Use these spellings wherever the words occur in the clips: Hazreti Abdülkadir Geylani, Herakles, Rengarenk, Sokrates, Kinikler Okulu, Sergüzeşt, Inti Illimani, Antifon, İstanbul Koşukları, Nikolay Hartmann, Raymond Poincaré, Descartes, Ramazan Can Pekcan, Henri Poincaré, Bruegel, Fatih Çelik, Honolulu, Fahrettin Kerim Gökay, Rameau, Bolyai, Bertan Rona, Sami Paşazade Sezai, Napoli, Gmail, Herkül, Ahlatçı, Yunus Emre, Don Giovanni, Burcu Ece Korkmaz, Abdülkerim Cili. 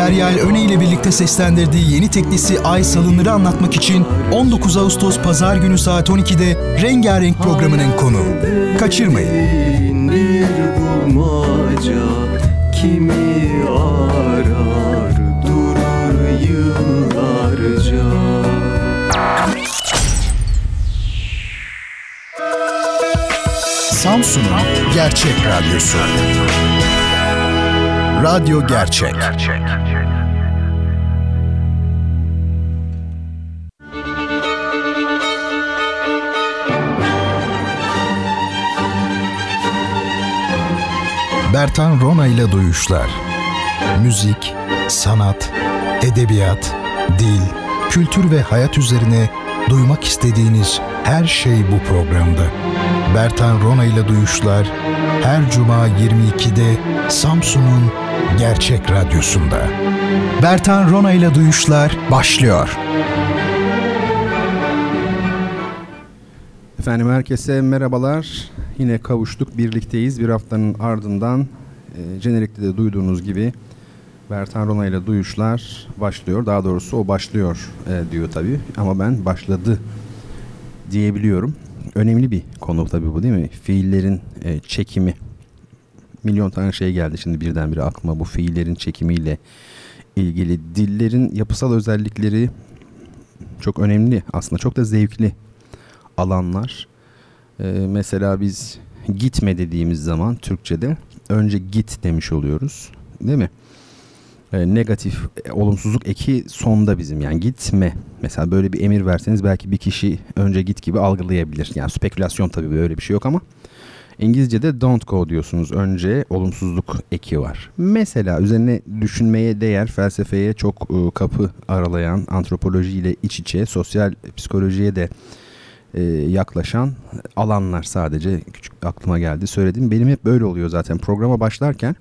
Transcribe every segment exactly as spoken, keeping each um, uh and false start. Deryal Öne ile birlikte seslendirdiği yeni teknesi Ay Salınır'ı anlatmak için on dokuz Ağustos Pazar günü saat on ikide Rengarenk programının konuğu. Kaçırmayın. Samsun'un Gerçek Radyosu. Radyo Gerçek. Gerçek. Bertan Rona ile Duyuşlar. Müzik, sanat, edebiyat, dil, kültür ve hayat üzerine duymak istediğiniz her şey bu programda. Bertan Rona ile Duyuşlar her Cuma yirmi ikide Samsun'un Gerçek Radyosu'nda. Bertan Rona ile Duyuşlar başlıyor. Efendim herkese merhabalar. Yine kavuştuk, birlikteyiz. Bir haftanın ardından e, jenerikte de duyduğunuz gibi Bertan Rona ile Duyuşlar başlıyor. Daha doğrusu o başlıyor e, diyor tabii ama ben başladı diyebiliyorum. Önemli bir konu tabii bu, değil mi? Fiillerin e, çekimi. Milyon tane şey geldi şimdi birdenbire aklıma bu fiillerin çekimiyle ilgili. Dillerin yapısal özellikleri çok önemli aslında. Çok da zevkli alanlar. E, mesela biz gitme dediğimiz zaman Türkçe'de önce git demiş oluyoruz, değil mi? E, negatif, e, olumsuzluk eki sonda bizim, yani gitme. Mesela böyle bir emir verseniz belki bir kişi önce git gibi algılayabilir. Yani spekülasyon tabii, böyle bir şey yok ama İngilizce'de don't go diyorsunuz. Önce olumsuzluk eki var. Mesela üzerine düşünmeye değer, felsefeye çok e, kapı aralayan, antropolojiyle iç içe, sosyal psikolojiye de e, yaklaşan alanlar sadece küçük aklıma geldi. Söyledim. Benim hep böyle oluyor zaten. Programa başlarken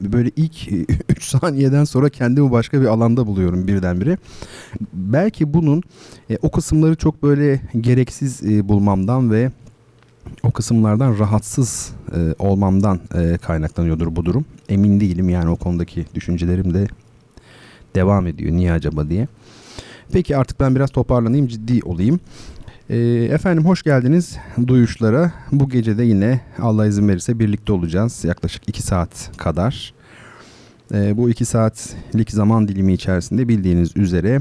böyle ilk üç saniyeden sonra kendimi başka bir alanda buluyorum birdenbire. Belki bunun e, o kısımları çok böyle gereksiz e, bulmamdan ve o kısımlardan rahatsız e, olmamdan e, kaynaklanıyordur bu durum. Emin değilim yani, o konudaki düşüncelerim de devam ediyor. Niye acaba diye. Peki artık ben biraz toparlanayım, ciddi olayım. E, efendim hoş geldiniz Duyuşlara. Bu gece de yine Allah izin verirse birlikte olacağız. Yaklaşık iki saat kadar. E, bu iki saatlik zaman dilimi içerisinde bildiğiniz üzere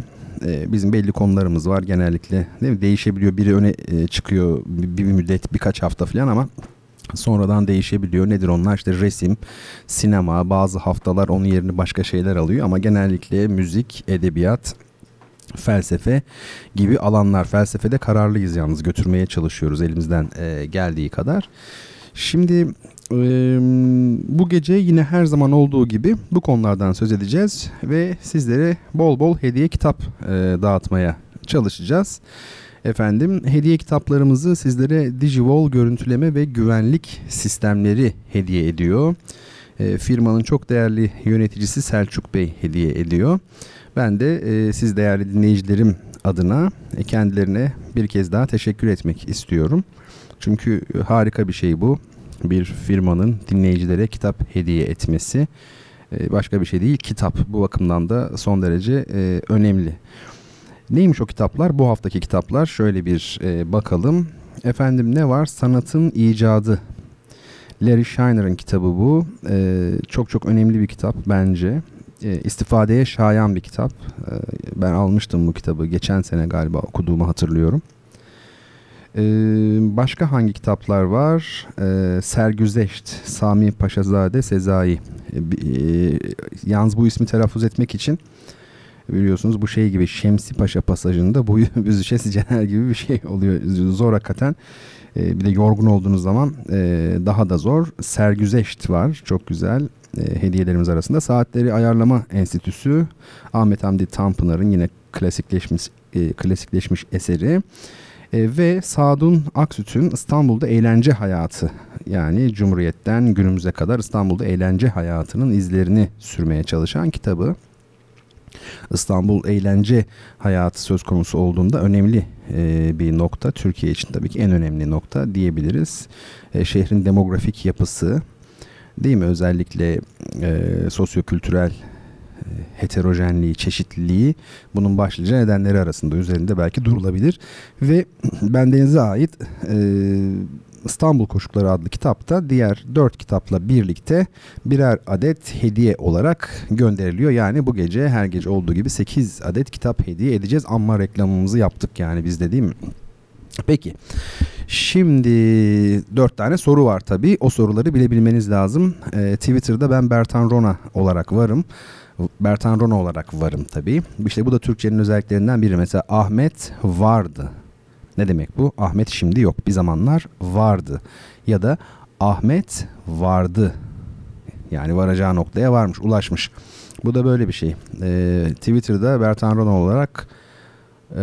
bizim belli konularımız var genellikle, değil mi? Değişebiliyor, biri öne çıkıyor bir müddet, birkaç hafta falan ama sonradan değişebiliyor. Nedir onlar? İşte resim, sinema, bazı haftalar onun yerini başka şeyler alıyor ama genellikle müzik, edebiyat, felsefe gibi alanlar. Felsefede kararlıyız yalnız, götürmeye çalışıyoruz elimizden geldiği kadar. Şimdi e, bu gece yine her zaman olduğu gibi bu konulardan söz edeceğiz ve sizlere bol bol hediye kitap e, dağıtmaya çalışacağız. Efendim hediye kitaplarımızı sizlere Digiwall görüntüleme ve güvenlik sistemleri hediye ediyor. E, firmanın çok değerli yöneticisi Selçuk Bey hediye ediyor. Ben de e, siz değerli dinleyicilerim adına e, kendilerine bir kez daha teşekkür etmek istiyorum. Çünkü harika bir şey bu. Bir firmanın dinleyicilere kitap hediye etmesi. Başka bir şey değil. Kitap bu bakımdan da son derece önemli. Neymiş o kitaplar? Bu haftaki kitaplar. Şöyle bir bakalım. Efendim ne var? Sanatın İcadı. Larry Shiner'ın kitabı bu. Çok çok önemli bir kitap bence. İstifadeye şayan bir kitap. Ben almıştım bu kitabı. Geçen sene galiba okuduğumu hatırlıyorum. Ee, başka hangi kitaplar var? Ee, Sergüzeşt, Sami Paşazade Sezai. Ee, e, yalnız bu ismi telaffuz etmek için biliyorsunuz bu şey gibi, Şemsi Paşa pasajında boyu büzüşesi cener gibi bir şey oluyor. Zor hakikaten. Ee, bir de yorgun olduğunuz zaman e, daha da zor. Sergüzeşt var. Çok güzel e, hediyelerimiz arasında. Saatleri Ayarlama Enstitüsü. Ahmet Hamdi Tanpınar'ın yine klasikleşmiş, e, klasikleşmiş eseri. E, ve Sadun Aksüt'ün İstanbul'da Eğlence Hayatı, yani Cumhuriyet'ten günümüze kadar İstanbul'da eğlence hayatının izlerini sürmeye çalışan kitabı. İstanbul eğlence hayatı söz konusu olduğunda önemli e, bir nokta. Türkiye için tabii ki en önemli nokta diyebiliriz. E, şehrin demografik yapısı, değil mi? Özellikle e, sosyokültürel heterojenliği, çeşitliliği bunun başlıca nedenleri arasında üzerinde belki durulabilir. Ve bendenize ait e, İstanbul Koşukları adlı kitapta diğer dört kitapla birlikte birer adet hediye olarak gönderiliyor. Yani bu gece her gece olduğu gibi sekiz adet kitap hediye edeceğiz ama reklamımızı yaptık yani biz de, değil mi? Peki şimdi dört tane soru var tabii. O soruları bilebilmeniz lazım. Ee, Twitter'da ben Bertan Rona olarak varım. Bertan Rona olarak varım tabii. İşte bu da Türkçenin özelliklerinden biri. Mesela Ahmet vardı. Ne demek bu? Ahmet şimdi yok. Bir zamanlar vardı. Ya da Ahmet vardı. Yani varacağı noktaya varmış, ulaşmış. Bu da böyle bir şey. Ee, Twitter'da Bertan Rona olarak Ee,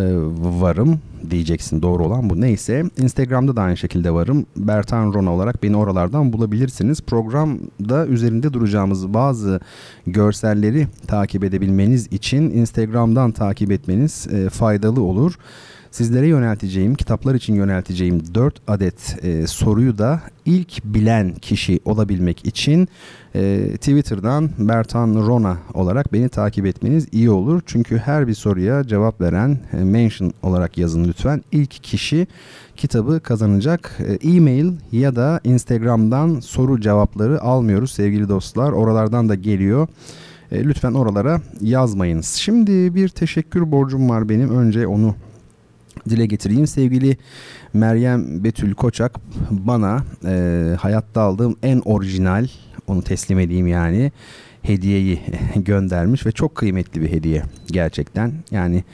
varım diyeceksin, doğru olan bu. Neyse, Instagram'da da aynı şekilde varım. Bertan Rona olarak beni oralardan bulabilirsiniz. Programda üzerinde duracağımız bazı görselleri takip edebilmeniz için Instagram'dan takip etmeniz e, faydalı olur. Sizlere yönelteceğim, kitaplar için yönelteceğim dört adet e, soruyu da ilk bilen kişi olabilmek için e, Twitter'dan Bertan Rona olarak beni takip etmeniz iyi olur. Çünkü her bir soruya cevap veren e, mention olarak yazın lütfen. İlk kişi kitabı kazanacak. E, e-mail ya da Instagram'dan soru cevapları almıyoruz sevgili dostlar. Oralardan da geliyor. E, lütfen oralara yazmayınız. Şimdi bir teşekkür borcum var benim. Önce onu dile getireyim. Sevgili Meryem Betül Koçak bana e, hayatta aldığım en orijinal, onu teslim edeyim yani, hediyeyi göndermiş ve çok kıymetli bir hediye gerçekten. Yani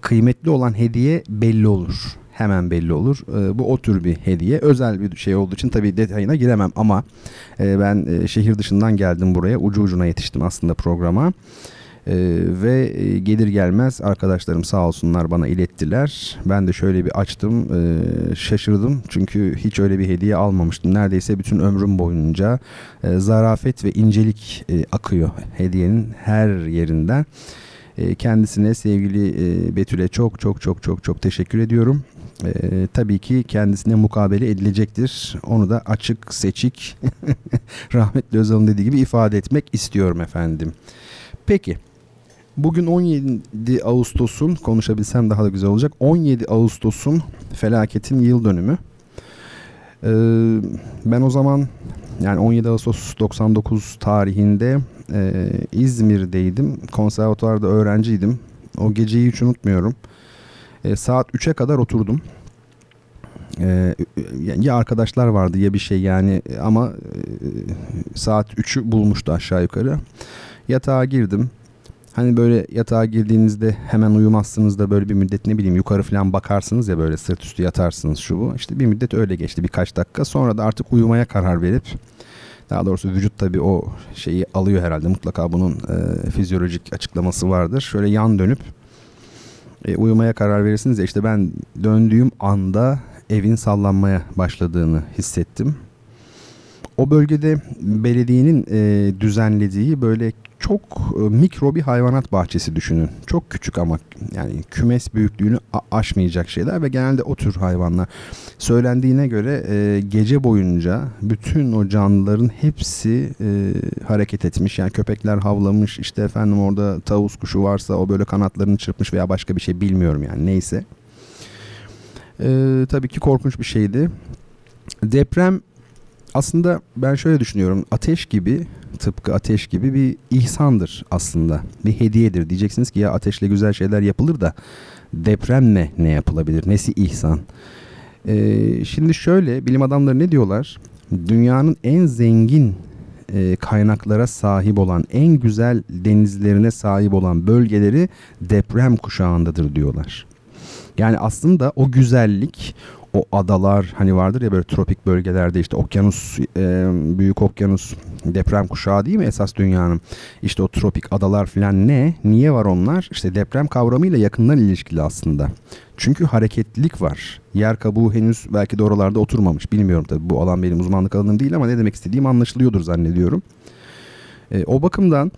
kıymetli olan hediye belli olur. Hemen belli olur. E, bu o tür bir hediye. Özel bir şey olduğu için tabii detayına giremem ama e, ben e, şehir dışından geldim buraya. Ucu ucuna yetiştim aslında programa. Ee, ve gelir gelmez arkadaşlarım sağ olsunlar bana ilettiler. Ben de şöyle bir açtım, e, şaşırdım çünkü hiç öyle bir hediye almamıştım. Neredeyse bütün ömrüm boyunca e, zarafet ve incelik e, akıyor hediyenin her yerinden. E, kendisine, sevgili e, Betül'e çok çok çok çok çok teşekkür ediyorum. Ee, tabii ki kendisine mukabele edilecektir. Onu da açık seçik rahmetli Özal'ın dediği gibi ifade etmek istiyorum efendim. Peki. Bugün on yedi Ağustos'un, konuşabilsem daha da güzel olacak. on yedi Ağustos'un felaketin yıl dönümü. Ee, ben o zaman, yani on yedi Ağustos doksan dokuz tarihinde e, İzmir'deydim. Konservatuvarda öğrenciydim. O geceyi hiç unutmuyorum. E, saat üçe kadar oturdum. E, ya arkadaşlar vardı ya bir şey yani, ama e, saat üçü bulmuştu aşağı yukarı. Yatağa girdim. Hani böyle yatağa girdiğinizde hemen uyumazsınız da böyle bir müddet, ne bileyim, yukarı falan bakarsınız ya, böyle sırt üstü yatarsınız şu bu. İşte bir müddet öyle geçti, birkaç dakika. Sonra da artık uyumaya karar verip, daha doğrusu vücut tabii o şeyi alıyor herhalde. Mutlaka bunun e, fizyolojik açıklaması vardır. Şöyle yan dönüp E, uyumaya karar verirsiniz ya, işte ben döndüğüm anda evin sallanmaya başladığını hissettim. O bölgede belediyenin e, düzenlediği böyle çok e, mikro bir hayvanat bahçesi düşünün. Çok küçük ama yani kümes büyüklüğünü a- aşmayacak şeyler ve genelde o tür hayvanlar. Söylendiğine göre e, gece boyunca bütün o canlıların hepsi e, hareket etmiş. Yani köpekler havlamış, işte efendim orada tavus kuşu varsa o böyle kanatlarını çırpmış veya başka bir şey, bilmiyorum yani, neyse. E, tabii ki korkunç bir şeydi. Deprem aslında ben şöyle düşünüyorum. Ateş gibi, tıpkı ateş gibi bir ihsandır aslında. Bir hediyedir. Diyeceksiniz ki ya ateşle güzel şeyler yapılır da depremle ne yapılabilir? Nesi ihsan? Ee, şimdi şöyle, bilim adamları ne diyorlar? Dünyanın en zengin e, kaynaklara sahip olan, en güzel denizlerine sahip olan bölgeleri deprem kuşağındadır diyorlar. Yani aslında o güzellik, o adalar, hani vardır ya böyle tropik bölgelerde, işte okyanus, e, büyük okyanus deprem kuşağı değil mi esas dünyanın? İşte o tropik adalar filan ne? Niye var onlar? İşte deprem kavramıyla yakından ilişkili aslında. Çünkü hareketlilik var. Yer kabuğu henüz belki de oralarda oturmamış. Bilmiyorum tabii, bu alan benim uzmanlık alanım değil ama ne demek istediğim anlaşılıyordur zannediyorum. E, o bakımdan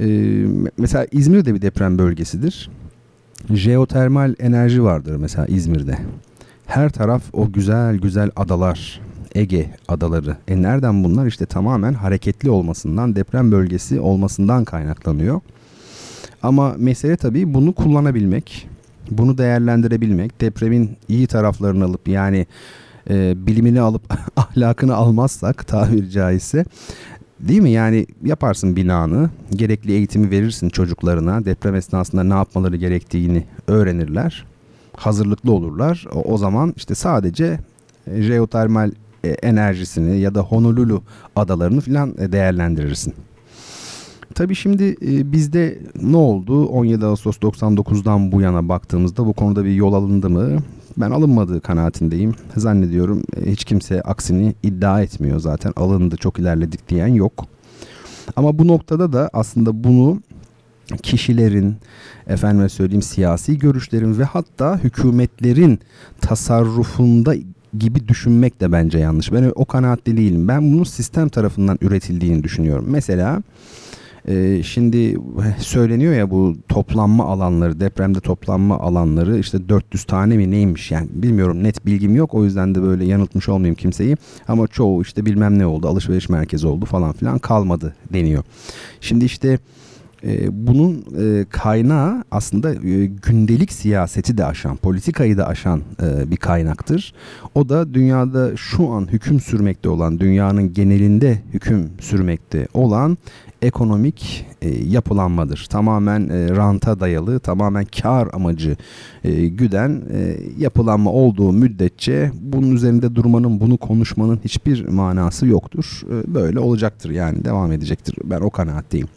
e, mesela İzmir de bir deprem bölgesidir. Jeotermal enerji vardır mesela İzmir'de. Her taraf o güzel güzel adalar, Ege adaları. E nereden bunlar? İşte tamamen hareketli olmasından, deprem bölgesi olmasından kaynaklanıyor. Ama mesele tabii bunu kullanabilmek, bunu değerlendirebilmek, depremin iyi taraflarını alıp yani e, bilimini alıp ahlakını almazsak tabiri caizse, değil mi? Yani yaparsın binanı, gerekli eğitimi verirsin çocuklarına, deprem esnasında ne yapmaları gerektiğini öğrenirler, hazırlıklı olurlar. O, o zaman işte sadece jeotermal enerjisini ya da Honolulu adalarını filan değerlendirirsin. Tabii şimdi bizde ne oldu? on yedi Ağustos doksan dokuzdan bu yana baktığımızda bu konuda bir yol alındı mı? Ben alınmadığı kanaatindeyim. Zannediyorum hiç kimse aksini iddia etmiyor zaten. Alındı, çok ilerledik diyen yok. Ama bu noktada da aslında bunu kişilerin, efendime söyleyeyim siyasi görüşlerin ve hatta hükümetlerin tasarrufunda gibi düşünmek de bence yanlış. Ben o kanaatli değilim. Ben bunun sistem tarafından üretildiğini düşünüyorum. Mesela Ee, şimdi söyleniyor ya bu toplanma alanları, depremde toplanma alanları işte dört yüz tane mi neymiş, yani bilmiyorum, net bilgim yok, o yüzden de böyle yanıltmış olmayayım kimseyi, ama çoğu işte bilmem ne oldu, alışveriş merkezi oldu falan filan, kalmadı deniyor. Şimdi işte e, bunun e, kaynağı aslında e, gündelik siyaseti de aşan, politikayı da aşan e, bir kaynaktır. O da dünyada şu an hüküm sürmekte olan, dünyanın genelinde hüküm sürmekte olan ekonomik e, yapılanmadır. Tamamen e, ranta dayalı, tamamen kar amacı e, güden e, yapılanma olduğu müddetçe bunun üzerinde durmanın, bunu konuşmanın hiçbir manası yoktur. E, böyle olacaktır yani, devam edecektir. Ben o kanaatteyim.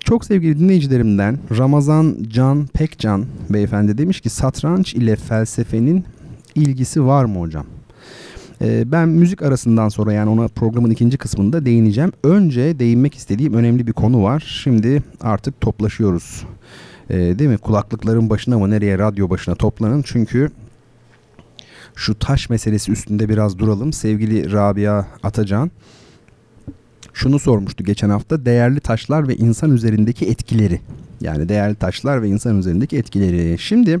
Çok sevgili dinleyicilerimden Ramazan Can Pekcan beyefendi demiş ki, satranç ile felsefenin ilgisi var mı hocam? Ben müzik arasından sonra, yani ona programın ikinci kısmında değineceğim. Önce değinmek istediğim önemli bir konu var. Şimdi artık toplaşıyoruz. Ee, değil mi? Kulaklıkların başına mı nereye, radyo başına toplanın. Çünkü şu taş meselesi üstünde biraz duralım. Sevgili Rabia Atacan şunu sormuştu geçen hafta. Değerli taşlar ve insan üzerindeki etkileri. Yani değerli taşlar ve insan üzerindeki etkileri. Şimdi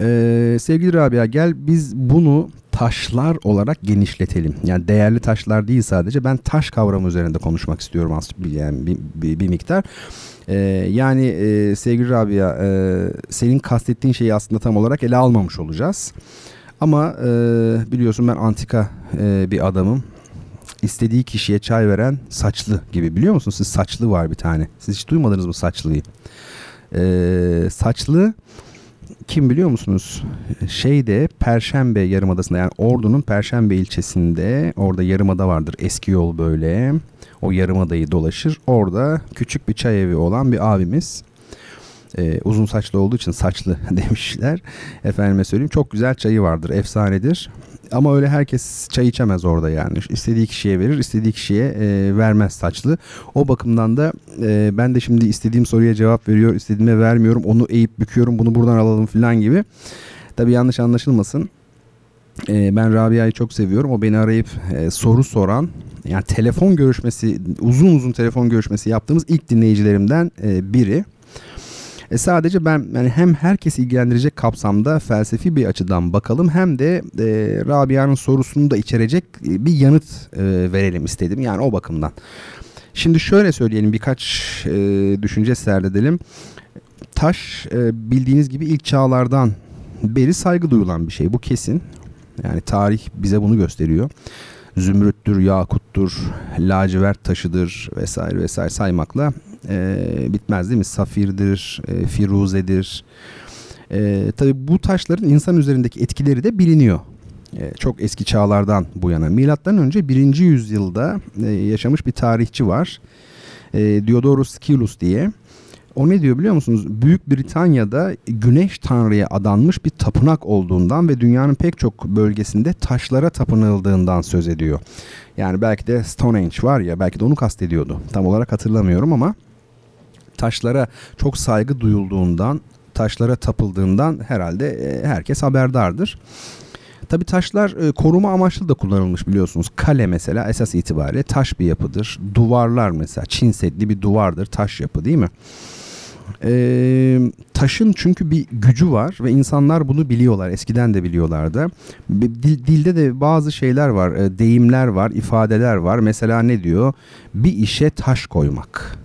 ee, sevgili Rabia, gel biz bunu taşlar olarak genişletelim. Yani değerli taşlar değil sadece. Ben taş kavramı üzerinde konuşmak istiyorum aslında, yani bir, bir, bir miktar. Ee, yani e, sevgili Rabia, e, senin kastettiğin şeyi aslında tam olarak ele almamış olacağız. Ama e, biliyorsun ben antika e, bir adamım. İstediği kişiye çay veren saçlı gibi, biliyor musunuz? Siz saçlı var bir tane. Siz hiç duymadınız mı saçlıyı? E, saçlı kim biliyor musunuz? Şeyde, Perşembe Yarımadası'nda, yani Ordu'nun Perşembe ilçesinde, orada yarımada vardır eski yol böyle. O yarımadayı dolaşır. Orada küçük bir çay evi olan bir abimiz, ee, uzun saçlı olduğu için saçlı demişler. Efendime söyleyeyim, çok güzel çayı vardır, efsanedir. Ama öyle herkes çay içemez orada yani. İstediği kişiye verir, istediği kişiye e, vermez saçlı. O bakımdan da e, ben de şimdi istediğim soruya cevap veriyor, istediğime vermiyorum. Onu eğip büküyorum, bunu buradan alalım falan gibi. Tabii yanlış anlaşılmasın. E, ben Rabia'yı çok seviyorum. O beni arayıp e, soru soran, yani telefon görüşmesi, uzun uzun telefon görüşmesi yaptığımız ilk dinleyicilerimden e, biri. E sadece ben yani hem herkesi ilgilendirecek kapsamda felsefi bir açıdan bakalım, hem de e, Rabia'nın sorusunu da içerecek bir yanıt e, verelim istedim. Yani o bakımdan. Şimdi şöyle söyleyelim, birkaç e, düşünce serdedelim. Taş e, bildiğiniz gibi ilk çağlardan beri saygı duyulan bir şey. Bu kesin. Yani tarih bize bunu gösteriyor. Zümrüttür, yakuttur, lacivert taşıdır vesaire vesaire saymakla e, bitmez değil mi? Safirdir, e, firuzedir. E, tabii bu taşların insan üzerindeki etkileri de biliniyor. E, çok eski çağlardan bu yana. Milattan önce birinci yüzyılda e, yaşamış bir tarihçi var. E, Diodorus Siculus diye. O ne diyor biliyor musunuz? Büyük Britanya'da güneş tanrıya adanmış bir tapınak olduğundan ve dünyanın pek çok bölgesinde taşlara tapınıldığından söz ediyor. Yani belki de Stonehenge var ya, belki de onu kastediyordu. Tam olarak hatırlamıyorum ama taşlara çok saygı duyulduğundan, taşlara tapıldığından herhalde herkes haberdardır. Tabii taşlar koruma amaçlı da kullanılmış biliyorsunuz. Kale mesela esas itibariyle taş bir yapıdır. Duvarlar mesela Çin Seddi bir duvardır, taş yapı değil mi? Ee, taşın çünkü bir gücü var ve insanlar bunu biliyorlar, eskiden de biliyorlardı. Dil, dilde de bazı şeyler var, deyimler var, ifadeler var. Mesela ne diyor? Bir işe taş koymak.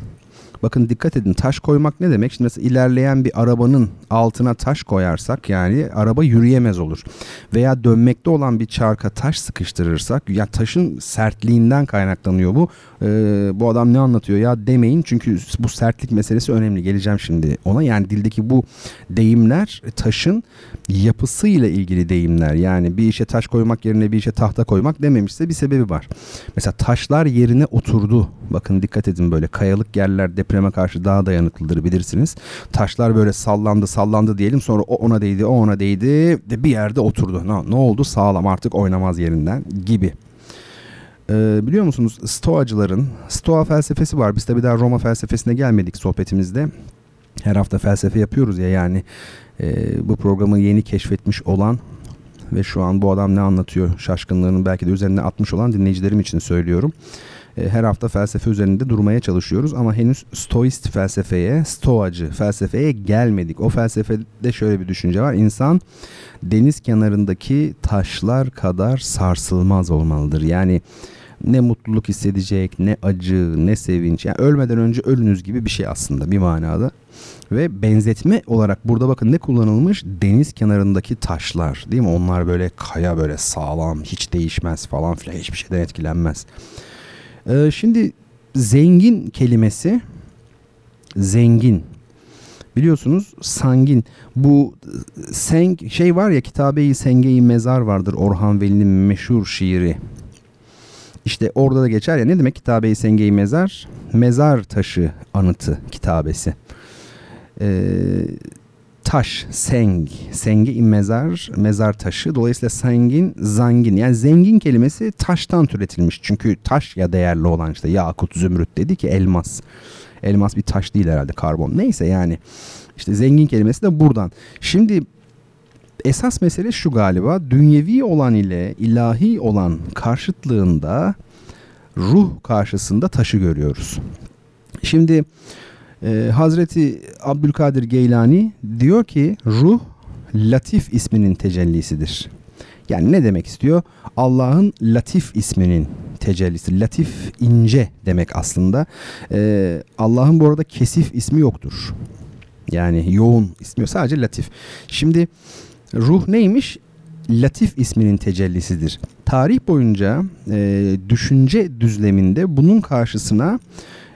bakın dikkat edin, taş koymak ne demek? Şimdi mesela ilerleyen bir arabanın altına taş koyarsak yani araba yürüyemez olur. Veya dönmekte olan bir çarka taş sıkıştırırsak, ya taşın sertliğinden kaynaklanıyor bu. Ee, bu adam ne anlatıyor ya demeyin, çünkü bu sertlik meselesi önemli. Geleceğim şimdi ona. Yani dildeki bu deyimler taşın yapısıyla ilgili deyimler. Yani bir işe taş koymak yerine bir işe tahta koymak dememişse bir sebebi var. Mesela taşlar yerine oturdu. Bakın dikkat edin, böyle kayalık yerler depreme karşı daha dayanıklıdır bilirsiniz. Taşlar böyle sallandı sallandı diyelim, sonra o ona değdi o ona değdi de bir yerde oturdu. Ne, ne oldu? Sağlam, artık oynamaz yerinden gibi. Ee, biliyor musunuz Stoacıların Stoa felsefesi var. Biz tabii daha Roma felsefesine gelmedik sohbetimizde. Her hafta felsefe yapıyoruz ya, yani e, bu programı yeni keşfetmiş olan ve şu an bu adam ne anlatıyor şaşkınlığının belki de üzerine atmış olan dinleyicilerim için söylüyorum. Her hafta felsefe üzerinde durmaya çalışıyoruz ama henüz stoist felsefeye, stoacı felsefeye gelmedik. O felsefede şöyle bir düşünce var. İnsan deniz kenarındaki taşlar kadar sarsılmaz olmalıdır. Yani ne mutluluk hissedecek, ne acı, ne sevinç. Yani ölmeden önce ölünüz gibi bir şey aslında bir manada. Ve benzetme olarak burada bakın ne kullanılmış? Deniz kenarındaki taşlar, değil mi? Onlar böyle kaya, böyle sağlam, hiç değişmez falan filan, hiçbir şeyden etkilenmez. Şimdi zengin kelimesi, zengin biliyorsunuz sangin, bu seng şey var ya, Kitabe-i Senge-i Mezar vardır, Orhan Veli'nin meşhur şiiri, işte orada da geçer ya, ne demek Kitabe-i Senge-i Mezar? Mezar taşı anıtı kitabesi. Ee, taş, seng, senge-i mezar, mezar taşı. Dolayısıyla sengin, zangin. Yani zengin kelimesi taştan türetilmiş. Çünkü taş ya değerli olan, işte yakut, zümrüt dedi ki elmas. Elmas bir taş değil herhalde, karbon. Neyse yani işte zengin kelimesi de buradan. Şimdi esas mesele şu galiba. Dünyevi olan ile ilahi olan karşıtlığında ruh karşısında taşı görüyoruz. Şimdi Ee, Hazreti Abdülkadir Geylani diyor ki ruh Latif isminin tecellisidir. Yani ne demek istiyor? Allah'ın Latif isminin tecellisi. Latif ince demek aslında. Ee, Allah'ın bu arada Kesif ismi yoktur. Yani yoğun ismi yok, sadece Latif. Şimdi ruh neymiş? Latif isminin tecellisidir. Tarih boyunca e, düşünce düzleminde bunun karşısına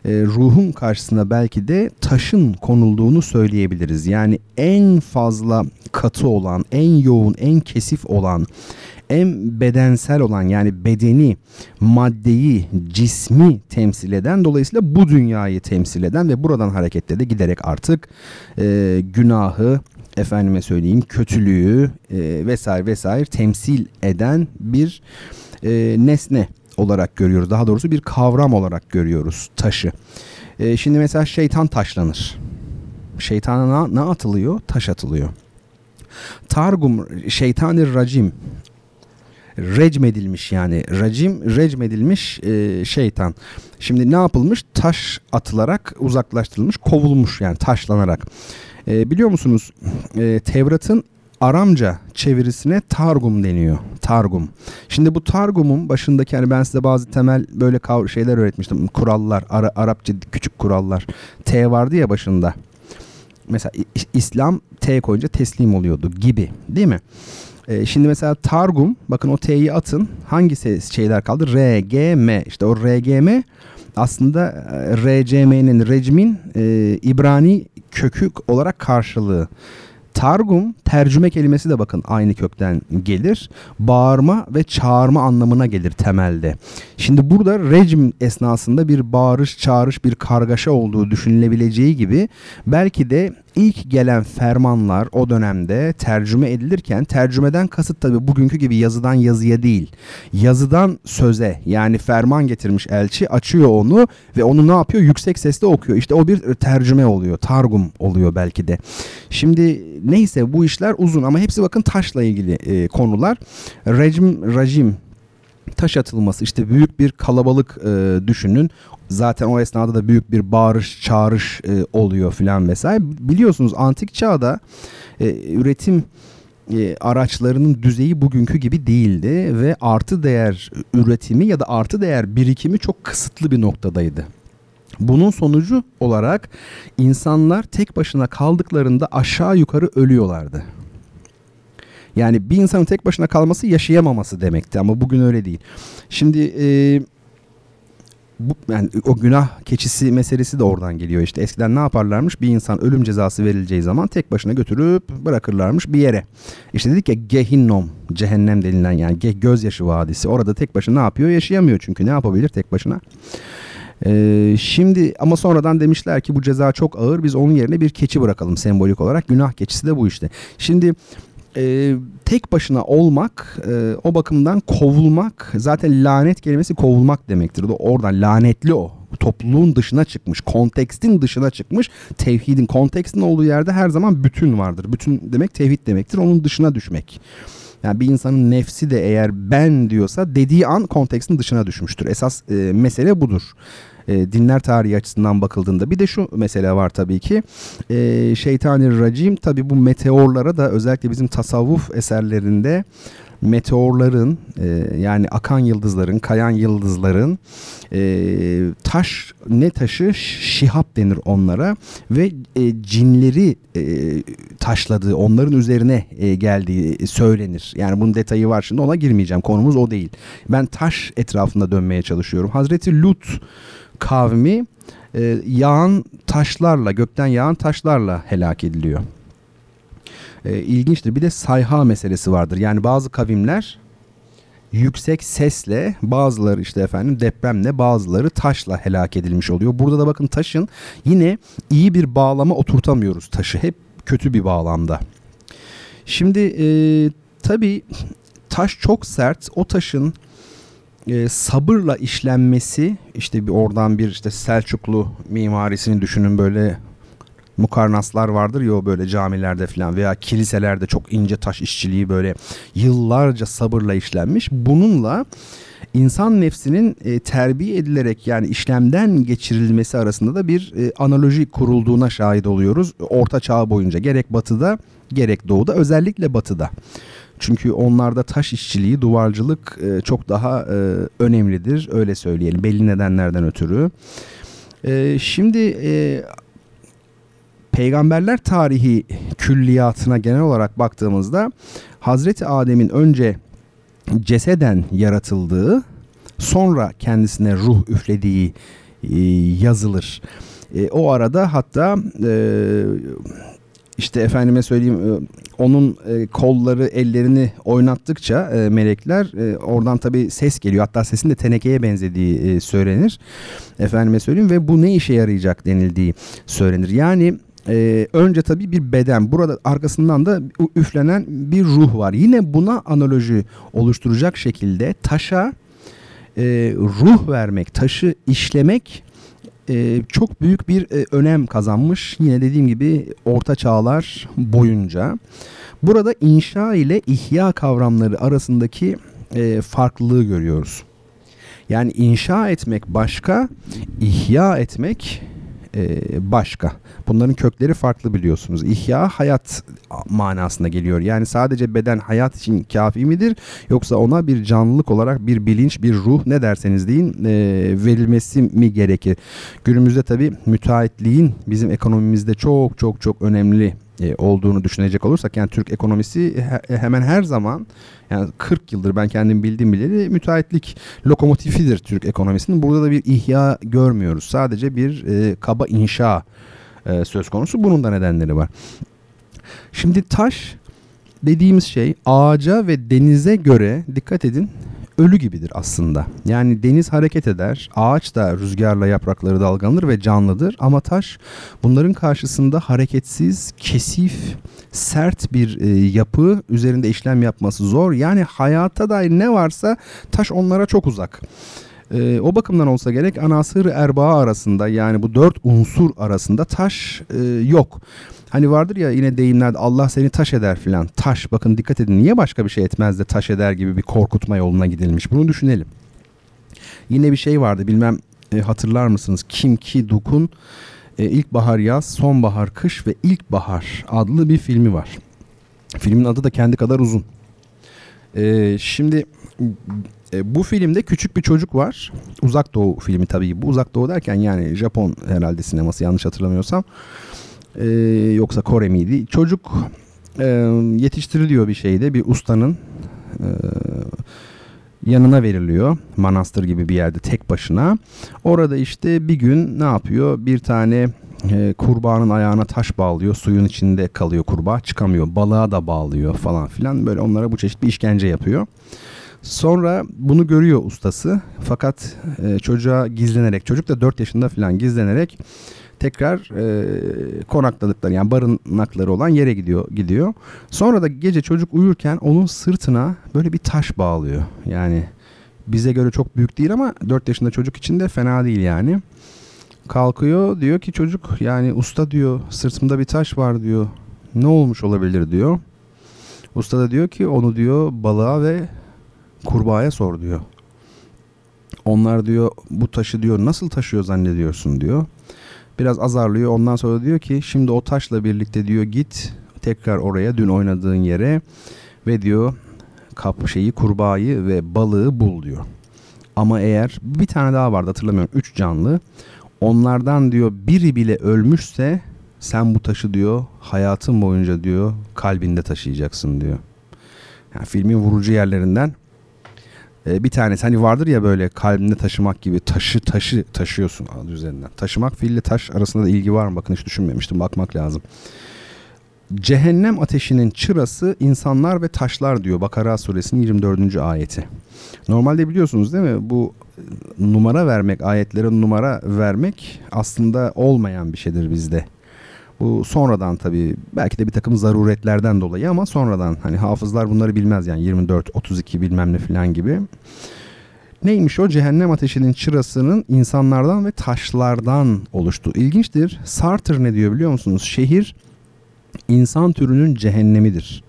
ruhun karşısına belki de taşın konulduğunu söyleyebiliriz. Yani en fazla katı olan, en yoğun, en kesif olan, en bedensel olan, yani bedeni, maddeyi, cismi temsil eden, dolayısıyla bu dünyayı temsil eden ve buradan hareketle de giderek artık e, günahı, efendime söyleyeyim kötülüğü e, vesaire vesaire temsil eden bir e, nesne olarak görüyoruz. Daha doğrusu bir kavram olarak görüyoruz taşı. Ee, şimdi mesela şeytan taşlanır. Şeytana ne atılıyor? Taş atılıyor. Targum, şeytanir racim. Recmedilmiş yani. Racim, recmedilmiş e, şeytan. Şimdi ne yapılmış? Taş atılarak uzaklaştırılmış, kovulmuş yani taşlanarak. E, biliyor musunuz? E, Tevrat'ın Aramca çevirisine Targum deniyor. Targum. Şimdi bu Targum'un başındaki, hani ben size bazı temel böyle kav- şeyler öğretmiştim. Kurallar, Ara- Arapça küçük kurallar. T vardı ya başında. Mesela İslam T koyunca teslim oluyordu gibi, değil mi? Ee, şimdi mesela Targum, bakın o T'yi atın. Hangi şeyler kaldı? R, G, M. İşte o R, G, M aslında R, C, M'nin, recmin e, İbrani kökü olarak karşılığı. Targum, tercüme kelimesi de bakın aynı kökten gelir. Bağırma ve çağırma anlamına gelir temelde. Şimdi burada rejim esnasında bir bağırış, çağırış, bir kargaşa olduğu düşünülebileceği gibi belki de ilk gelen fermanlar o dönemde tercüme edilirken, tercümeden kasıt tabii bugünkü gibi yazıdan yazıya değil, yazıdan söze, yani ferman getirmiş elçi açıyor onu ve onu ne yapıyor? Yüksek sesle okuyor. İşte o bir tercüme oluyor, Targum oluyor belki de. Şimdi neyse, bu işler uzun ama hepsi bakın taşla ilgili e, konular. Rejim, rejim, taş atılması, işte büyük bir kalabalık e, düşünün. Zaten o esnada da büyük bir bağırış, çağırış e, oluyor filan vesaire. Biliyorsunuz antik çağda e, üretim e, araçlarının düzeyi bugünkü gibi değildi ve artı değer üretimi ya da artı değer birikimi çok kısıtlı bir noktadaydı. Bunun sonucu olarak insanlar tek başına kaldıklarında aşağı yukarı ölüyorlardı. Yani bir insanın tek başına kalması yaşayamaması demekti ama bugün öyle değil. Şimdi e, bu, yani o günah keçisi meselesi de oradan geliyor işte. Eskiden ne yaparlarmış? Bir insan ölüm cezası verileceği zaman tek başına götürüp bırakırlarmış bir yere. İşte dedik ya Gehinnom, cehennem denilen yani ge- gözyaşı vadisi. Orada tek başına ne yapıyor? Yaşayamıyor çünkü ne yapabilir tek başına? Ee, şimdi ama sonradan demişler ki bu ceza çok ağır, biz onun yerine bir keçi bırakalım sembolik olarak. Günah keçisi de bu işte. Şimdi e, tek başına olmak e, o bakımdan kovulmak, zaten lanet kelimesi kovulmak demektir. Oradan lanetli o. Topluluğun dışına çıkmış, kontekstin dışına çıkmış. Tevhidin, kontekstin olduğu yerde her zaman bütün vardır. Bütün demek tevhid demektir. Onun dışına düşmek. Yani bir insanın nefsi de eğer ben diyorsa dediği an kontekstin dışına düşmüştür. Esas e, mesele budur. E, dinler tarihi açısından bakıldığında. Bir de şu mesele var tabii ki. E, şeytani racim tabii bu meteorlara da özellikle bizim tasavvuf eserlerinde meteorların e, yani akan yıldızların, kayan yıldızların e, taş ne taşı? Şihap denir onlara ve e, cinleri e, taşladığı, onların üzerine e, geldiği söylenir. Yani bunun detayı var, şimdi ona girmeyeceğim. Konumuz o değil. Ben taş etrafında dönmeye çalışıyorum. Hazreti Lut kavmi e, yağan taşlarla, gökten yağan taşlarla helak ediliyor. E, ilginçtir. Bir de sayha meselesi vardır. Yani bazı kavimler yüksek sesle, bazıları işte efendim depremle, bazıları taşla helak edilmiş oluyor. Burada da bakın taşın yine iyi bir bağlama oturtamıyoruz taşı. Hep kötü bir bağlamda. Şimdi e, tabii taş çok sert. O taşın E, sabırla işlenmesi, işte bir oradan bir işte Selçuklu mimarisini düşünün, böyle mukarnaslar vardır ya böyle camilerde falan veya kiliselerde çok ince taş işçiliği böyle yıllarca sabırla işlenmiş. Bununla insan nefsinin e, terbiye edilerek yani işlemden geçirilmesi arasında da bir e, analoji kurulduğuna şahit oluyoruz. Orta Çağ boyunca gerek batıda gerek doğuda, özellikle batıda. Çünkü onlarda taş işçiliği, duvarcılık çok daha önemlidir. Öyle söyleyelim. Belli nedenlerden ötürü. Şimdi peygamberler tarihi külliyatına genel olarak baktığımızda Hazreti Adem'in önce ceseden yaratıldığı, sonra kendisine ruh üflediği yazılır. O arada hatta İşte efendime söyleyeyim onun kolları, ellerini oynattıkça melekler oradan tabii ses geliyor. Hatta sesin de tenekeye benzediği söylenir. Efendime söyleyeyim ve bu ne işe yarayacak denildiği söylenir. Yani önce tabii bir beden, burada arkasından da üflenen bir ruh var. Yine buna analoji oluşturacak şekilde taşa ruh vermek, taşı işlemek Ee, çok büyük bir e, önem kazanmış. Yine dediğim gibi Orta Çağlar boyunca. Burada inşa ile ihya kavramları arasındaki e, farklılığı görüyoruz. Yani inşa etmek başka, ihya etmek e, başka. Bunların kökleri farklı biliyorsunuz. İhya hayat manasına geliyor. Yani sadece beden hayat için kafi midir? Yoksa ona bir canlılık olarak bir bilinç, bir ruh, ne derseniz deyin e, verilmesi mi gerekir? Günümüzde tabii müteahhitliğin bizim ekonomimizde çok çok çok önemli e, olduğunu düşünecek olursak, yani Türk ekonomisi he, hemen her zaman, yani kırk yıldır ben kendim bildiğim bileli müteahhitlik lokomotifidir Türk ekonomisinin. Burada da bir ihya görmüyoruz. Sadece bir e, kaba inşa e, söz konusu. Bunun da nedenleri var. Şimdi taş dediğimiz şey ağaca ve denize göre, dikkat edin, ölü gibidir aslında. Yani deniz hareket eder, ağaç da rüzgarla yaprakları dalgalanır ve canlıdır. Ama taş bunların karşısında hareketsiz, kesif, sert bir e, yapı, üzerinde işlem yapması zor. Yani hayata dair ne varsa taş onlara çok uzak. E, o bakımdan olsa gerek anasır-ı erbaa arasında, yani bu dört unsur arasında taş e, yok. Hani vardır ya yine deyimlerde Allah seni taş eder filan. Taş, bakın dikkat edin, niye başka bir şey etmez de taş eder gibi bir korkutma yoluna gidilmiş. Bunu düşünelim. Yine bir şey vardı, bilmem e, hatırlar mısınız? Kim Ki Duk'un e, İlkbahar Yaz, Sonbahar Kış ve İlkbahar adlı bir filmi var. Filmin adı da kendi kadar uzun. E, şimdi E, bu filmde küçük bir çocuk var. Uzak Doğu filmi tabii bu. Uzak Doğu derken yani Japon herhalde sineması, yanlış hatırlamıyorsam. E, yoksa Kore miydi? Çocuk e, yetiştiriliyor bir şeyde. Bir ustanın e, yanına veriliyor. Manastır gibi bir yerde tek başına. Orada işte bir gün ne yapıyor? Bir tane e, kurbağanın ayağına taş bağlıyor. Suyun içinde kalıyor kurbağa. Çıkamıyor. Balığa da bağlıyor falan filan. Böyle onlara bu çeşit bir işkence yapıyor. Sonra bunu görüyor ustası, fakat e, çocuğa gizlenerek, çocuk da dört yaşında falan, gizlenerek tekrar e, konakladıkları yani barınakları olan yere gidiyor gidiyor. Sonra da gece çocuk uyurken onun sırtına böyle bir taş bağlıyor. Yani bize göre çok büyük değil ama dört yaşında çocuk için de fena değil yani. Kalkıyor, diyor ki çocuk, yani usta diyor, sırtımda bir taş var diyor. Ne olmuş olabilir diyor. Usta da diyor ki onu diyor balığa ve kurbağaya sor diyor. Onlar diyor bu taşı diyor nasıl taşıyor zannediyorsun diyor. Biraz azarlıyor. Ondan sonra diyor ki şimdi o taşla birlikte diyor git tekrar oraya, dün oynadığın yere ve diyor kap şeyi kurbağayı ve balığı bul diyor. Ama eğer bir tane daha vardı, hatırlamıyorum, üç canlı, onlardan diyor biri bile ölmüşse sen bu taşı diyor hayatın boyunca diyor kalbinde taşıyacaksın diyor. Yani filmin vurucu yerlerinden bir tanesi, hani vardır ya böyle kalbinde taşımak gibi, taşı taşı taşıyorsun adı üzerinden. Taşımak fiille taş arasında da ilgi var mı? Bakın hiç düşünmemiştim, bakmak lazım. Cehennem ateşinin çırası insanlar ve taşlar diyor Bakara suresinin yirmi dördüncü ayeti. Normalde biliyorsunuz değil mi, bu numara vermek, ayetlere numara vermek aslında olmayan bir şeydir bizde. Bu sonradan tabii, belki de bir takım zaruretlerden dolayı, ama sonradan hani hafızlar bunları bilmez yani yirmi dört, otuz iki bilmem ne filan gibi. Neymiş o? Cehennem ateşinin çırasının insanlardan ve taşlardan oluştuğu. İlginçtir. Sartre ne diyor biliyor musunuz? Şehir insan türünün cehennemidir.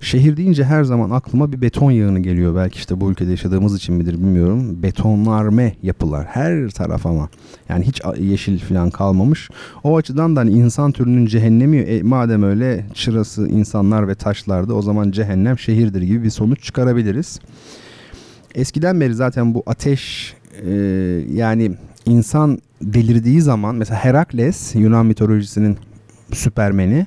Şehir deyince her zaman aklıma bir beton yığını geliyor. Belki işte bu ülkede yaşadığımız için midir bilmiyorum. Betonarme yapılar her taraf ama. Yani hiç yeşil falan kalmamış. O açıdan da hani insan türünün cehennemi, e, madem öyle çırası insanlar ve taşlarda, o zaman cehennem şehirdir gibi bir sonuç çıkarabiliriz. Eskiden beri zaten bu ateş e, yani insan delirdiği zaman, mesela Herakles, Yunan mitolojisinin Süpermen'i,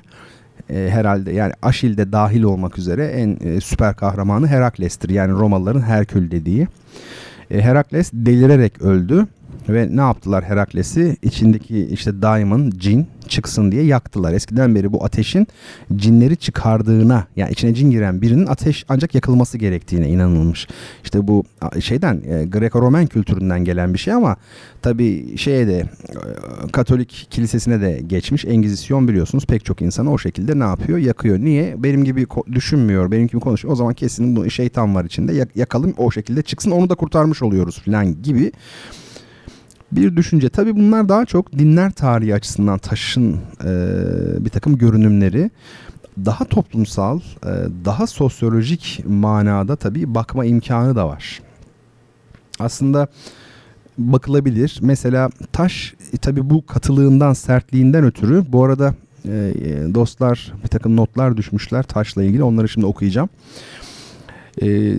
E, herhalde yani Aşil de dahil olmak üzere en e, süper kahramanı Herakles'tir. Yani Romalıların Herkül dediği. E, Herakles delirerek öldü ve ne yaptılar Herakles'i? İçindeki işte daimon, cin çıksın diye yaktılar. Eskiden beri bu ateşin cinleri çıkardığına, yani içine cin giren birinin ateş ancak yakılması gerektiğine inanılmış. İşte bu şeyden, e, Greco-Roman kültüründen gelen bir şey ama tabii şeye de, e, Katolik kilisesine de geçmiş. Engizisyon biliyorsunuz pek çok insanı o şekilde ne yapıyor? Yakıyor. Niye? Benim gibi ko- düşünmüyor, benim gibi konuşuyor. O zaman kesin bu şeytan var içinde. Yak- yakalım o şekilde çıksın, onu da kurtarmış oluyoruz falan gibi bir düşünce. Tabii bunlar daha çok dinler tarihi açısından taşın e, bir takım görünümleri. Daha toplumsal, e, daha sosyolojik manada tabii bakma imkanı da var. Aslında bakılabilir. Mesela taş e, tabii bu katılığından, sertliğinden ötürü. Bu arada e, dostlar bir takım notlar düşmüşler taşla ilgili. Onları şimdi okuyacağım. E,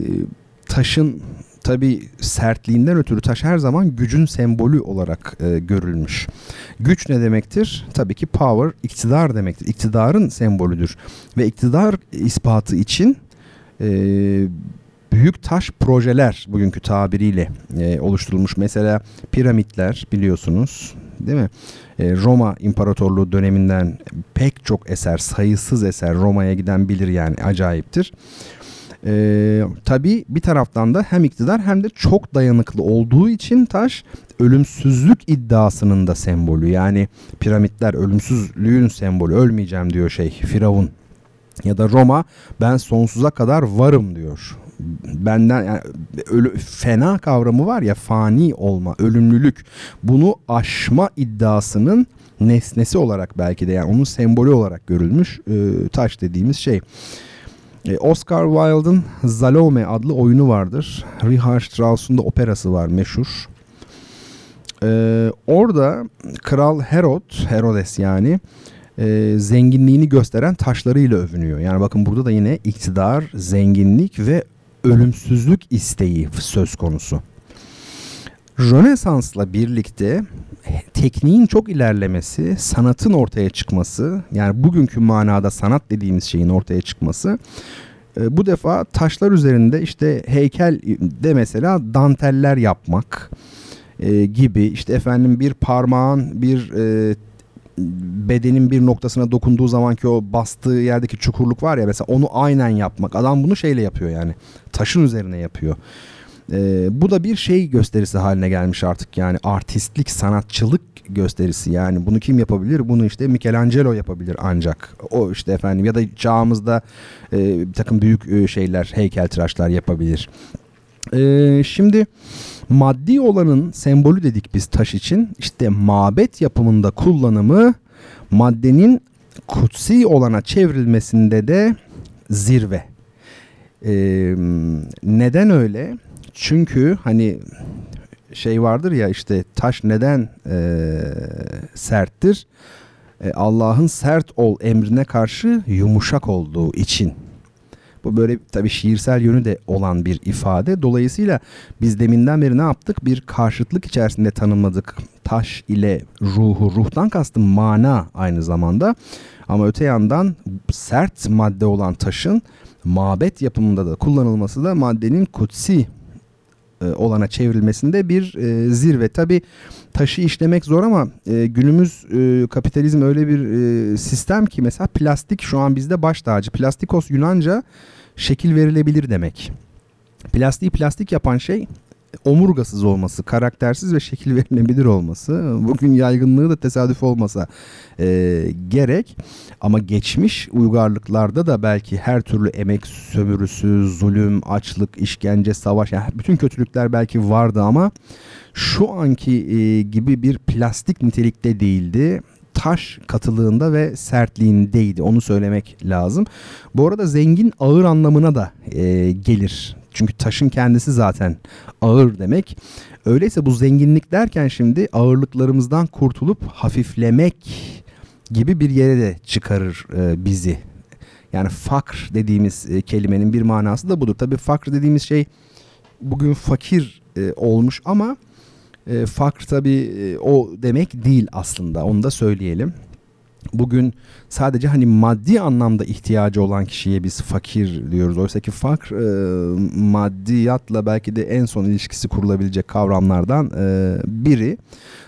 taşın tabii sertliğinden ötürü taş her zaman gücün sembolü olarak e, görülmüş. Güç ne demektir? Tabii ki power, iktidar demektir. İktidarın sembolüdür. Ve iktidar ispatı için e, büyük taş projeler bugünkü tabiriyle e, oluşturulmuş. Mesela piramitler biliyorsunuz değil mi? E, Roma İmparatorluğu döneminden pek çok eser, sayısız eser, Roma'ya giden bilir yani, acayiptir. Ee, tabii bir taraftan da hem iktidar hem de çok dayanıklı olduğu için taş ölümsüzlük iddiasının da sembolü. Yani piramitler ölümsüzlüğün sembolü, ölmeyeceğim diyor şey Firavun. Ya da Roma ben sonsuza kadar varım diyor. Benden yani ölü, fena kavramı var ya, fani olma, ölümlülük, bunu aşma iddiasının nesnesi olarak belki de yani onun sembolü olarak görülmüş e, taş dediğimiz şey. Oscar Wilde'ın Salome adlı oyunu vardır. Richard Strauss'un da operası var meşhur. Ee, orada Kral Herod, Herodes yani, e, zenginliğini gösteren taşlarıyla övünüyor. Yani bakın burada da yine iktidar, zenginlik ve ölümsüzlük isteği söz konusu. Rönesans'la birlikte tekniğin çok ilerlemesi, sanatın ortaya çıkması, yani bugünkü manada sanat dediğimiz şeyin ortaya çıkması, bu defa taşlar üzerinde işte heykel de mesela danteller yapmak gibi, işte efendim bir parmağın bir bedenin bir noktasına dokunduğu zamanki o bastığı yerdeki çukurluk var ya mesela, onu aynen yapmak. Adam bunu şeyle yapıyor yani, taşın üzerine yapıyor. Ee, bu da bir şey gösterisi haline gelmiş artık, yani artistlik, sanatçılık gösterisi. Yani bunu kim yapabilir? Bunu işte Michelangelo yapabilir ancak. O işte efendim ya da çağımızda e, bir takım büyük şeyler, heykeltıraşlar yapabilir. Ee, şimdi maddi olanın sembolü dedik biz taş için. İşte mabet yapımında kullanımı, maddenin kutsi olana çevrilmesinde de zirve. Ee, neden öyle? Çünkü hani şey vardır ya, işte taş neden e, serttir? E, Allah'ın sert ol emrine karşı yumuşak olduğu için. Bu böyle tabii şiirsel yönü de olan bir ifade. Dolayısıyla biz deminden beri ne yaptık? Bir karşıtlık içerisinde tanımladık. Taş ile ruhu, ruhtan kastım mana aynı zamanda. Ama öte yandan sert madde olan taşın mabet yapımında da kullanılması da maddenin kutsi olana çevrilmesinde bir e, zirve. Tabii taşı işlemek zor ama e, günümüz e, kapitalizm öyle bir e, sistem ki mesela plastik şu an bizde baş tacı. Plastikos Yunanca şekil verilebilir demek. Plastiği plastik yapan şey omurgasız olması, karaktersiz ve şekil verilebilir olması. Bugün yaygınlığı da tesadüf olmasa e, gerek. Ama geçmiş uygarlıklarda da belki her türlü emek sömürüsü, zulüm, açlık, işkence, savaş, yani bütün kötülükler belki vardı ama şu anki e, gibi bir plastik nitelikte değildi. Taş katılığında ve sertliğindeydi. Onu söylemek lazım. Bu arada zengin, ağır anlamına da e, gelir. Çünkü taşın kendisi zaten ağır demek. Öyleyse bu zenginlik derken şimdi ağırlıklarımızdan kurtulup hafiflemek gibi bir yere de çıkarır bizi. Yani fakr dediğimiz kelimenin bir manası da budur. Tabii fakr dediğimiz şey bugün fakir olmuş ama fakr tabii o demek değil aslında. Onu da söyleyelim. Bugün sadece hani maddi anlamda ihtiyacı olan kişiye biz fakir diyoruz. Oysa ki fakr e, maddiyatla belki de en son ilişkisi kurulabilecek kavramlardan e, biri.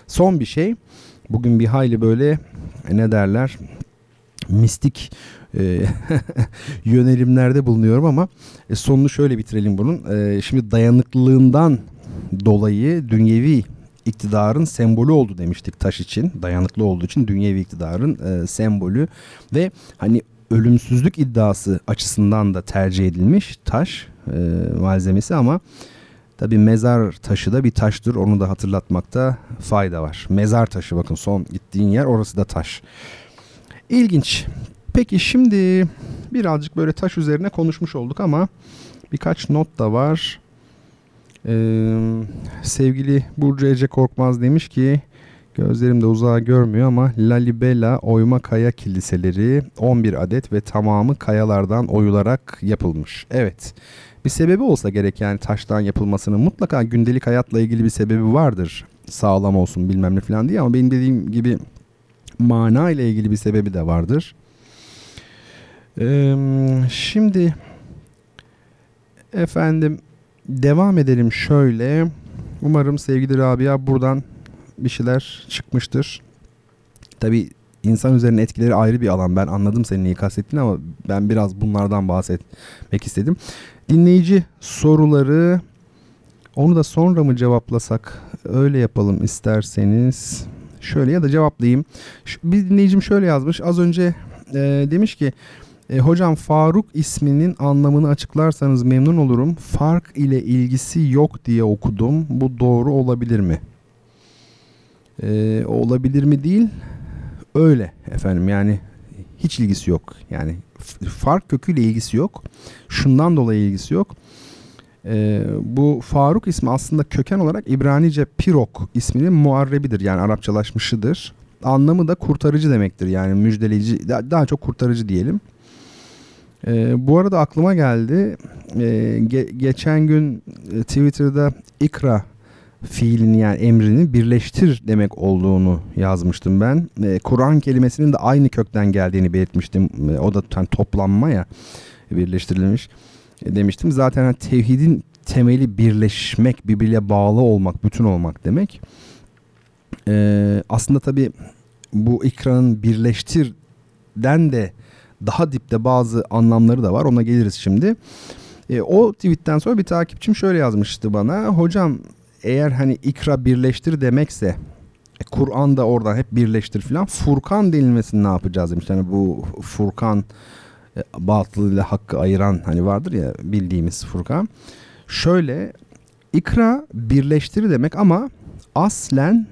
Son bir şey. Bugün bir hayli böyle e, ne derler mistik e, yönelimlerde bulunuyorum ama e, sonunu şöyle bitirelim bunun. E, şimdi dayanıklılığından dolayı dünyevi iktidarın sembolü oldu demiştik taş için. Dayanıklı olduğu için dünyevi iktidarın e, sembolü ve hani ölümsüzlük iddiası açısından da tercih edilmiş taş e, malzemesi ama tabii mezar taşı da bir taştır. Onu da hatırlatmakta fayda var. Mezar taşı, bakın son gittiğin yer, orası da taş. İlginç. Peki şimdi birazcık böyle taş üzerine konuşmuş olduk ama birkaç not da var. Ee, sevgili Burcu Ece Korkmaz demiş ki gözlerim de uzağa görmüyor ama Lalibela oyma kaya kiliseleri on bir adet ve tamamı kayalardan oyularak yapılmış. Evet, bir sebebi olsa gerek yani taştan yapılmasının, mutlaka gündelik hayatla ilgili bir sebebi vardır, sağlam olsun bilmem ne falan diye, ama benim dediğim gibi mana ile ilgili bir sebebi de vardır. Ee, şimdi efendim devam edelim şöyle. Umarım sevgili Rabia buradan bir şeyler çıkmıştır. Tabii insan üzerine etkileri ayrı bir alan. Ben anladım senin neyi kastettiğini ama ben biraz bunlardan bahsetmek istedim. Dinleyici soruları, onu da sonra mı cevaplasak? Öyle yapalım isterseniz. Şöyle ya da cevaplayayım. Bir dinleyicim şöyle yazmış. Az önce e, demiş ki E, hocam Faruk isminin anlamını açıklarsanız memnun olurum. Fark ile ilgisi yok diye okudum. Bu doğru olabilir mi? E, olabilir mi değil? Öyle efendim, yani hiç ilgisi yok. Yani fark köküyle ilgisi yok. Şundan dolayı ilgisi yok. E, bu Faruk ismi aslında köken olarak İbranice Pirok isminin muarrebidir. Yani Arapçalaşmışıdır. Anlamı da kurtarıcı demektir. Yani müjdeleyici, daha çok kurtarıcı diyelim. E, bu arada aklıma geldi. E, ge- geçen gün Twitter'da ikra fiilini, yani emrini birleştir demek olduğunu yazmıştım ben. E, Kur'an kelimesinin de aynı kökten geldiğini belirtmiştim. E, o da yani toplanma ya, birleştirilmiş e, demiştim. Zaten yani tevhidin temeli birleşmek, birbiriyle bağlı olmak, bütün olmak demek. E, aslında tabii bu ikranın birleştirden de daha dipte bazı anlamları da var. Ona geliriz şimdi. E, o tweetten sonra bir takipçim şöyle yazmıştı bana. Hocam eğer hani ikra birleştir demekse e, Kur'an'da oradan hep birleştir filan. Furkan denilmesini ne yapacağız demiş. Yani bu Furkan e, batılı ile hakkı ayıran hani vardır ya, bildiğimiz Furkan. Şöyle, ikra birleştir demek ama aslen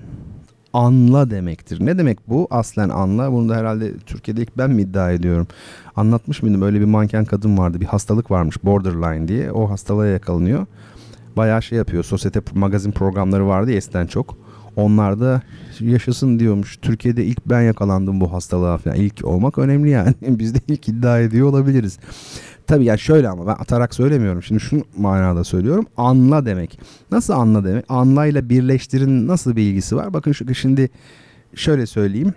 anla demektir. Ne demek bu? Aslen anla. Bunu da herhalde Türkiye'de ilk ben mi iddia ediyorum? Anlatmış mıydım? Öyle bir manken kadın vardı. Bir hastalık varmış, borderline diye. O hastalığa yakalanıyor. Bayağı şey yapıyor. Sosyete magazin programları vardı ya eskiden çok. Onlar da yaşasın diyormuş. Türkiye'de ilk ben yakalandım bu hastalığa falan. İlk olmak önemli yani. Biz de ilk iddia ediyor olabiliriz. Tabii ya yani şöyle, ama ben atarak söylemiyorum. Şimdi şu manada söylüyorum. Anla demek. Nasıl anla demek? Anlayla birleştirin nasıl bir ilgisi var? Bakın şu, şimdi şöyle söyleyeyim.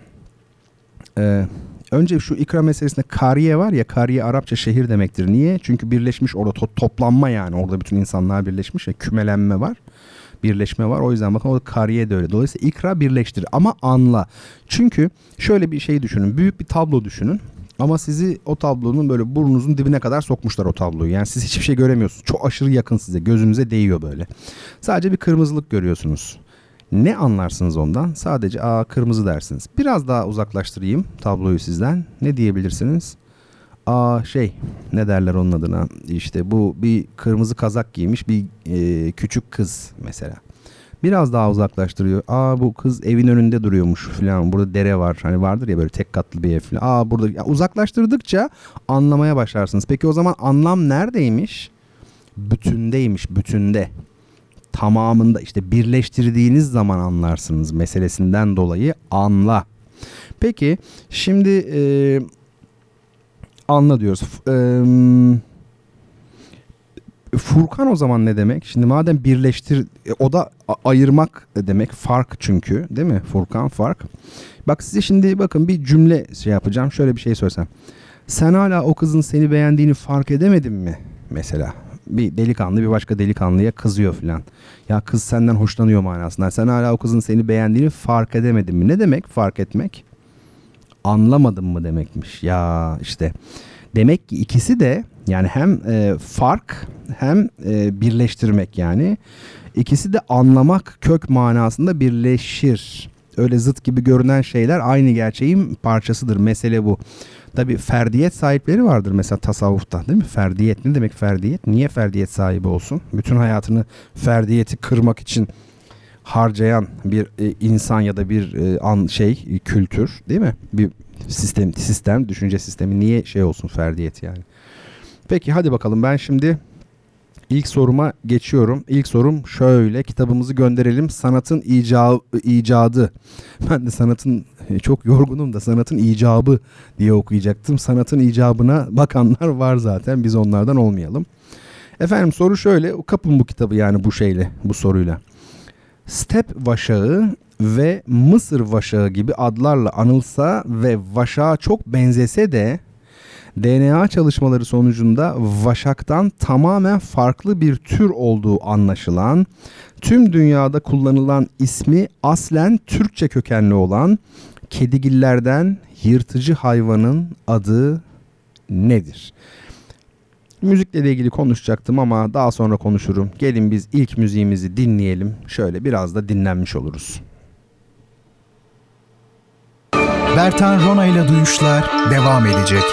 Ee, önce şu ikra meselesinde kariye var ya. Kariye Arapça şehir demektir. Niye? Çünkü birleşmiş orada to- toplanma yani. Orada bütün insanlar birleşmiş. Ya, kümelenme var. Birleşme var. O yüzden bakın o kariye de öyle. Dolayısıyla ikra birleştir ama anla. Çünkü şöyle bir şey düşünün. Büyük bir tablo düşünün. Ama sizi o tablonun böyle burnunuzun dibine kadar sokmuşlar o tabloyu. Yani siz hiçbir şey göremiyorsunuz. Çok aşırı yakın size. Gözünüze değiyor böyle. Sadece bir kırmızılık görüyorsunuz. Ne anlarsınız ondan? Sadece aa kırmızı dersiniz. Biraz daha uzaklaştırayım tabloyu sizden. Ne diyebilirsiniz? Aa şey ne derler onun adına? İşte bu bir kırmızı kazak giymiş bir e, küçük kız mesela. Biraz daha uzaklaştırıyor. Aa bu kız evin önünde duruyormuş falan. Burada dere var. Hani vardır ya böyle tek katlı bir ev falan. Aa burada ya, uzaklaştırdıkça anlamaya başlarsınız. Peki o zaman anlam neredeymiş? Bütündeymiş, bütünde. Tamamında işte birleştirdiğiniz zaman anlarsınız meselesinden dolayı anla. Peki şimdi e, anla diyoruz. Eee Furkan o zaman ne demek? Şimdi madem birleştir, o da ayırmak demek. Fark çünkü, değil mi? Furkan fark. Bak size şimdi bakın bir cümle şey yapacağım. Şöyle bir şey söylesem. Sen hala o kızın seni beğendiğini fark edemedin mi? Mesela bir delikanlı bir başka delikanlıya kızıyor filan. Ya kız senden hoşlanıyor manasında. Sen hala o kızın seni beğendiğini fark edemedin mi? Ne demek fark etmek? Anlamadın mı demekmiş. Ya işte. Demek ki ikisi de yani hem e, fark hem e, birleştirmek yani. İkisi de anlamak kök manasında birleşir. Öyle zıt gibi görünen şeyler aynı gerçeğin parçasıdır. Mesele bu. Tabii ferdiyet sahipleri vardır mesela tasavvufta, değil mi? Ferdiyet ne demek ferdiyet? Niye ferdiyet sahibi olsun? Bütün hayatını ferdiyeti kırmak için harcayan bir e, insan ya da bir e, an şey kültür, değil mi? Bir sistem sistem düşünce sistemi niye şey olsun ferdiyet yani? Peki hadi bakalım ben şimdi ilk soruma geçiyorum. İlk sorum şöyle, kitabımızı gönderelim. Sanatın icabı, icadı. Ben de sanatın çok yorgunum da sanatın icabı diye okuyacaktım. Sanatın icabına bakanlar var zaten, biz onlardan olmayalım. Efendim soru şöyle, kapın bu kitabı yani bu şeyle, bu soruyla. Step vaşağı ve Mısır vaşağı gibi adlarla anılsa ve vaşağa çok benzese de D N A çalışmaları sonucunda vaşaktan tamamen farklı bir tür olduğu anlaşılan, tüm dünyada kullanılan ismi aslen Türkçe kökenli olan kedigillerden yırtıcı hayvanın adı nedir? Müzikle ilgili konuşacaktım ama daha sonra konuşurum. Gelin biz ilk müziğimizi dinleyelim. Şöyle biraz da dinlenmiş oluruz. Bertan Rona ile Duyuşlar devam edecek.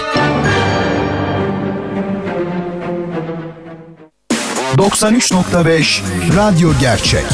doksan üç nokta beş Radyo Gerçek.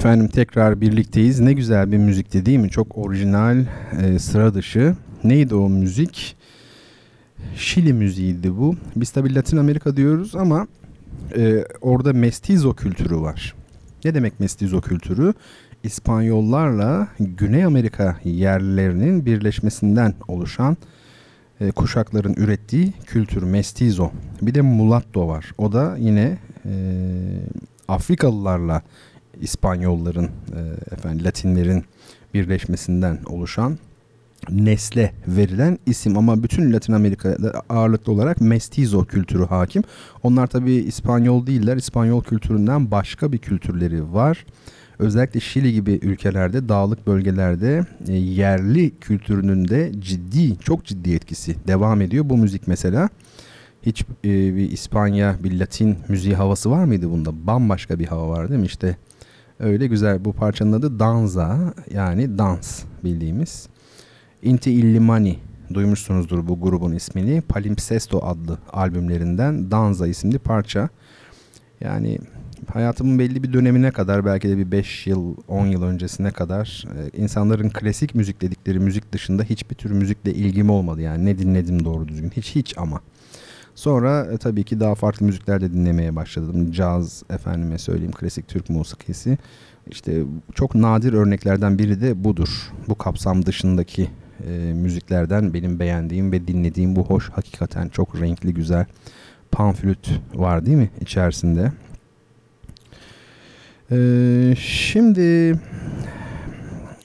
Efendim tekrar birlikteyiz. Ne güzel bir müzikti değil mi? Çok orijinal, e, sıra dışı. Neydi o müzik? Şili müziğiydi bu. Biz tabii Latin Amerika diyoruz ama e, orada mestizo kültürü var. Ne demek mestizo kültürü? İspanyollarla Güney Amerika yerlilerinin birleşmesinden oluşan e, kuşakların ürettiği kültür mestizo. Bir de mulatto var. O da yine e, Afrikalılarla İspanyolların, e, efendim Latinlerin birleşmesinden oluşan nesle verilen isim. Ama bütün Latin Amerika'da ağırlıklı olarak mestizo kültürü hakim. Onlar tabii İspanyol değiller. İspanyol kültüründen başka bir kültürleri var. Özellikle Şili gibi ülkelerde, dağlık bölgelerde e, yerli kültürünün de ciddi, çok ciddi etkisi devam ediyor. Bu müzik mesela hiç e, bir İspanya, bir Latin müziği havası var mıydı bunda? Bambaşka bir hava var değil mi? İşte öyle güzel. Bu parçanın adı Danza, yani dans bildiğimiz. Inti Illimani, duymuşsunuzdur bu grubun ismini. Palimpsesto adlı albümlerinden Danza isimli parça. Yani hayatımın belli bir dönemine kadar, belki de bir beş yıl on yıl öncesine kadar insanların klasik müzik dedikleri müzik dışında hiçbir tür müzikle ilgim olmadı. Yani ne dinledim doğru düzgün? Hiç hiç ama. Sonra tabii ki daha farklı müzikler de dinlemeye başladım. Caz, efendime söyleyeyim klasik Türk musikisi. İşte çok nadir örneklerden biri de budur. Bu kapsam dışındaki e, müziklerden benim beğendiğim ve dinlediğim bu hoş, hakikaten çok renkli, güzel panflüt var değil mi içerisinde? Ee, şimdi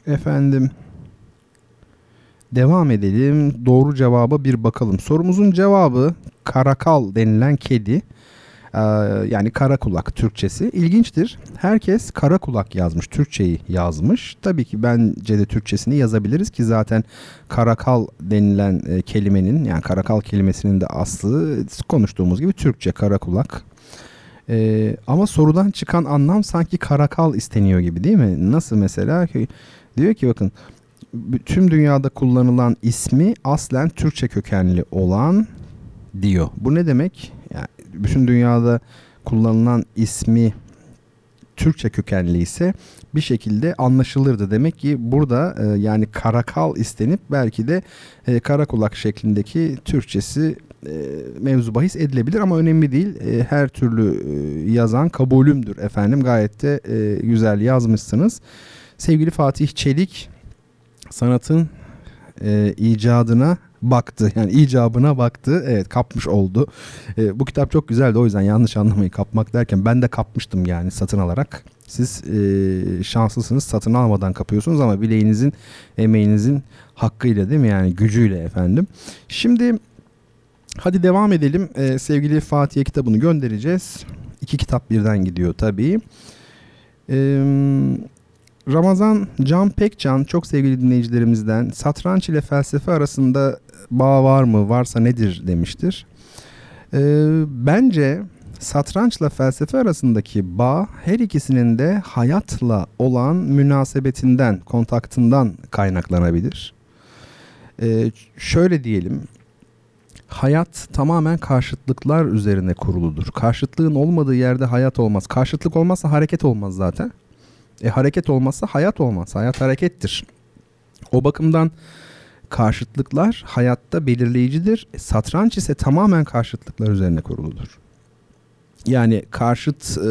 efendim devam edelim. Doğru cevaba bir bakalım. Sorumuzun cevabı karakal denilen kedi. Yani karakulak Türkçesi. İlginçtir. Herkes karakulak yazmış. Türkçeyi yazmış. Tabii ki bence de Türkçesini yazabiliriz ki zaten karakal denilen kelimenin, yani karakal kelimesinin de aslı konuştuğumuz gibi Türkçe karakulak. Ee, ama sorudan çıkan anlam sanki karakal isteniyor gibi değil mi? Nasıl mesela? Diyor ki bakın, tüm dünyada kullanılan ismi aslen Türkçe kökenli olan diyor. Bu ne demek? Yani bütün dünyada kullanılan ismi Türkçe kökenli ise bir şekilde anlaşılırdı. Demek ki burada e, yani karakal istenip belki de e, karakulak şeklindeki Türkçesi e, mevzu bahis edilebilir ama önemli değil. E, her türlü e, yazan kabulümdür efendim. Gayet de e, güzel yazmışsınız. Sevgili Fatih Çelik sanatın e, icadına baktı. Yani icabına baktı. Evet, kapmış oldu. E, bu kitap çok güzeldi. O yüzden yanlış anlamayı, kapmak derken ben de kapmıştım yani satın alarak. Siz e, şanslısınız, satın almadan kapıyorsunuz ama bileğinizin, emeğinizin hakkıyla değil mi? Yani gücüyle efendim. Şimdi hadi devam edelim. E, sevgili Fatih'e kitabını göndereceğiz. İki kitap birden gidiyor tabii. Eee... Ramazan Can Pekcan çok sevgili dinleyicilerimizden satranç ile felsefe arasında bağ var mı, varsa nedir demiştir. Ee, bence satrançla felsefe arasındaki bağ her ikisinin de hayatla olan münasebetinden, kontaktından kaynaklanabilir. Ee, şöyle diyelim, hayat tamamen karşıtlıklar üzerine kuruludur. Karşıtlığın olmadığı yerde hayat olmaz. Karşıtlık olmazsa hareket olmaz zaten. E, hareket olmazsa hayat olmaz. Hayat harekettir. O bakımdan karşıtlıklar hayatta belirleyicidir. E, satranç ise tamamen karşıtlıklar üzerine kuruludur. Yani karşıt e,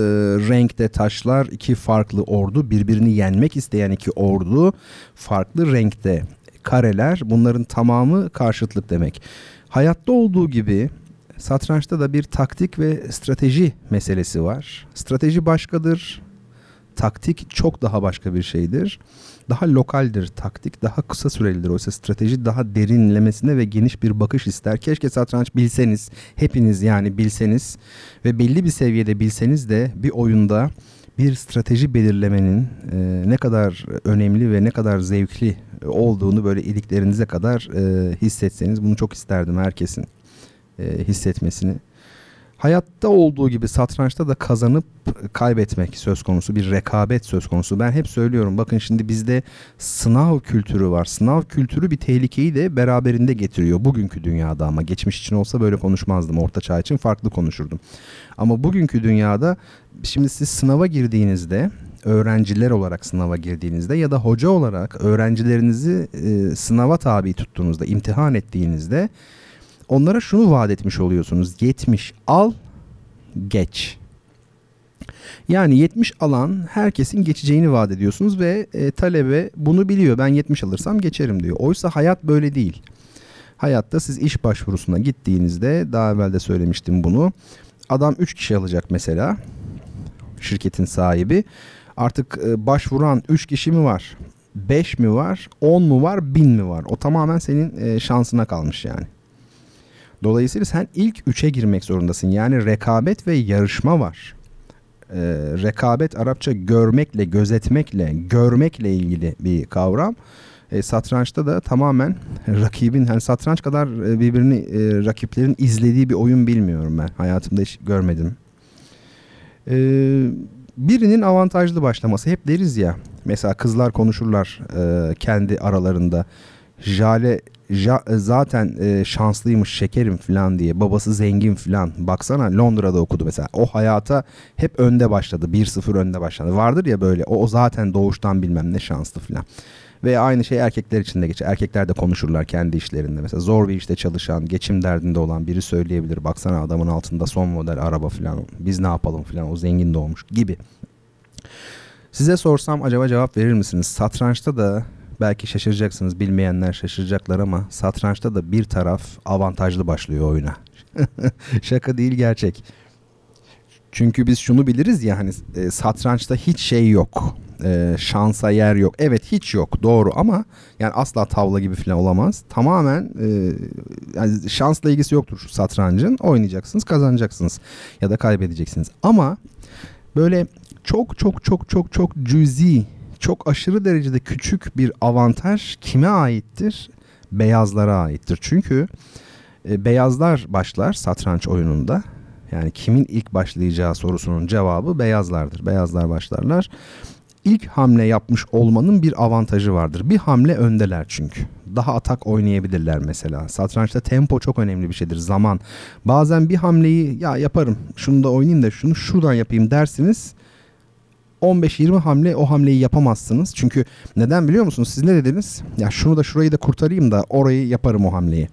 renkte taşlar, iki farklı ordu, birbirini yenmek isteyen iki ordu, farklı renkte kareler, bunların tamamı karşıtlık demek. Hayatta olduğu gibi satrançta da bir taktik ve strateji meselesi var. Strateji başkadır. Taktik çok daha başka bir şeydir. Daha lokaldir taktik, daha kısa sürelidir. Oysa strateji daha derinlemesine ve geniş bir bakış ister. Keşke satranç bilseniz, hepiniz yani bilseniz ve belli bir seviyede bilseniz de bir oyunda bir strateji belirlemenin e, ne kadar önemli ve ne kadar zevkli olduğunu böyle iliklerinize kadar e, hissetseniz. Bunu çok isterdim herkesin e, hissetmesini. Hayatta olduğu gibi satrançta da kazanıp kaybetmek söz konusu, bir rekabet söz konusu. Ben hep söylüyorum, bakın şimdi bizde sınav kültürü var. Sınav kültürü bir tehlikeyi de beraberinde getiriyor bugünkü dünyada, ama geçmiş için olsa böyle konuşmazdım. Orta çağ için farklı konuşurdum. Ama bugünkü dünyada şimdi siz sınava girdiğinizde öğrenciler olarak sınava girdiğinizde ya da hoca olarak öğrencilerinizi e, sınava tabi tuttuğunuzda, imtihan ettiğinizde onlara şunu vaat etmiş oluyorsunuz. yetmiş al, geç. Yani yetmiş alan herkesin geçeceğini vaat ediyorsunuz ve e, talebe bunu biliyor. Ben yetmiş alırsam geçerim diyor. Oysa hayat böyle değil. Hayatta siz iş başvurusuna gittiğinizde, daha evvel de söylemiştim bunu. Adam üç kişi alacak mesela, şirketin sahibi. Artık e, başvuran üç kişi mi var, beş mi var, on mu var, bin mi var? O tamamen senin e, şansına kalmış yani. Dolayısıyla sen ilk üçe girmek zorundasın. Yani rekabet ve yarışma var. E, rekabet Arapça görmekle, gözetmekle, görmekle ilgili bir kavram. E, satrançta da tamamen rakibin, yani satranç kadar birbirini e, rakiplerin izlediği bir oyun bilmiyorum ben. Hayatımda hiç görmedim. E, birinin avantajlı başlaması. Hep deriz ya, mesela kızlar konuşurlar e, kendi aralarında. Jale ja, zaten e, şanslıymış şekerim falan diye. Babası zengin falan. Baksana Londra'da okudu mesela. O hayata hep önde başladı. bir sıfır önde başladı. Vardır ya böyle. O, o zaten doğuştan bilmem ne şanslı falan. Ve aynı şey erkekler için de geçer. Erkekler de konuşurlar kendi işlerinde. Mesela zor bir işte çalışan, geçim derdinde olan biri söyleyebilir. Baksana adamın altında son model araba falan. Biz ne yapalım falan, o zengin doğmuş gibi. Size sorsam acaba cevap verir misiniz? Satrançta da belki şaşıracaksınız, bilmeyenler şaşıracaklar ama satrançta da bir taraf avantajlı başlıyor oyuna. Şaka değil, gerçek. Çünkü biz şunu biliriz ya, hani e, satrançta hiç şey yok. Ee, şansa yer yok. Evet, hiç yok. Doğru ama yani asla tavla gibi falan olamaz. Tamamen e, yani şansla ilgisi yoktur şu satrancın. Oynayacaksınız, kazanacaksınız ya da kaybedeceksiniz. Ama böyle çok çok çok çok çok cüzi, çok aşırı derecede küçük bir avantaj kime aittir? Beyazlara aittir. Çünkü e, beyazlar başlar satranç oyununda. Yani kimin ilk başlayacağı sorusunun cevabı beyazlardır. Beyazlar başlarlar. İlk hamle yapmış olmanın bir avantajı vardır. Bir hamle öndeler çünkü. Daha atak oynayabilirler mesela. Satrançta tempo çok önemli bir şeydir. Zaman. Bazen bir hamleyi ya yaparım, şunu da oynayayım da şunu şuradan yapayım dersiniz. on beş yirmi hamle o hamleyi yapamazsınız. Çünkü neden biliyor musunuz? Siz ne dediniz? Ya şunu da şurayı da kurtarayım da orayı yaparım o hamleyi.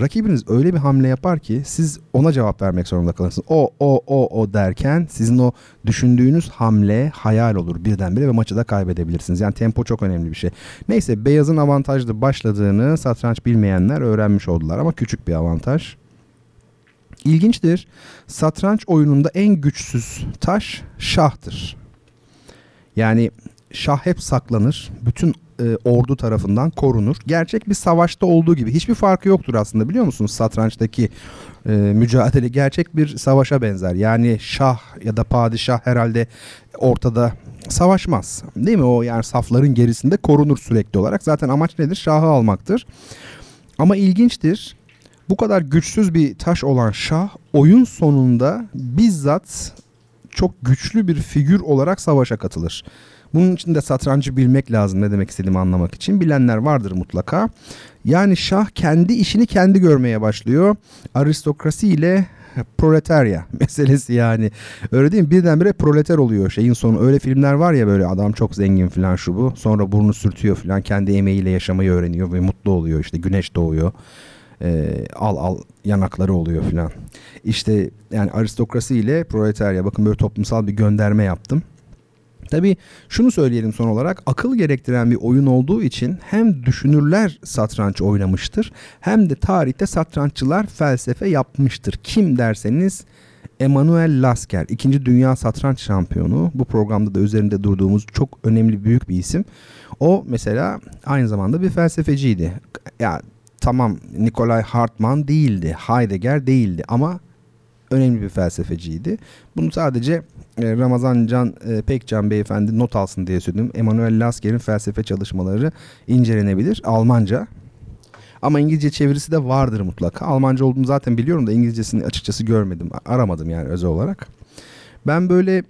Rakibiniz öyle bir hamle yapar ki siz ona cevap vermek zorunda kalırsınız. O, o, o, o derken sizin o düşündüğünüz hamle hayal olur birdenbire ve maçı da kaybedebilirsiniz. Yani tempo çok önemli bir şey. Neyse, beyazın avantajlı başladığını satranç bilmeyenler öğrenmiş oldular ama küçük bir avantaj. İlginçtir. Satranç oyununda en güçsüz taş şahtır. Yani şah hep saklanır. Bütün ordu tarafından korunur. Gerçek bir savaşta olduğu gibi. Hiçbir farkı yoktur aslında, biliyor musunuz? Satrançtaki e, mücadele gerçek bir savaşa benzer. Yani şah ya da padişah herhalde ortada savaşmaz. Değil mi? O yani safların gerisinde korunur sürekli olarak. Zaten amaç nedir? Şahı almaktır. Ama ilginçtir. Bu kadar güçsüz bir taş olan şah oyun sonunda bizzat çok güçlü bir figür olarak savaşa katılır. Bunun için de satrancı bilmek lazım, ne demek istediğimi anlamak için. Bilenler vardır mutlaka. Yani şah kendi işini kendi görmeye başlıyor. Aristokrasi ile proletarya meselesi yani. Öyle değil mi? Birdenbire proleter oluyor şeyin sonu. Öyle filmler var ya, böyle adam çok zengin falan şu bu. Sonra burnu sürtüyor falan. Kendi emeğiyle yaşamayı öğreniyor ve mutlu oluyor. İşte güneş doğuyor. Ee, al al yanakları oluyor falan. İşte yani aristokrasi ile proletarya. Bakın böyle toplumsal bir gönderme yaptım. Tabii şunu söyleyelim son olarak, akıl gerektiren bir oyun olduğu için hem düşünürler satranç oynamıştır hem de tarihte satranççılar felsefe yapmıştır. Kim derseniz Emanuel Lasker, ikinci Dünya Satranç Şampiyonu, bu programda da üzerinde durduğumuz çok önemli büyük bir isim. O mesela aynı zamanda bir felsefeciydi. Ya tamam, Nikolay Hartmann değildi, Heidegger değildi ama önemli bir felsefeciydi. Bunu sadece Ramazan Can Pekcan beyefendi not alsın diye söyledim. Emanuel Lasker'in felsefe çalışmaları incelenebilir. Almanca. Ama İngilizce çevirisi de vardır mutlaka. Almanca olduğunu zaten biliyorum da İngilizcesini açıkçası görmedim. Aramadım yani özel olarak. Ben böyle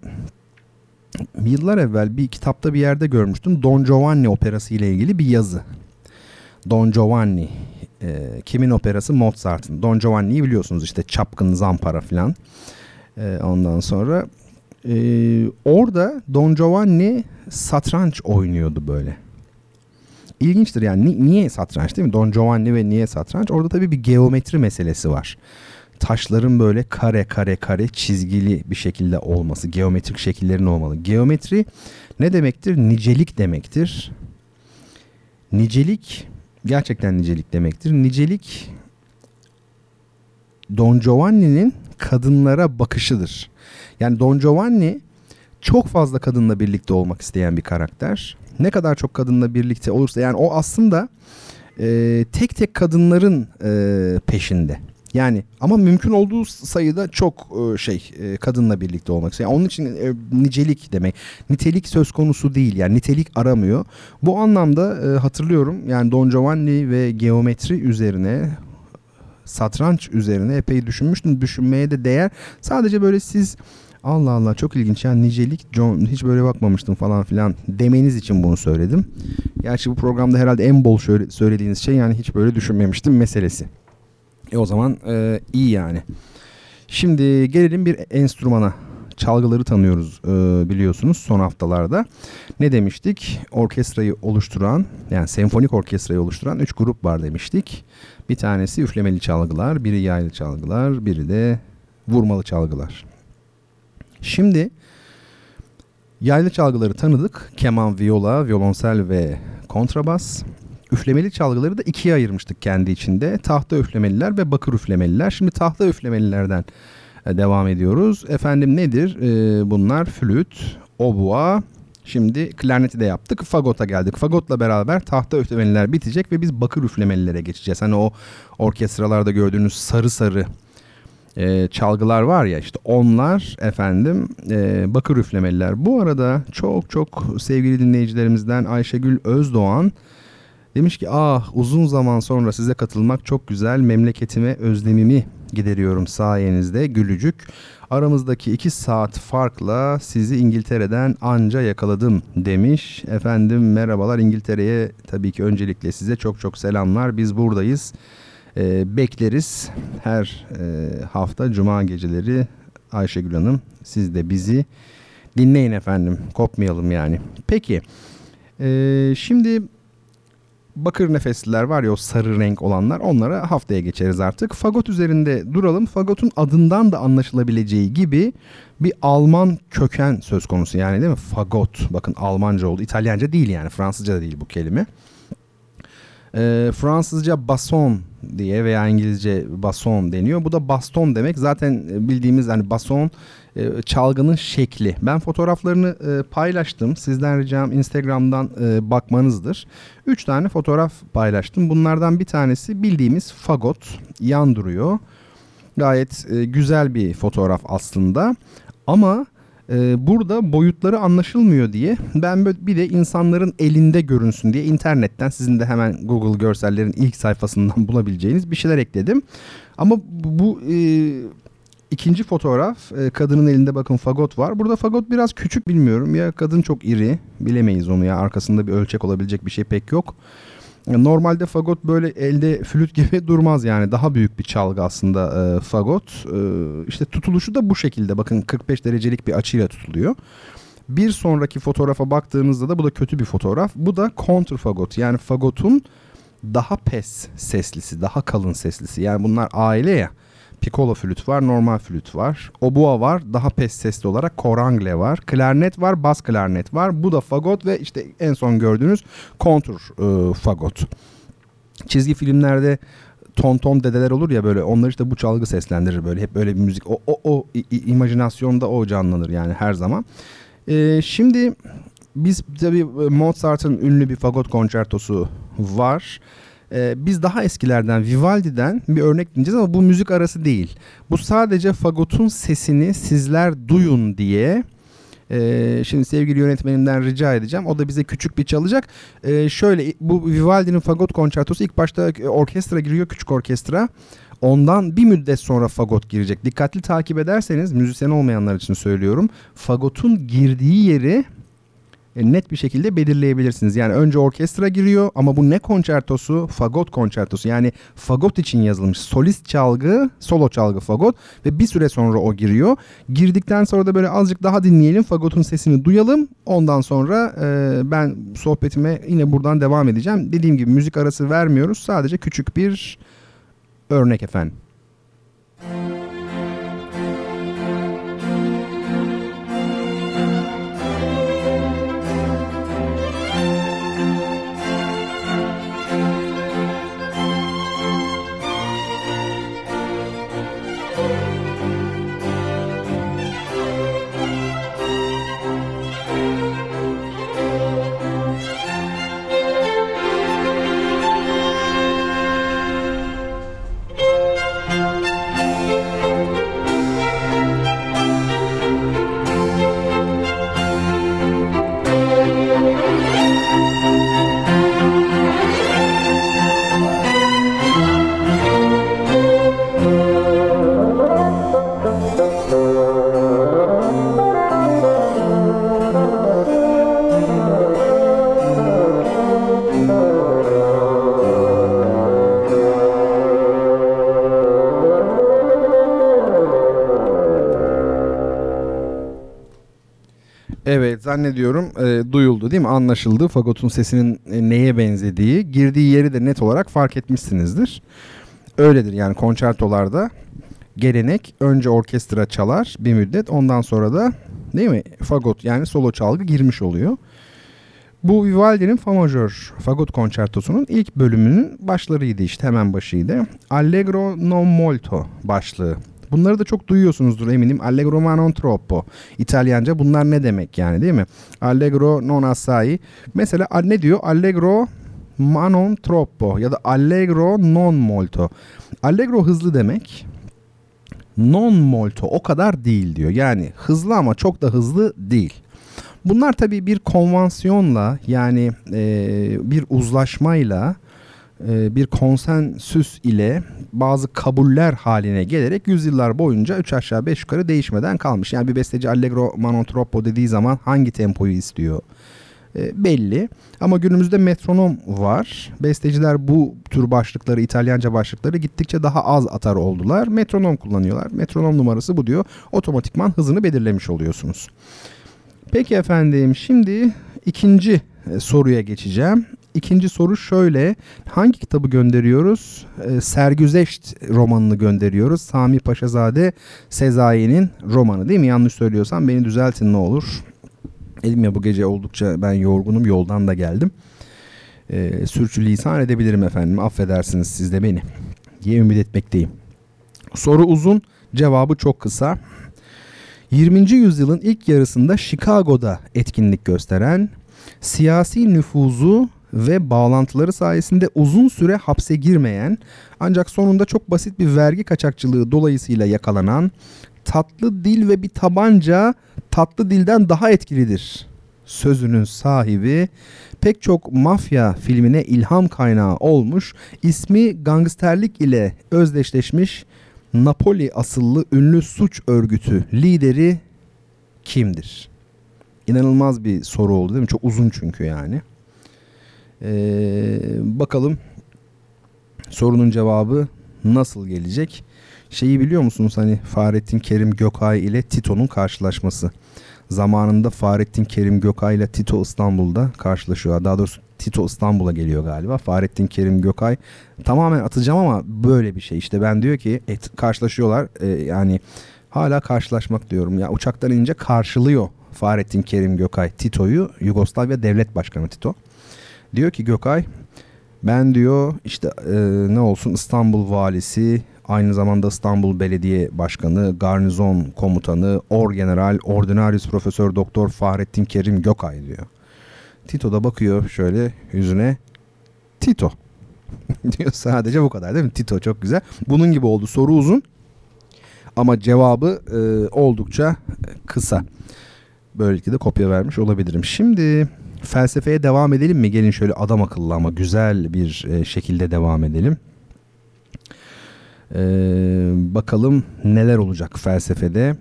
yıllar evvel bir kitapta bir yerde görmüştüm. Don Giovanni operası ile ilgili bir yazı. Don Giovanni. E, kimin operası? Mozart'ın. Don Giovanni'yi biliyorsunuz işte, Çapkın, Zampara filan. E, ondan sonra Ee, orada Don Giovanni satranç oynuyordu böyle. İlginçtir yani ni- niye satranç değil mi? Don Giovanni ve niye satranç? Orada tabii bir geometri meselesi var. Taşların böyle kare kare kare çizgili bir şekilde olması, geometrik şekillerin olmalı. Geometri ne demektir? Nicelik demektir. Nicelik gerçekten nicelik demektir. Nicelik Don Giovanni'nin kadınlara bakışıdır. Yani Don Giovanni çok fazla kadınla birlikte olmak isteyen bir karakter. Ne kadar çok kadınla birlikte olursa yani o aslında e, tek tek kadınların e, peşinde. Yani ama mümkün olduğu sayıda çok e, şey e, kadınla birlikte olmak istiyor. Yani onun için e, nicelik demek. Nitelik söz konusu değil yani nitelik aramıyor. Bu anlamda e, hatırlıyorum yani Don Giovanni ve geometri üzerine... Satranç üzerine epey düşünmüştüm. Düşünmeye de değer. Sadece böyle siz Allah Allah çok ilginç yani nicelik hiç böyle bakmamıştım falan filan demeniz için bunu söyledim. Gerçi bu programda herhalde en bol söylediğiniz şey yani hiç böyle düşünmemiştim meselesi. E o zaman e, iyi yani. Şimdi gelelim bir enstrümana. Çalgıları tanıyoruz e, biliyorsunuz son haftalarda. Ne demiştik? Orkestrayı oluşturan yani senfonik orkestrayı oluşturan üç grup var demiştik. Bir tanesi üflemeli çalgılar, biri yaylı çalgılar, biri de vurmalı çalgılar. Şimdi yaylı çalgıları tanıdık. Keman, viola, violonsel ve kontrabas. Üflemeli çalgıları da ikiye ayırmıştık kendi içinde. Tahta üflemeliler ve bakır üflemeliler. Şimdi tahta üflemelilerden devam ediyoruz. Efendim nedir? Ee, bunlar flüt, obua, şimdi klarneti de yaptık. Fagota geldik. Fagotla beraber tahta üflemeliler bitecek ve biz bakır üflemelilere geçeceğiz. Hani o orkestralarda gördüğünüz sarı sarı e, çalgılar var ya işte onlar efendim e, bakır üflemeliler. Bu arada çok çok sevgili dinleyicilerimizden Ayşegül Özdoğan demiş ki ah uzun zaman sonra size katılmak çok güzel. Memleketime özlemimi gideriyorum sayenizde gülücük. Aramızdaki iki saat farkla sizi İngiltere'den anca yakaladım demiş. Efendim merhabalar İngiltere'ye tabii ki öncelikle size çok çok selamlar. Biz buradayız. Ee, bekleriz. Her e, hafta cuma geceleri Ayşegül Hanım siz de bizi dinleyin efendim. Kopmayalım yani. Peki. Ee, şimdi... Bakır nefesliler var ya o sarı renk olanlar onlara haftaya geçeriz artık. Fagot üzerinde duralım. Fagot'un adından da anlaşılabileceği gibi bir Alman köken söz konusu yani değil mi? Fagot bakın Almanca oldu. İtalyanca değil yani Fransızca da değil bu kelime. E, Fransızca basson diye veya İngilizce basson deniyor. Bu da baston demek. Zaten bildiğimiz hani basson e, çalgının şekli. Ben fotoğraflarını e, paylaştım. Sizden ricam Instagram'dan e, bakmanızdır. Üç tane fotoğraf paylaştım. Bunlardan bir tanesi bildiğimiz fagot yan duruyor. Gayet e, güzel bir fotoğraf aslında. Ama burada boyutları anlaşılmıyor diye ben böyle bir de insanların elinde görünsün diye internetten sizin de hemen Google görsellerin ilk sayfasından bulabileceğiniz bir şeyler ekledim. Ama bu e, ikinci fotoğraf e, kadının elinde bakın fagot var. Burada fagot biraz küçük bilmiyorum ya kadın çok iri bilemeyiz onu ya arkasında bir ölçek olabilecek bir şey pek yok. Normalde fagot böyle elde flüt gibi durmaz yani daha büyük bir çalgı aslında e, fagot. E, işte tutuluşu da bu şekilde bakın kırk beş derecelik bir açıyla tutuluyor. Bir sonraki fotoğrafa baktığınızda da bu da kötü bir fotoğraf. Bu da kontrfagot yani fagotun daha pes seslisi daha kalın seslisi yani bunlar aile ya. Piccolo flüt var, normal flüt var. Obua var, daha pes sesli olarak korangle var. Klarnet var, bas klarnet var. Bu da fagot ve işte en son gördüğünüz kontur e, fagot. Çizgi filmlerde ton ton dedeler olur ya böyle. Onlar işte bu çalgı seslendirir böyle. Hep böyle bir müzik. O o o i, i, imajinasyonda o canlanır yani her zaman. E, şimdi biz tabii Mozart'ın ünlü bir fagot konçertosu var. Biz daha eskilerden Vivaldi'den bir örnek dinleyeceğiz ama bu müzik arası değil. Bu sadece fagotun sesini sizler duyun diye. Ee, şimdi sevgili yönetmenimden rica edeceğim. O da bize küçük bir çalacak. Ee, şöyle bu Vivaldi'nin fagot konçertosu ilk başta orkestra giriyor küçük orkestra. Ondan bir müddet sonra fagot girecek. Dikkatli takip ederseniz müzisyen olmayanlar için söylüyorum. Fagotun girdiği yeri e, net bir şekilde belirleyebilirsiniz. Yani önce orkestra giriyor ama bu ne konçertosu? Fagot konçertosu. Yani fagot için yazılmış. Solist çalgı, solo çalgı fagot ve bir süre sonra o giriyor. Girdikten sonra da böyle azıcık daha dinleyelim. Fagotun sesini duyalım. Ondan sonra e, ben sohbetime yine buradan devam edeceğim. Dediğim gibi müzik arası vermiyoruz. Sadece küçük bir örnek efendim. Evet, zannediyorum e, duyuldu değil mi? Anlaşıldı. Fagotun sesinin e, neye benzediği, girdiği yeri de net olarak fark etmişsinizdir. Öyledir yani konçertolarda gelenek önce orkestra çalar bir müddet, ondan sonra da değil mi? Fagot yani solo çalgı girmiş oluyor. Bu Vivaldi'nin Fa Majör Fagot Konçertosu'nun ilk bölümünün başlarıydı işte, hemen başıydı. Allegro non molto başlığı. Bunları da çok duyuyorsunuzdur eminim. Allegro ma non troppo. İtalyanca bunlar ne demek yani değil mi? Allegro non assai. Mesela ne diyor? Allegro ma non troppo ya da allegro non molto. Allegro hızlı demek. Non molto o kadar değil diyor. Yani hızlı ama çok da hızlı değil. Bunlar tabii bir konvansiyonla yani e, bir uzlaşmayla bir konsensüs ile bazı kabuller haline gelerek yüzyıllar boyunca üç aşağı beş yukarı değişmeden kalmış. Yani bir besteci allegro ma non troppo dediği zaman hangi tempoyu istiyor e, belli. Ama günümüzde metronom var. Besteciler bu tür başlıkları, İtalyanca başlıkları gittikçe daha az atar oldular. Metronom kullanıyorlar. Metronom numarası bu diyor. Otomatikman hızını belirlemiş oluyorsunuz. Peki efendim, şimdi ikinci soruya geçeceğim. İkinci soru şöyle. Hangi kitabı gönderiyoruz? E, Sergüzeşt romanını gönderiyoruz. Sami Paşazade Sezai'nin romanı değil mi? Yanlış söylüyorsam beni düzeltin ne olur. Dedim ya bu gece oldukça ben yorgunum. Yoldan da geldim. E, sürçülisan edebilirim efendim. Affedersiniz siz de beni diye ümit etmekteyim. Soru uzun, cevabı çok kısa. yirminci yüzyılın ilk yarısında Chicago'da etkinlik gösteren, siyasi nüfuzu ve bağlantıları sayesinde uzun süre hapse girmeyen ancak sonunda çok basit bir vergi kaçakçılığı dolayısıyla yakalanan, tatlı dil ve bir tabanca tatlı dilden daha etkilidir sözünün sahibi, pek çok mafya filmine ilham kaynağı olmuş, ismi gangsterlik ile özdeşleşmiş Napoli asıllı ünlü suç örgütü lideri kimdir? İnanılmaz bir soru oldu değil mi? Çok uzun çünkü yani. Ee, bakalım sorunun cevabı nasıl gelecek? Şeyi biliyor musunuz, hani Fahrettin Kerim Gökay ile Tito'nun karşılaşması. Zamanında Fahrettin Kerim Gökay ile Tito İstanbul'da karşılaşıyor. Daha doğrusu Tito İstanbul'a geliyor galiba. Fahrettin Kerim Gökay, tamamen atacağım ama böyle bir şey işte, ben diyor ki et, karşılaşıyorlar e, yani hala karşılaşmak diyorum ya, uçaktan inince karşılıyor Fahrettin Kerim Gökay Tito'yu, Yugoslavya Devlet Başkanı Tito. Diyor ki Gökay, ben diyor işte e, ne olsun İstanbul valisi, aynı zamanda İstanbul Belediye Başkanı, garnizon komutanı, orgeneral, ordinarius profesör doktor Fahrettin Kerim Gökay diyor. Tito da bakıyor şöyle yüzüne, Tito diyor, sadece bu kadar değil mi? Tito, çok güzel. Bunun gibi oldu, soru uzun ama cevabı e, oldukça kısa. Böylelikle de kopya vermiş olabilirim. Şimdi felsefeye devam edelim mi? Gelin şöyle adam akıllı ama güzel bir şekilde devam edelim. Ee, bakalım neler olacak felsefede.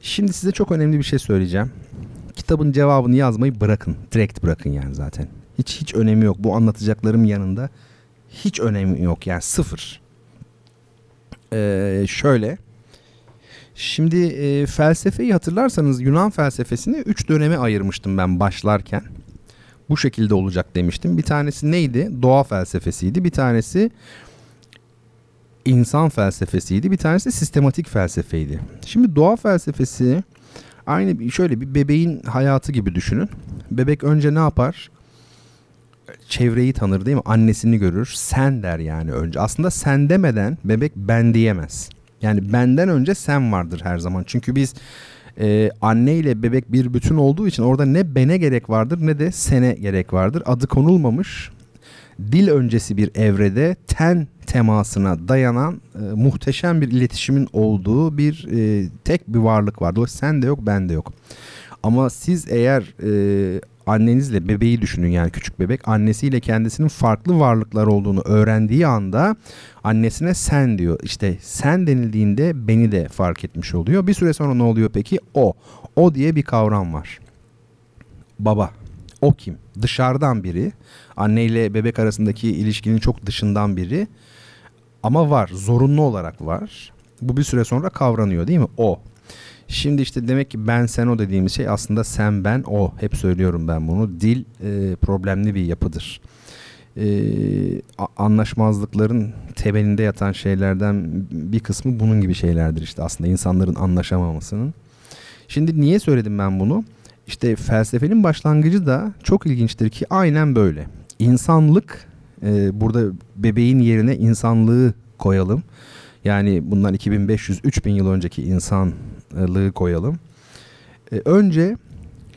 Şimdi size çok önemli bir şey söyleyeceğim. kitabın cevabını yazmayı bırakın. Direkt bırakın yani zaten. Hiç hiç önemi yok. Bu anlatacaklarım yanında hiç önemi yok. Yani sıfır. Ee, şöyle. Şimdi e, felsefeyi hatırlarsanız Yunan felsefesini üç döneme ayırmıştım ben başlarken. Bu şekilde olacak demiştim. Bir tanesi neydi? Doğa felsefesiydi. Bir tanesi insan felsefesiydi. Bir tanesi sistematik felsefeydi. Şimdi doğa felsefesi aynı şöyle bir bebeğin hayatı gibi düşünün. Bebek önce ne yapar? Çevreyi tanır değil mi? Annesini görür. Sen der yani önce. Aslında sen demeden bebek ben diyemez. Yani benden önce sen vardır her zaman. Çünkü biz e, anne ile bebek bir bütün olduğu için orada ne bene gerek vardır ne de sene gerek vardır. Adı konulmamış dil öncesi bir evrede ten temasına dayanan e, muhteşem bir iletişimin olduğu bir e, tek bir varlık var. Dolayısıyla sen de yok, ben de yok. Ama siz eğer e, annenizle bebeği düşünün yani küçük bebek annesiyle kendisinin farklı varlıklar olduğunu öğrendiği anda annesine sen diyor. İşte sen denildiğinde beni de fark etmiş oluyor. Bir süre sonra ne oluyor peki? O. O diye bir kavram var. Baba. O kim? Dışarıdan biri. Anne ile bebek arasındaki ilişkinin çok dışından biri. Ama var. Zorunlu olarak var. Bu bir süre sonra kavranıyor değil mi? O. Şimdi işte demek ki ben sen o dediğimiz şey aslında sen ben o. Hep söylüyorum ben bunu. Dil e, problemli bir yapıdır. E, anlaşmazlıkların temelinde yatan şeylerden bir kısmı bunun gibi şeylerdir işte aslında insanların anlaşamamasının. Şimdi niye söyledim ben bunu? İşte felsefenin başlangıcı da çok ilginçtir ki aynen böyle. İnsanlık e, burada bebeğin yerine insanlığı koyalım. Yani bundan iki bin beş yüz üç bin yıl önceki insanlığı koyalım. E, önce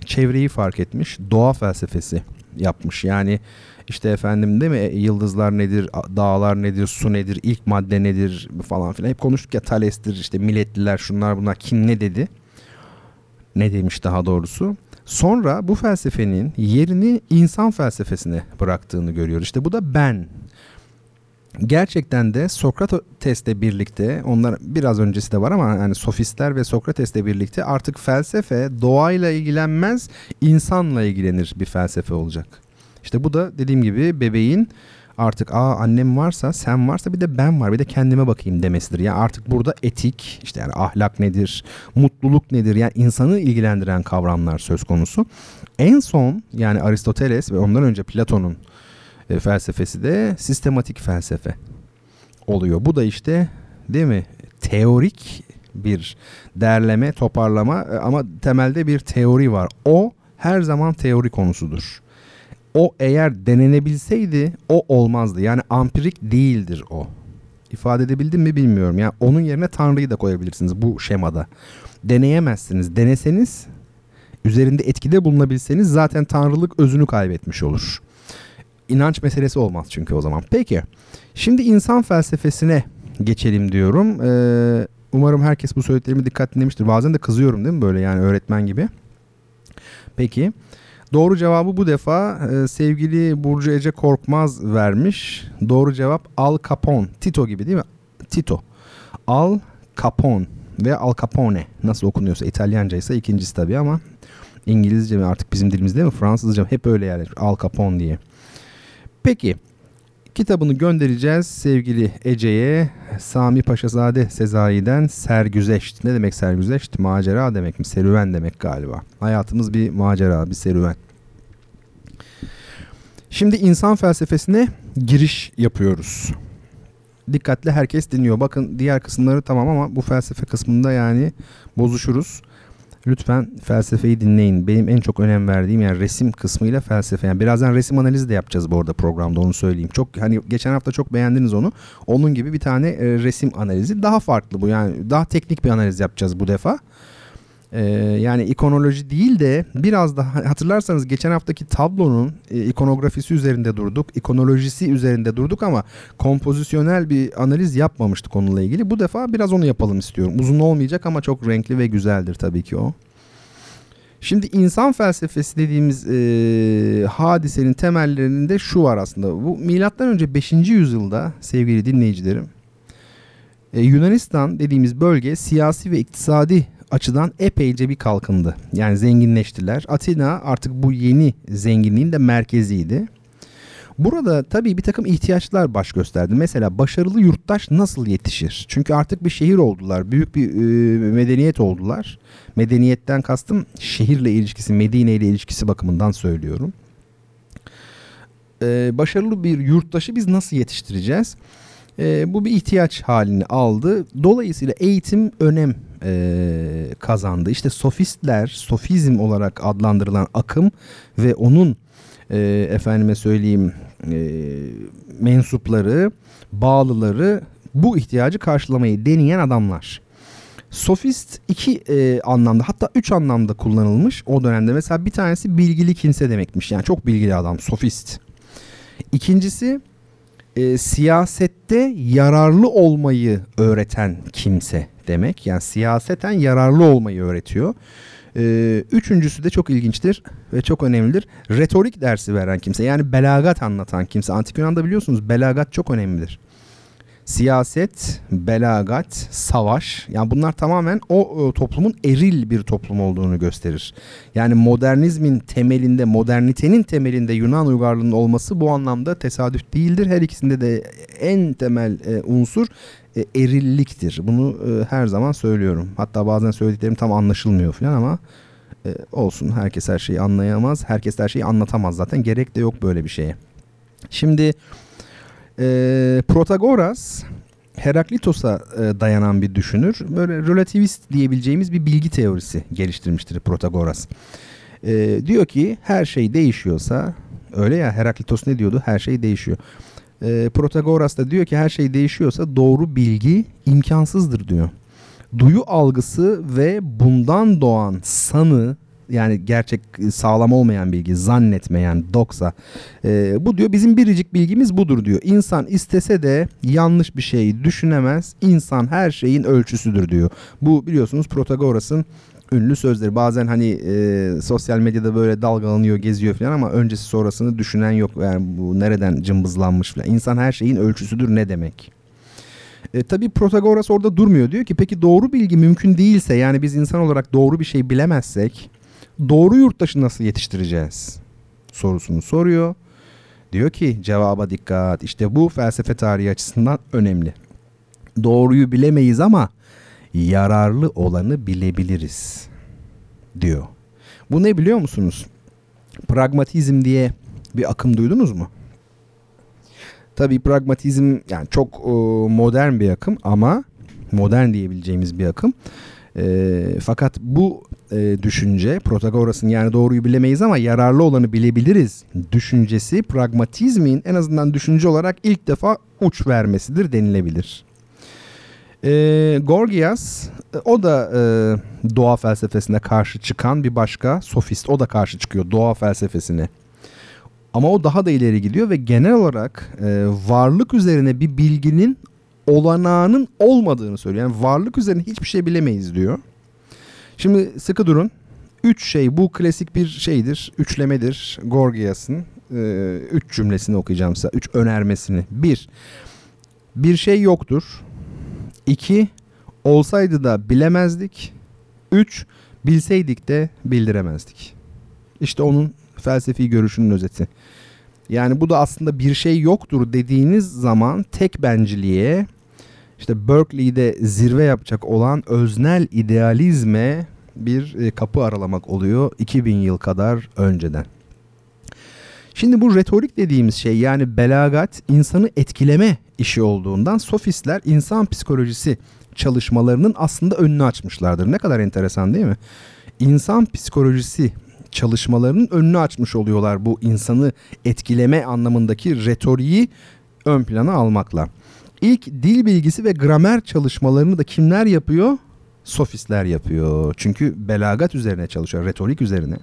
çevreyi fark etmiş, doğa felsefesi yapmış. Yani işte efendim değil mi yıldızlar nedir, dağlar nedir, su nedir, ilk madde nedir falan filan. Hep konuştuk ya Thales'tir, işte milletliler şunlar bunlar kim ne dedi, ne demiş daha doğrusu. Sonra bu felsefenin yerini insan felsefesine bıraktığını görüyoruz. İşte bu da ben. Gerçekten de Sokrates'le birlikte onlar biraz öncesi de var ama yani sofistler ve Sokrates'le birlikte artık felsefe doğayla ilgilenmez, insanla ilgilenir bir felsefe olacak. İşte bu da dediğim gibi bebeğin artık aa annem varsa, sen varsa bir de ben var, bir de kendime bakayım demesidir. Yani artık burada etik, işte yani ahlak nedir, mutluluk nedir? Yani insanı ilgilendiren kavramlar söz konusu. En son yani Aristoteles ve ondan önce Platon'un E, felsefesi de sistematik felsefe oluyor. Bu da işte değil mi? Teorik bir derleme, toparlama ama temelde bir teori var. O her zaman teori konusudur. O eğer denenebilseydi o olmazdı. Yani ampirik değildir o. İfade edebildim mi bilmiyorum. Yani onun yerine Tanrı'yı da koyabilirsiniz bu şemada. Deneyemezsiniz. Deneseniz, üzerinde etkide bulunabilseniz zaten tanrılık özünü kaybetmiş olur. İnanç meselesi olmaz çünkü o zaman. Peki. Şimdi insan felsefesine geçelim diyorum. Ee, umarım herkes bu söylediklerimi dikkatli dinlemiştir. Bazen de kızıyorum değil mi böyle yani öğretmen gibi. Peki. Doğru cevabı bu defa e, sevgili Burcu Ece Korkmaz vermiş. Doğru cevap Al Capone. Tito gibi değil mi? Tito. Al Capone ve Al Capone. Nasıl okunuyorsa İtalyancaysa ikincisi tabii ama İngilizce mi artık bizim dilimizde değil mi? Fransızca mı? Hep öyle yerler. Al Capone diye. Peki, kitabını göndereceğiz sevgili Ece'ye. Sami Paşazade Sezai'den Sergüzeşt. Ne demek Sergüzeşt? Macera demek mi? Serüven demek galiba. Hayatımız bir macera, bir serüven. Şimdi insan felsefesine giriş yapıyoruz. Dikkatli herkes dinliyor. Bakın diğer kısımları tamam ama bu felsefe kısmında yani bozuşuruz. Lütfen felsefeyi dinleyin. Benim en çok önem verdiğim yani resim kısmıyla felsefe. Yani birazdan resim analizi de yapacağız bu arada programda onu söyleyeyim. Çok hani geçen hafta çok beğendiniz onu. Onun gibi bir tane e, resim analizi daha farklı bu. Yani daha teknik bir analiz yapacağız bu defa. E, yani ikonoloji değil de biraz daha hatırlarsanız geçen haftaki tablonun e, ikonografisi üzerinde durduk. İkonolojisi üzerinde durduk ama kompozisyonel bir analiz yapmamıştık onunla ilgili. Bu defa biraz onu yapalım istiyorum. Uzun olmayacak ama çok renkli ve güzeldir tabii ki o. Şimdi insan felsefesi dediğimiz e, hadisenin temellerinde şu var aslında. Bu milattan önce beşinci yüzyılda sevgili dinleyicilerim e, Yunanistan dediğimiz bölge siyasi ve iktisadi açıdan epeyce bir kalkındı. Yani zenginleştiler. Atina artık bu yeni zenginliğin de merkeziydi. Burada tabii bir takım ihtiyaçlar baş gösterdi. Mesela başarılı yurttaş nasıl yetişir? Çünkü artık bir şehir oldular. Büyük bir e, medeniyet oldular. Medeniyetten kastım şehirle ilişkisi, Medine ile ilişkisi bakımından söylüyorum. Ee, başarılı bir yurttaşı biz nasıl yetiştireceğiz? Ee, bu bir ihtiyaç halini aldı. Dolayısıyla eğitim önem e, kazandı. İşte sofistler, sofizm olarak adlandırılan akım ve onun e, efendime söyleyeyim e, mensupları, bağlıları bu ihtiyacı karşılamayı deneyen adamlar. Sofist iki e, anlamda hatta üç anlamda kullanılmış o dönemde. Mesela bir tanesi bilgili kimse demekmiş. Yani çok bilgili adam sofist. İkincisi e, siyasette yararlı olmayı öğreten kimse demek. Yani siyaseten yararlı olmayı öğretiyor. E, üçüncüsü de çok ilginçtir ve çok önemlidir. Retorik dersi veren kimse. Yani belagat anlatan kimse. Antik Yunan'da biliyorsunuz belagat çok önemlidir. Siyaset, belagat, savaş, yani bunlar tamamen o toplumun eril bir toplum olduğunu gösterir. Yani modernizmin temelinde, modernitenin temelinde Yunan uygarlığının olması bu anlamda tesadüf değildir. Her ikisinde de en temel unsur erilliktir. Bunu her zaman söylüyorum. Hatta bazen söylediklerim tam anlaşılmıyor falan ama olsun. Herkes her şeyi anlayamaz, herkes her şeyi anlatamaz zaten. Gerek de yok böyle bir şeye. Şimdi... E, Protagoras Heraklitos'a e, dayanan bir düşünür. Böyle relativist diyebileceğimiz bir bilgi teorisi geliştirmiştir Protagoras. E, diyor ki her şey değişiyorsa, öyle ya, Heraklitos ne diyordu? Her şey değişiyor. E, Protagoras da diyor ki her şey değişiyorsa doğru bilgi imkansızdır diyor. Duyu algısı ve bundan doğan sanı, yani gerçek sağlam olmayan bilgi, zannetmeyen doksa. E, bu diyor bizim biricik bilgimiz budur diyor. İnsan istese de yanlış bir şey düşünemez. İnsan her şeyin ölçüsüdür diyor. Bu biliyorsunuz Protagoras'ın ünlü sözleri. Bazen hani e, sosyal medyada böyle dalgalanıyor, geziyor falan ama öncesi sonrasını düşünen yok. Yani bu nereden cımbızlanmış falan. İnsan her şeyin ölçüsüdür ne demek? E, tabii Protagoras orada durmuyor. Diyor ki peki doğru bilgi mümkün değilse, yani biz insan olarak doğru bir şey bilemezsek doğru yurttaşı nasıl yetiştireceğiz sorusunu soruyor. Diyor ki cevaba dikkat. İşte bu felsefe tarihi açısından önemli. Doğruyu bilemeyiz ama yararlı olanı bilebiliriz diyor. Bu ne biliyor musunuz? Pragmatizm diye bir akım duydunuz mu? Tabii pragmatizm yani çok modern bir akım ama modern diyebileceğimiz bir akım. E, fakat bu e, düşünce Protagoras'ın, yani doğruyu bilemeyiz ama yararlı olanı bilebiliriz düşüncesi pragmatizmin en azından düşünce olarak ilk defa uç vermesidir denilebilir. E, Gorgias o da e, doğa felsefesine karşı çıkan bir başka sofist, o da karşı çıkıyor doğa felsefesine. Ama o daha da ileri gidiyor ve genel olarak e, varlık üzerine bir bilginin olanağının olmadığını söylüyor. Yani varlık üzerine hiçbir şey bilemeyiz diyor. Şimdi sıkı durun. Üç şey, bu klasik bir şeydir. Üçlemedir. Gorgias'ın e, üç cümlesini okuyacağım size. Üç önermesini. Bir, bir şey yoktur. İki, olsaydı da bilemezdik. Üç, bilseydik de bildiremezdik. İşte onun felsefi görüşünün özeti. Yani bu da aslında bir şey yoktur dediğiniz zaman tek benciliğe, İşte Berkeley'de zirve yapacak olan öznel idealizme bir kapı aralamak oluyor iki bin yıl kadar önceden. Şimdi bu retorik dediğimiz şey, yani belagat, insanı etkileme işi olduğundan sofistler insan psikolojisi çalışmalarının aslında önünü açmışlardır. Ne kadar enteresan değil mi? İnsan psikolojisi çalışmalarının önünü açmış oluyorlar bu insanı etkileme anlamındaki retoriği ön plana almakla. İlk dil bilgisi ve gramer çalışmalarını da kimler yapıyor? Sofistler yapıyor. Çünkü belagat üzerine çalışıyor, retorik üzerine.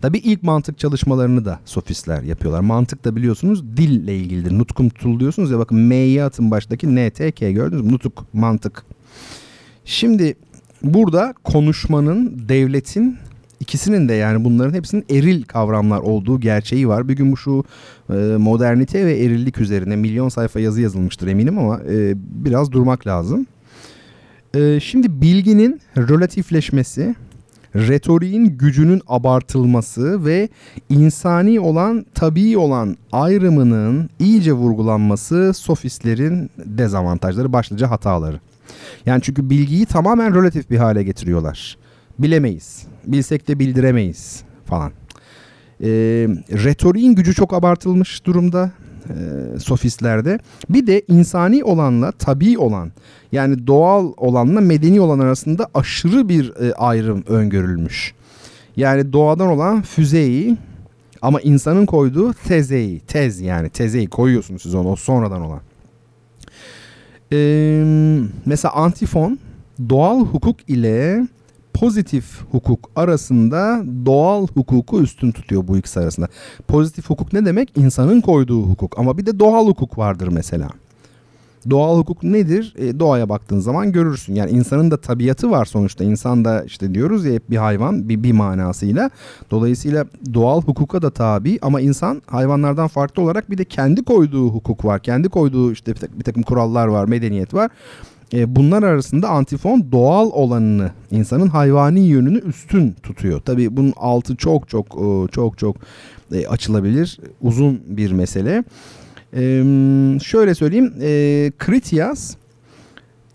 Tabii ilk mantık çalışmalarını da sofistler yapıyorlar. Mantık da biliyorsunuz dille ilgilidir. Nutkum tutul diyorsunuz ya, bakın M'yi atın baştaki N T K, gördünüz mü? Nutuk, mantık. Şimdi burada konuşmanın, devletin, İkisinin de, yani bunların hepsinin eril kavramlar olduğu gerçeği var. Bir gün bu şu e, modernite ve erillik üzerine milyon sayfa yazı yazılmıştır eminim ama e, biraz durmak lazım. Ee, şimdi bilginin relatifleşmesi, retoriğin gücünün abartılması ve insani olan, tabii olan ayrımının iyice vurgulanması sofistlerin dezavantajları, başlıca hataları. Yani çünkü bilgiyi tamamen relatif bir hale getiriyorlar. Bilemeyiz, bilsek de bildiremeyiz falan. E, retoriğin gücü çok abartılmış durumda e, sofistlerde. Bir de insani olanla tabii olan, yani doğal olanla medeni olan arasında aşırı bir e, ayrım öngörülmüş. Yani doğadan olan füzeyi ama insanın koyduğu tezeyi, tez yani tezeyi koyuyorsunuz siz ona, o sonradan olan. E, mesela Antifon, doğal hukuk ile pozitif hukuk arasında doğal hukuku üstün tutuyor bu ikisi arasında. Pozitif hukuk ne demek? İnsanın koyduğu hukuk. Ama bir de doğal hukuk vardır mesela. Doğal hukuk nedir? E, doğaya baktığın zaman görürsün. Yani insanın da tabiatı var sonuçta. İnsan da işte diyoruz ya hep bir hayvan bir, bir manasıyla. Dolayısıyla doğal hukuka da tabi ama insan hayvanlardan farklı olarak bir de kendi koyduğu hukuk var. Kendi koyduğu işte bir, tak- bir takım kurallar var, medeniyet var. Bunlar arasında Antifon doğal olanını, insanın hayvani yönünü üstün tutuyor. Tabii bunun altı çok çok çok çok açılabilir, uzun bir mesele. Şöyle söyleyeyim, Kritias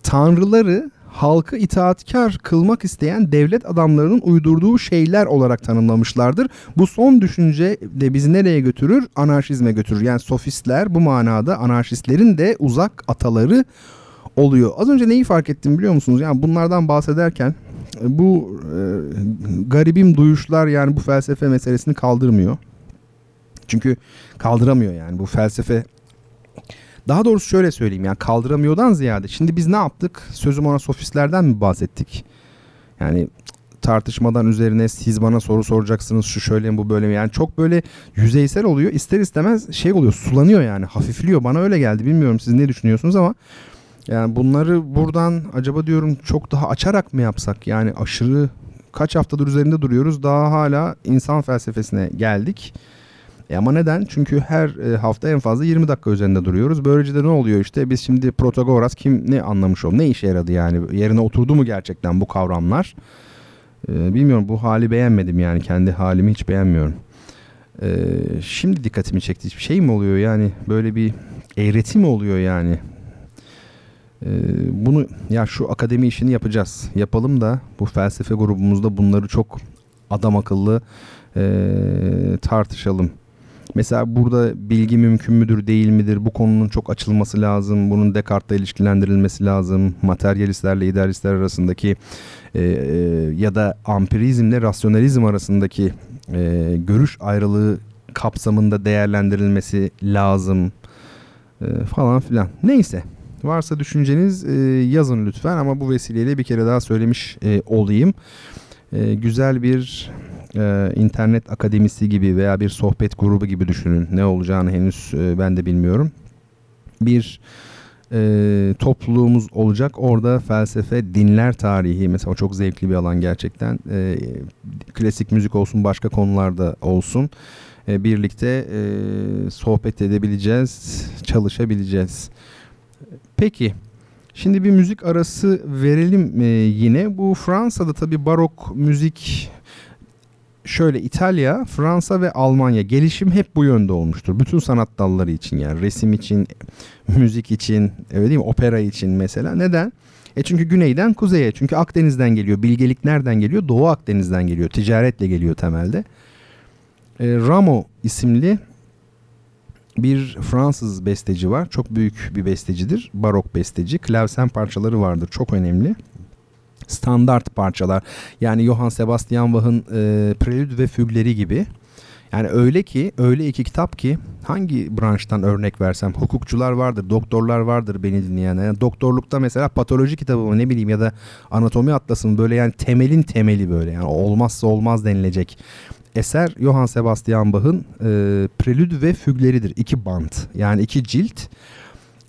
tanrıları halkı itaatkar kılmak isteyen devlet adamlarının uydurduğu şeyler olarak tanımlamışlardır. Bu son düşünce de bizi nereye götürür? Anarşizme götürür. Yani sofistler bu manada anarşistlerin de uzak ataları oluyor. Az önce neyi fark ettim biliyor musunuz? Yani bunlardan bahsederken bu e, garibim duyuşlar yani bu felsefe meselesini kaldırmıyor. Çünkü kaldıramıyor yani bu felsefe. Daha doğrusu şöyle söyleyeyim, yani kaldıramıyordan ziyade şimdi biz ne yaptık? Sözüm ona sofistlerden mi bahsettik? Yani tartışmadan üzerine siz bana soru soracaksınız, şu şöyle mi bu böyle mi, yani çok böyle yüzeysel oluyor. İster istemez şey oluyor, sulanıyor yani, hafifliyor. Bana öyle geldi, bilmiyorum siz ne düşünüyorsunuz ama yani bunları buradan acaba diyorum çok daha açarak mı yapsak? Yani aşırı kaç haftadır üzerinde duruyoruz, daha hala insan felsefesine geldik. E ama neden? Çünkü her hafta en fazla yirmi dakika üzerinde duruyoruz. Böylece de ne oluyor işte, biz şimdi Protagoras kim, ne anlamış oldu? Ne işe yaradı yani? Yerine oturdu mu gerçekten bu kavramlar? E, bilmiyorum, bu hali beğenmedim yani, kendi halimi hiç beğenmiyorum. E, şimdi dikkatimi çekti. Hiçbir şey mi oluyor yani, böyle bir eğreti mi oluyor yani? Bunu ya şu akademi işini yapacağız. Yapalım da bu felsefe grubumuzda bunları çok adam akıllı e, tartışalım. Mesela burada bilgi mümkün müdür değil midir? Bu konunun çok açılması lazım. Bunun Descartes'le ilişkilendirilmesi lazım. Materyalistlerle idealistler arasındaki e, e, ya da ampirizmle rasyonalizm arasındaki e, görüş ayrılığı kapsamında değerlendirilmesi lazım e, falan filan. Neyse. Varsa düşünceniz yazın lütfen, ama bu vesileyle bir kere daha söylemiş olayım. Güzel bir internet akademisi gibi veya bir sohbet grubu gibi düşünün. Ne olacağını henüz ben de bilmiyorum. Bir topluluğumuz olacak. Orada felsefe, dinler tarihi mesela, çok zevkli bir alan gerçekten. Klasik müzik olsun, başka konularda olsun. Birlikte sohbet edebileceğiz, çalışabileceğiz. Peki, şimdi bir müzik arası verelim e, yine. Bu Fransa'da tabii barok müzik, şöyle İtalya, Fransa ve Almanya gelişim hep bu yönde olmuştur. Bütün sanat dalları için yani, resim için, müzik için, öyle değil mi? Opera için mesela. Neden? E çünkü güneyden kuzeye, çünkü Akdeniz'den geliyor. Bilgelik nereden geliyor? Doğu Akdeniz'den geliyor. Ticaretle geliyor temelde. E, Rameau isimli bir Fransız besteci var. Çok büyük bir bestecidir. Barok besteci. Klavsen parçaları vardır. Çok önemli. Standart parçalar. Yani Johann Sebastian Bach'ın e, Prelüd ve Fügleri gibi. Yani öyle ki, öyle iki kitap ki, hangi branştan örnek versem, hukukçular vardır, doktorlar vardır beni dinleyen. Yani doktorlukta mesela patoloji kitabı mı ne bileyim, ya da anatomi atlasın, böyle yani temelin temeli böyle. Yani olmazsa olmaz denilecek eser Johann Sebastian Bach'ın e, Prelüd ve Fügleridir. İki bant, yani iki cilt.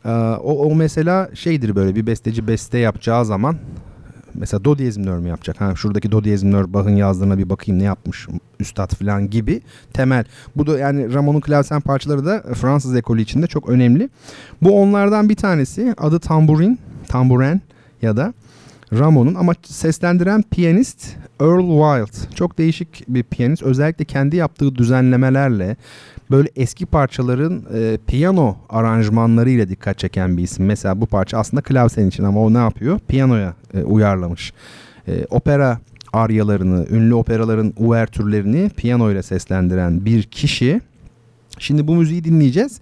E, o, o mesela şeydir, böyle bir besteci beste yapacağı zaman mesela do diyezminör mü yapacak? Ha, şuradaki do diyezminör Bach'ın yazdığına bir bakayım, ne yapmış üstad falan gibi temel. Bu da yani Rameau'nun klavsen parçaları da Fransız ekolü içinde çok önemli. Bu onlardan bir tanesi. Adı tamburin, tamburen ya da Ramon'un, ama seslendiren piyanist Earl Wild. Çok değişik bir piyanist. Özellikle kendi yaptığı düzenlemelerle, böyle eski parçaların e, piyano aranjmanlarıyla dikkat çeken bir isim. Mesela bu parça aslında klavsen için ama o ne yapıyor? Piyanoya e, uyarlamış. E, opera aryalarını, ünlü operaların uvertürlerini piyanoyla seslendiren bir kişi. Şimdi bu müziği dinleyeceğiz.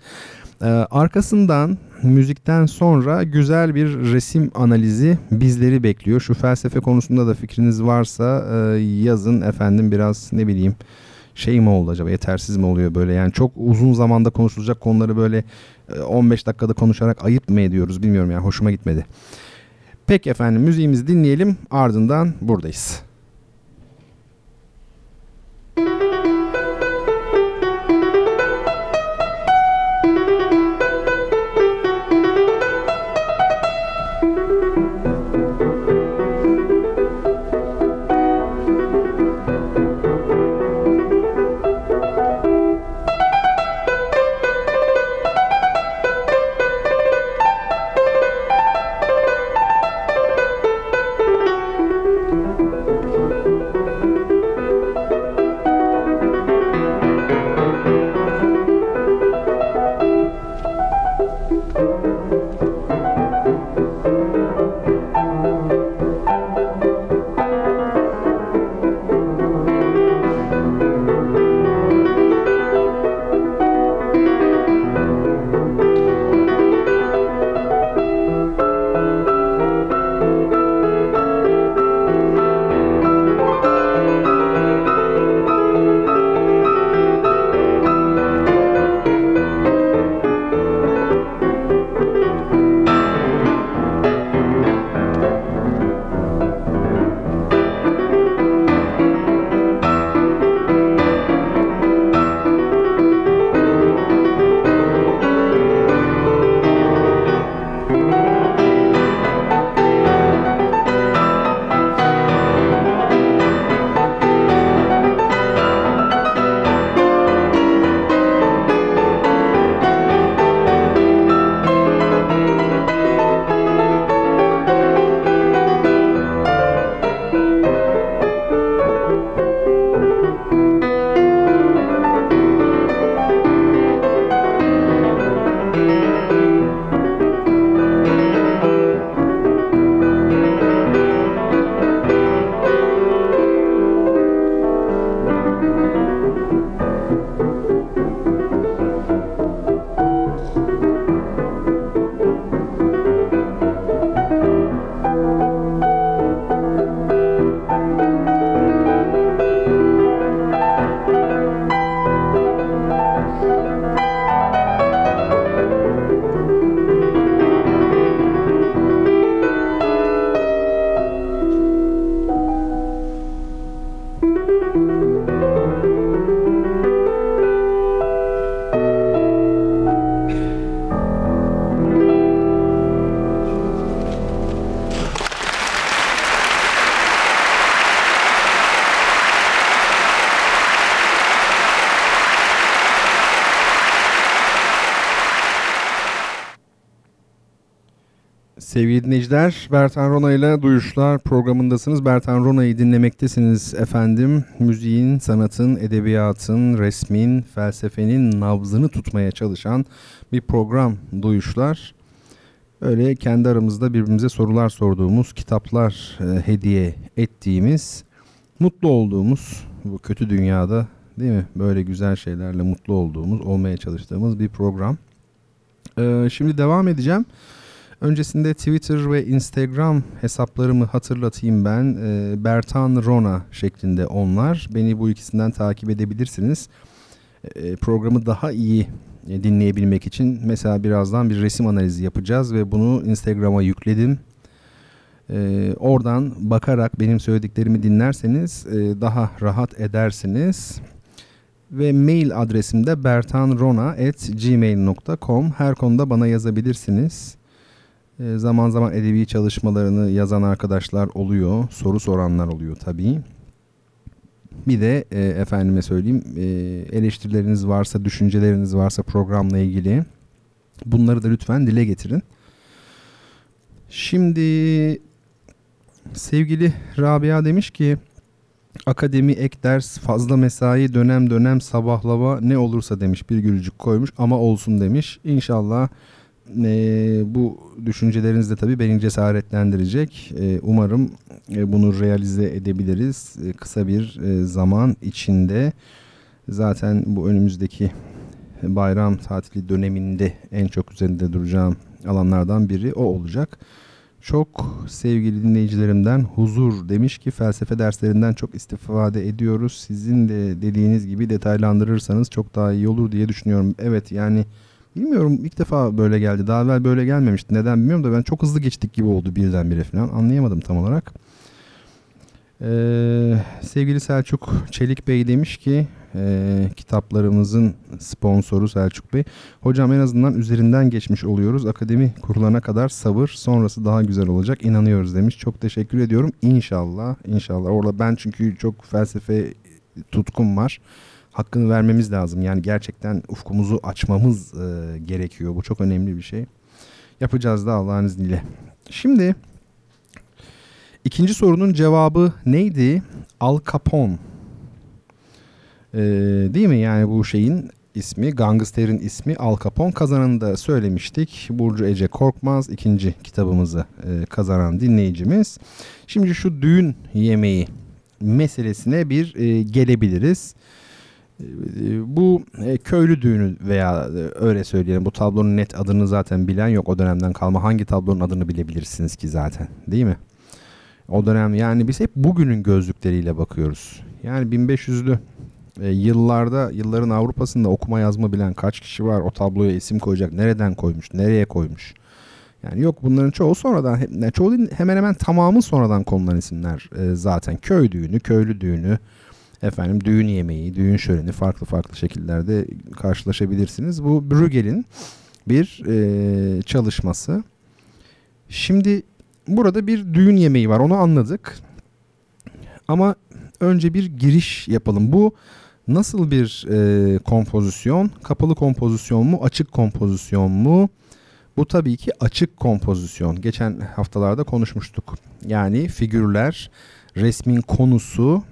E, arkasından müzikten sonra güzel bir resim analizi bizleri bekliyor. Şu felsefe konusunda da fikriniz varsa e, yazın efendim, biraz ne bileyim şey mi oldu acaba, yetersiz mi oluyor böyle, yani çok uzun zamanda konuşulacak konuları böyle on beş dakikada konuşarak ayıp mı ediyoruz bilmiyorum, yani hoşuma gitmedi. Peki efendim, müziğimizi dinleyelim, ardından buradayız. Sevgili dinleyiciler, Bertan Rona ile Duyuşlar programındasınız. Bertan Rona'yı dinlemektesiniz efendim. Müziğin, sanatın, edebiyatın, resmin, felsefenin nabzını tutmaya çalışan bir program Duyuşlar. Öyle kendi aramızda birbirimize sorular sorduğumuz, kitaplar e, hediye ettiğimiz, mutlu olduğumuz, bu kötü dünyada değil mi? Böyle güzel şeylerle mutlu olduğumuz, olmaya çalıştığımız bir program. E, şimdi devam edeceğim. Öncesinde Twitter ve Instagram hesaplarımı hatırlatayım ben. E, Bertan Rona şeklinde onlar. Beni bu ikisinden takip edebilirsiniz. E, programı daha iyi dinleyebilmek için mesela birazdan bir resim analizi yapacağız ve bunu Instagram'a yükledim. E, oradan bakarak benim söylediklerimi dinlerseniz e, daha rahat edersiniz. Ve mail adresim de bertanrona at gmail dot com. Her konuda bana yazabilirsiniz. Zaman zaman edebi çalışmalarını yazan arkadaşlar oluyor. Soru soranlar oluyor tabii. Bir de e, efendime söyleyeyim e, eleştirileriniz varsa, düşünceleriniz varsa programla ilgili, bunları da lütfen dile getirin. Şimdi sevgili Rabia demiş ki akademi, ek ders, fazla mesai, dönem dönem sabahlama ne olursa demiş, bir gülücük koymuş ama olsun demiş. İnşallah e, bu düşünceleriniz de tabii beni cesaretlendirecek. E, umarım e, bunu realize edebiliriz e, kısa bir e, zaman içinde. Zaten bu önümüzdeki bayram tatili döneminde en çok üzerinde duracağım alanlardan biri o olacak. Çok sevgili dinleyicilerimden Huzur demiş ki felsefe derslerinden çok istifade ediyoruz. Sizin de dediğiniz gibi detaylandırırsanız çok daha iyi olur diye düşünüyorum. Evet, yani bilmiyorum, ilk defa böyle geldi. Daha evvel böyle gelmemişti. Neden bilmiyorum da ben çok hızlı geçtik gibi oldu birdenbire falan. Anlayamadım tam olarak. Ee, sevgili Selçuk Çelik Bey demiş ki e, kitaplarımızın sponsoru Selçuk Bey. Hocam en azından üzerinden geçmiş oluyoruz. Akademi kurulana kadar sabır, sonrası daha güzel olacak. İnanıyoruz demiş. Çok teşekkür ediyorum. İnşallah. İnşallah. Orada ben çünkü çok felsefe tutkum var. Hakkını vermemiz lazım. Yani gerçekten ufkumuzu açmamız e, gerekiyor. Bu çok önemli bir şey. Yapacağız da Allah'ın izniyle. Şimdi İkinci sorunun cevabı neydi? Al Capone. Ee, değil mi? Yani bu şeyin ismi, gangster'in ismi Al Capone. Kazananı da söylemiştik. Burcu Ece Korkmaz ikinci kitabımızı e, kazanan dinleyicimiz. Şimdi şu düğün yemeği meselesine bir e, gelebiliriz. E, bu e, köylü düğünü veya e, öyle söyleyelim. Bu tablonun net adını zaten bilen yok. O dönemden kalma hangi tablonun adını bilebilirsiniz ki zaten, değil mi? O dönem, yani biz hep bugünün gözlükleriyle bakıyoruz. Yani bin beş yüzlü e, yıllarda, yılların Avrupa'sında okuma yazma bilen kaç kişi var? O tabloya isim koyacak, nereden koymuş, nereye koymuş? Yani yok, bunların çoğu sonradan, he, çoğu değil, hemen hemen tamamı sonradan konulan isimler e, zaten. Köy düğünü, köylü düğünü, efendim düğün yemeği, düğün şöleni farklı farklı şekillerde karşılaşabilirsiniz. Bu Bruegel'in bir e, çalışması. Şimdi burada bir düğün yemeği var, onu anladık. Ama önce bir giriş yapalım. Bu nasıl bir e, kompozisyon? Kapalı kompozisyon mu? Açık kompozisyon mu? Bu tabii ki açık kompozisyon. Geçen haftalarda konuşmuştuk. Yani figürler, resmin konusu,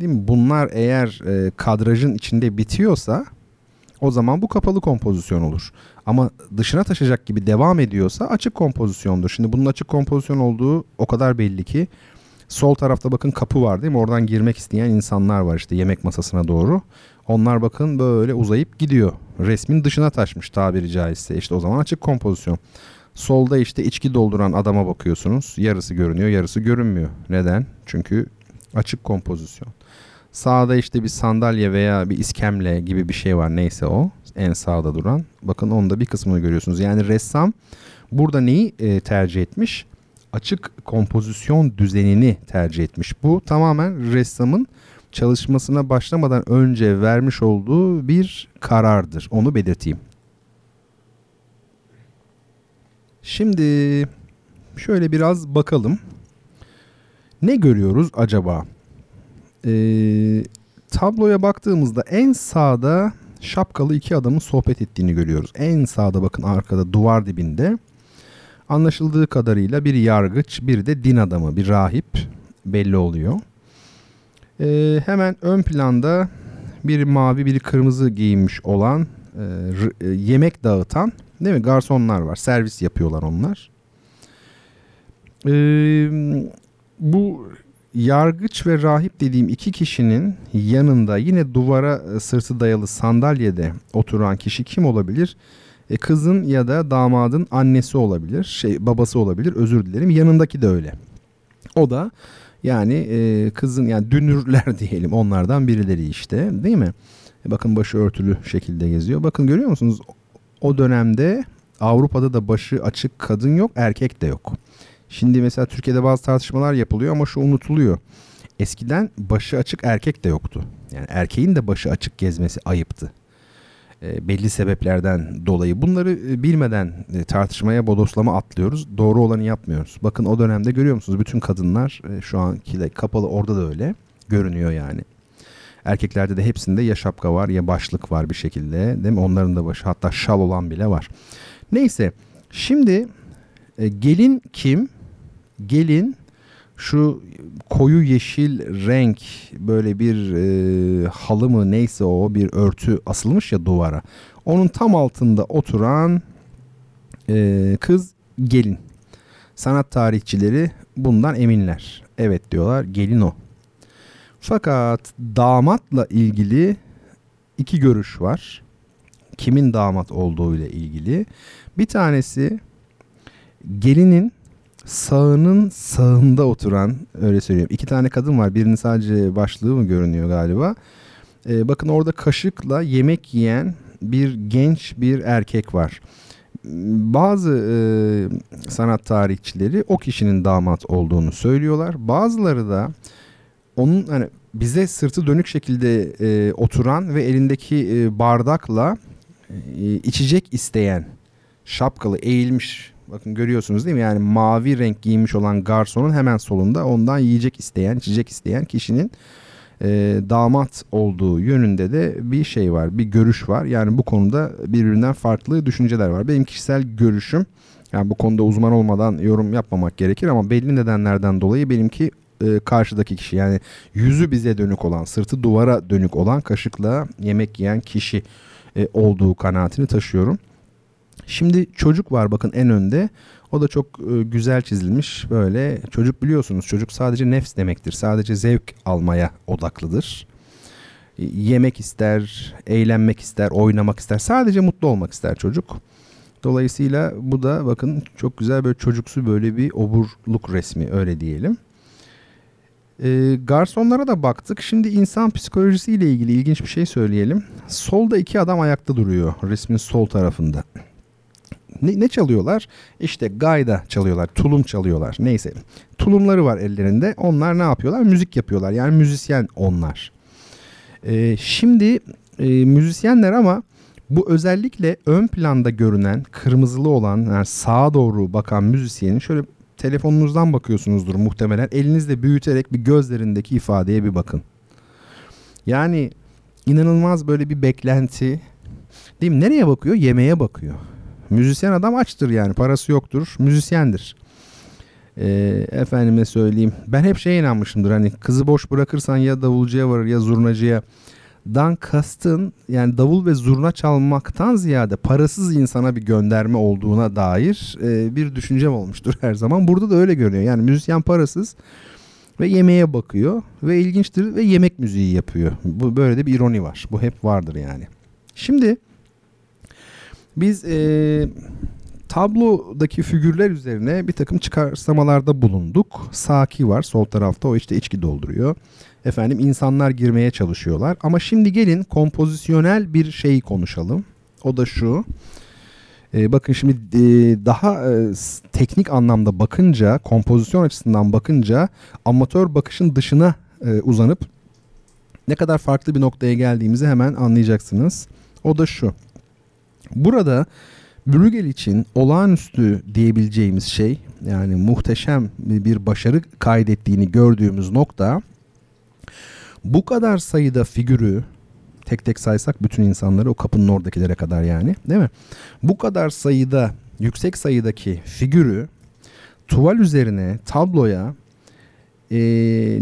değil mi? Bunlar eğer e, kadrajın içinde bitiyorsa o zaman bu kapalı kompozisyon olur. Ama dışına taşıyacak gibi devam ediyorsa açık kompozisyondur. Şimdi bunun açık kompozisyon olduğu o kadar belli ki sol tarafta bakın kapı var, değil mi? Oradan girmek isteyen insanlar var işte yemek masasına doğru. Onlar bakın böyle uzayıp gidiyor. Resmin dışına taşmış tabiri caizse. İşte o zaman açık kompozisyon. Solda işte içki dolduran adama bakıyorsunuz. Yarısı görünüyor, yarısı görünmüyor. Neden? Çünkü açık kompozisyon. Sağda işte bir sandalye veya bir iskemle gibi bir şey var, neyse o en sağda duran. Bakın onun da bir kısmını görüyorsunuz. Yani ressam burada neyi e, tercih etmiş? Açık kompozisyon düzenini tercih etmiş. Bu tamamen ressamın çalışmasına başlamadan önce vermiş olduğu bir karardır. Onu belirteyim. Şimdi şöyle biraz bakalım. Ne görüyoruz acaba? Ee, tabloya baktığımızda en sağda şapkalı iki adamın sohbet ettiğini görüyoruz. En sağda bakın arkada duvar dibinde. Anlaşıldığı kadarıyla bir yargıç, bir de din adamı, bir rahip belli oluyor. Ee, hemen ön planda bir mavi, bir kırmızı giyinmiş olan e, r- e, yemek dağıtan, değil mi? Garsonlar var. Servis yapıyorlar onlar. Ee, bu yargıç ve rahip dediğim iki kişinin yanında yine duvara sırtı dayalı sandalyede oturan kişi kim olabilir? E, kızın ya da damadın annesi olabilir, şey babası olabilir. Özür dilerim. Yanındaki de öyle. O da yani e, kızın, yani dünürler diyelim, onlardan birileri işte, değil mi? E, bakın başı örtülü şekilde geziyor. Bakın görüyor musunuz? O dönemde Avrupa'da da başı açık kadın yok, erkek de yok. Şimdi mesela Türkiye'de bazı tartışmalar yapılıyor ama şu unutuluyor. Eskiden başı açık erkek de yoktu. Yani erkeğin de başı açık gezmesi ayıptı. E, belli sebeplerden dolayı. Bunları bilmeden e, tartışmaya, bodoslama atlıyoruz. Doğru olanı yapmıyoruz. Bakın o dönemde görüyor musunuz? Bütün kadınlar e, şu anki de kapalı, orada da öyle görünüyor yani. Erkeklerde de hepsinde ya şapka var ya başlık var bir şekilde, değil mi? Onların da başı, hatta şal olan bile var. Neyse şimdi e, gelin kim? Gelin şu koyu yeşil renk böyle bir e, halı mı neyse o bir örtü asılmış ya duvara. Onun tam altında oturan e, kız gelin. Sanat tarihçileri bundan eminler. Evet diyorlar, gelin o. Fakat damatla ilgili iki görüş var. Kimin damat olduğu ile ilgili. Bir tanesi gelinin sağının sağında oturan, öyle söyleyeyim. İki tane kadın var. Birinin sadece başlığı mı görünüyor galiba. Ee, bakın orada kaşıkla yemek yiyen bir genç bir erkek var. Bazı e, sanat tarihçileri o kişinin damat olduğunu söylüyorlar. Bazıları da onun hani bize sırtı dönük şekilde e, oturan ve elindeki e, bardakla e, içecek isteyen şapkalı eğilmiş. Bakın görüyorsunuz değil mi? Yani mavi renk giymiş olan garsonun hemen solunda ondan yiyecek isteyen, içecek isteyen kişinin e, damat olduğu yönünde de bir şey var, bir görüş var. Yani bu konuda birbirinden farklı düşünceler var. Benim kişisel görüşüm, yani bu konuda uzman olmadan yorum yapmamak gerekir ama belli nedenlerden dolayı benimki e, karşıdaki kişi. Yani yüzü bize dönük olan, sırtı duvara dönük olan, kaşıkla yemek yiyen kişi e, olduğu kanaatini taşıyorum. Şimdi çocuk var bakın en önde. O da çok güzel çizilmiş böyle. Çocuk biliyorsunuz, çocuk sadece nefs demektir. Sadece zevk almaya odaklıdır. Yemek ister, eğlenmek ister, oynamak ister. Sadece mutlu olmak ister çocuk. Dolayısıyla bu da bakın çok güzel böyle çocuksu böyle bir oburluk resmi, öyle diyelim. E, garsonlara da baktık. Şimdi insan psikolojisiyle ilgili ilginç bir şey söyleyelim. Solda iki adam ayakta duruyor resmin sol tarafında. Ne, ne çalıyorlar? İşte gayda çalıyorlar, tulum çalıyorlar. Neyse. Tulumları var ellerinde. Onlar ne yapıyorlar? Müzik yapıyorlar. Yani müzisyen onlar. Ee, şimdi e, müzisyenler ama bu özellikle ön planda görünen, kırmızılı olan, yani sağa doğru bakan müzisyenin şöyle telefonunuzdan bakıyorsunuzdur muhtemelen. Elinizle büyüterek bir gözlerindeki ifadeye bir bakın. Yani inanılmaz böyle bir beklenti. Değil mi? Nereye bakıyor? Yemeğe bakıyor. Müzisyen adam açtır yani, parası yoktur, müzisyendir. Ee, efendime söyleyeyim, ben hep şeye inanmışımdır, hani kızı boş bırakırsan ya davulcuya varır ya zurnacıya. Dan kastın yani davul ve zurna çalmaktan ziyade parasız insana bir gönderme olduğuna dair e, bir düşüncem olmuştur her zaman. Burada da öyle görünüyor yani, müzisyen parasız ve yemeğe bakıyor ve ilginçtir ve yemek müziği yapıyor. Bu böyle de bir ironi var, bu hep vardır yani. Şimdi biz e, tablodaki figürler üzerine bir takım çıkarsamalarda bulunduk. Saki var sol tarafta, o işte içki dolduruyor. Efendim insanlar girmeye çalışıyorlar. Ama şimdi gelin kompozisyonel bir şey konuşalım. O da şu. E, bakın şimdi e, daha e, teknik anlamda bakınca, kompozisyon açısından bakınca amatör bakışın dışına e, uzanıp ne kadar farklı bir noktaya geldiğimizi hemen anlayacaksınız. O da şu. Burada Bruegel için olağanüstü diyebileceğimiz şey, yani muhteşem bir başarı kaydettiğini gördüğümüz nokta, bu kadar sayıda figürü tek tek saysak bütün insanları, o kapının oradakilere kadar yani, değil mi? Bu kadar sayıda, yüksek sayıdaki figürü tuval üzerine, tabloya Ee,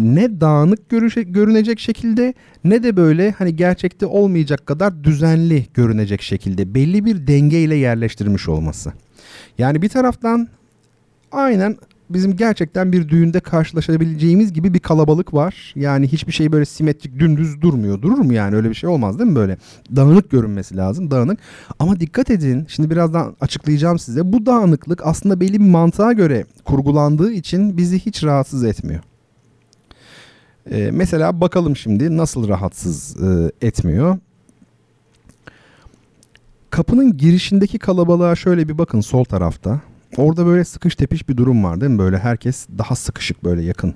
ne dağınık görüşe, görünecek şekilde ne de böyle hani gerçekte olmayacak kadar düzenli görünecek şekilde belli bir dengeyle yerleştirmiş olması. Yani bir taraftan aynen bizim gerçekten bir düğünde karşılaşabileceğimiz gibi bir kalabalık var. Yani hiçbir şey böyle simetrik dümdüz durmuyor. Durur mu yani? Öyle bir şey olmaz değil mi böyle? Dağınık görünmesi lazım. Dağınık. Ama dikkat edin. Şimdi birazdan açıklayacağım size. Bu dağınıklık aslında belli bir mantığa göre kurgulandığı için bizi hiç rahatsız etmiyor. Ee, mesela bakalım şimdi nasıl rahatsız e, etmiyor. Kapının girişindeki kalabalığa şöyle bir bakın sol tarafta. Orada böyle sıkış tepiş bir durum var değil mi? Böyle herkes daha sıkışık böyle yakın.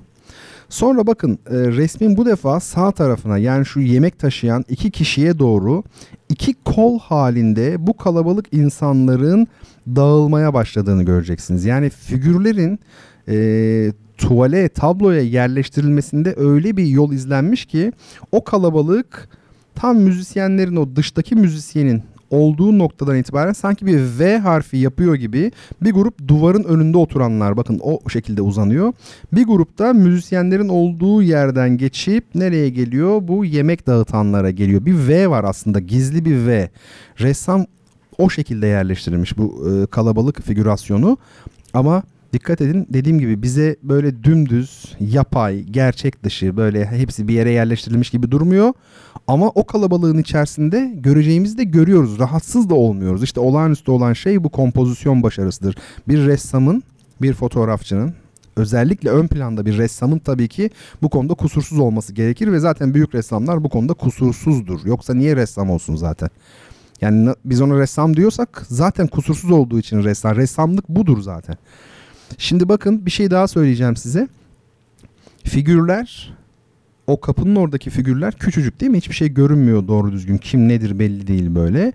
Sonra bakın e, resmin bu defa sağ tarafına, yani şu yemek taşıyan iki kişiye doğru iki kol halinde bu kalabalık insanların dağılmaya başladığını göreceksiniz. Yani figürlerin E, tuvale, tabloya yerleştirilmesinde öyle bir yol izlenmiş ki o kalabalık tam müzisyenlerin, o dıştaki müzisyenin olduğu noktadan itibaren sanki bir V harfi yapıyor gibi bir grup duvarın önünde oturanlar, bakın o şekilde uzanıyor. Bir grupta müzisyenlerin olduğu yerden geçip nereye geliyor? Bu yemek dağıtanlara geliyor. Bir V var aslında, gizli bir V. Ressam o şekilde yerleştirilmiş bu e, kalabalık figürasyonu. Ama dikkat edin, dediğim gibi bize böyle dümdüz, yapay, gerçek dışı, böyle hepsi bir yere yerleştirilmiş gibi durmuyor. Ama o kalabalığın içerisinde göreceğimizi de görüyoruz. Rahatsız da olmuyoruz. İşte olağanüstü olan şey bu kompozisyon başarısıdır. Bir ressamın, bir fotoğrafçının, özellikle ön planda bir ressamın tabii ki bu konuda kusursuz olması gerekir ve zaten büyük ressamlar bu konuda kusursuzdur. Yoksa niye ressam olsun zaten? Yani biz ona ressam diyorsak zaten kusursuz olduğu için ressam. Ressamlık budur zaten. Şimdi bakın bir şey daha söyleyeceğim size. Figürler, o kapının oradaki figürler küçücük değil mi? Hiçbir şey görünmüyor doğru düzgün. Kim nedir belli değil böyle.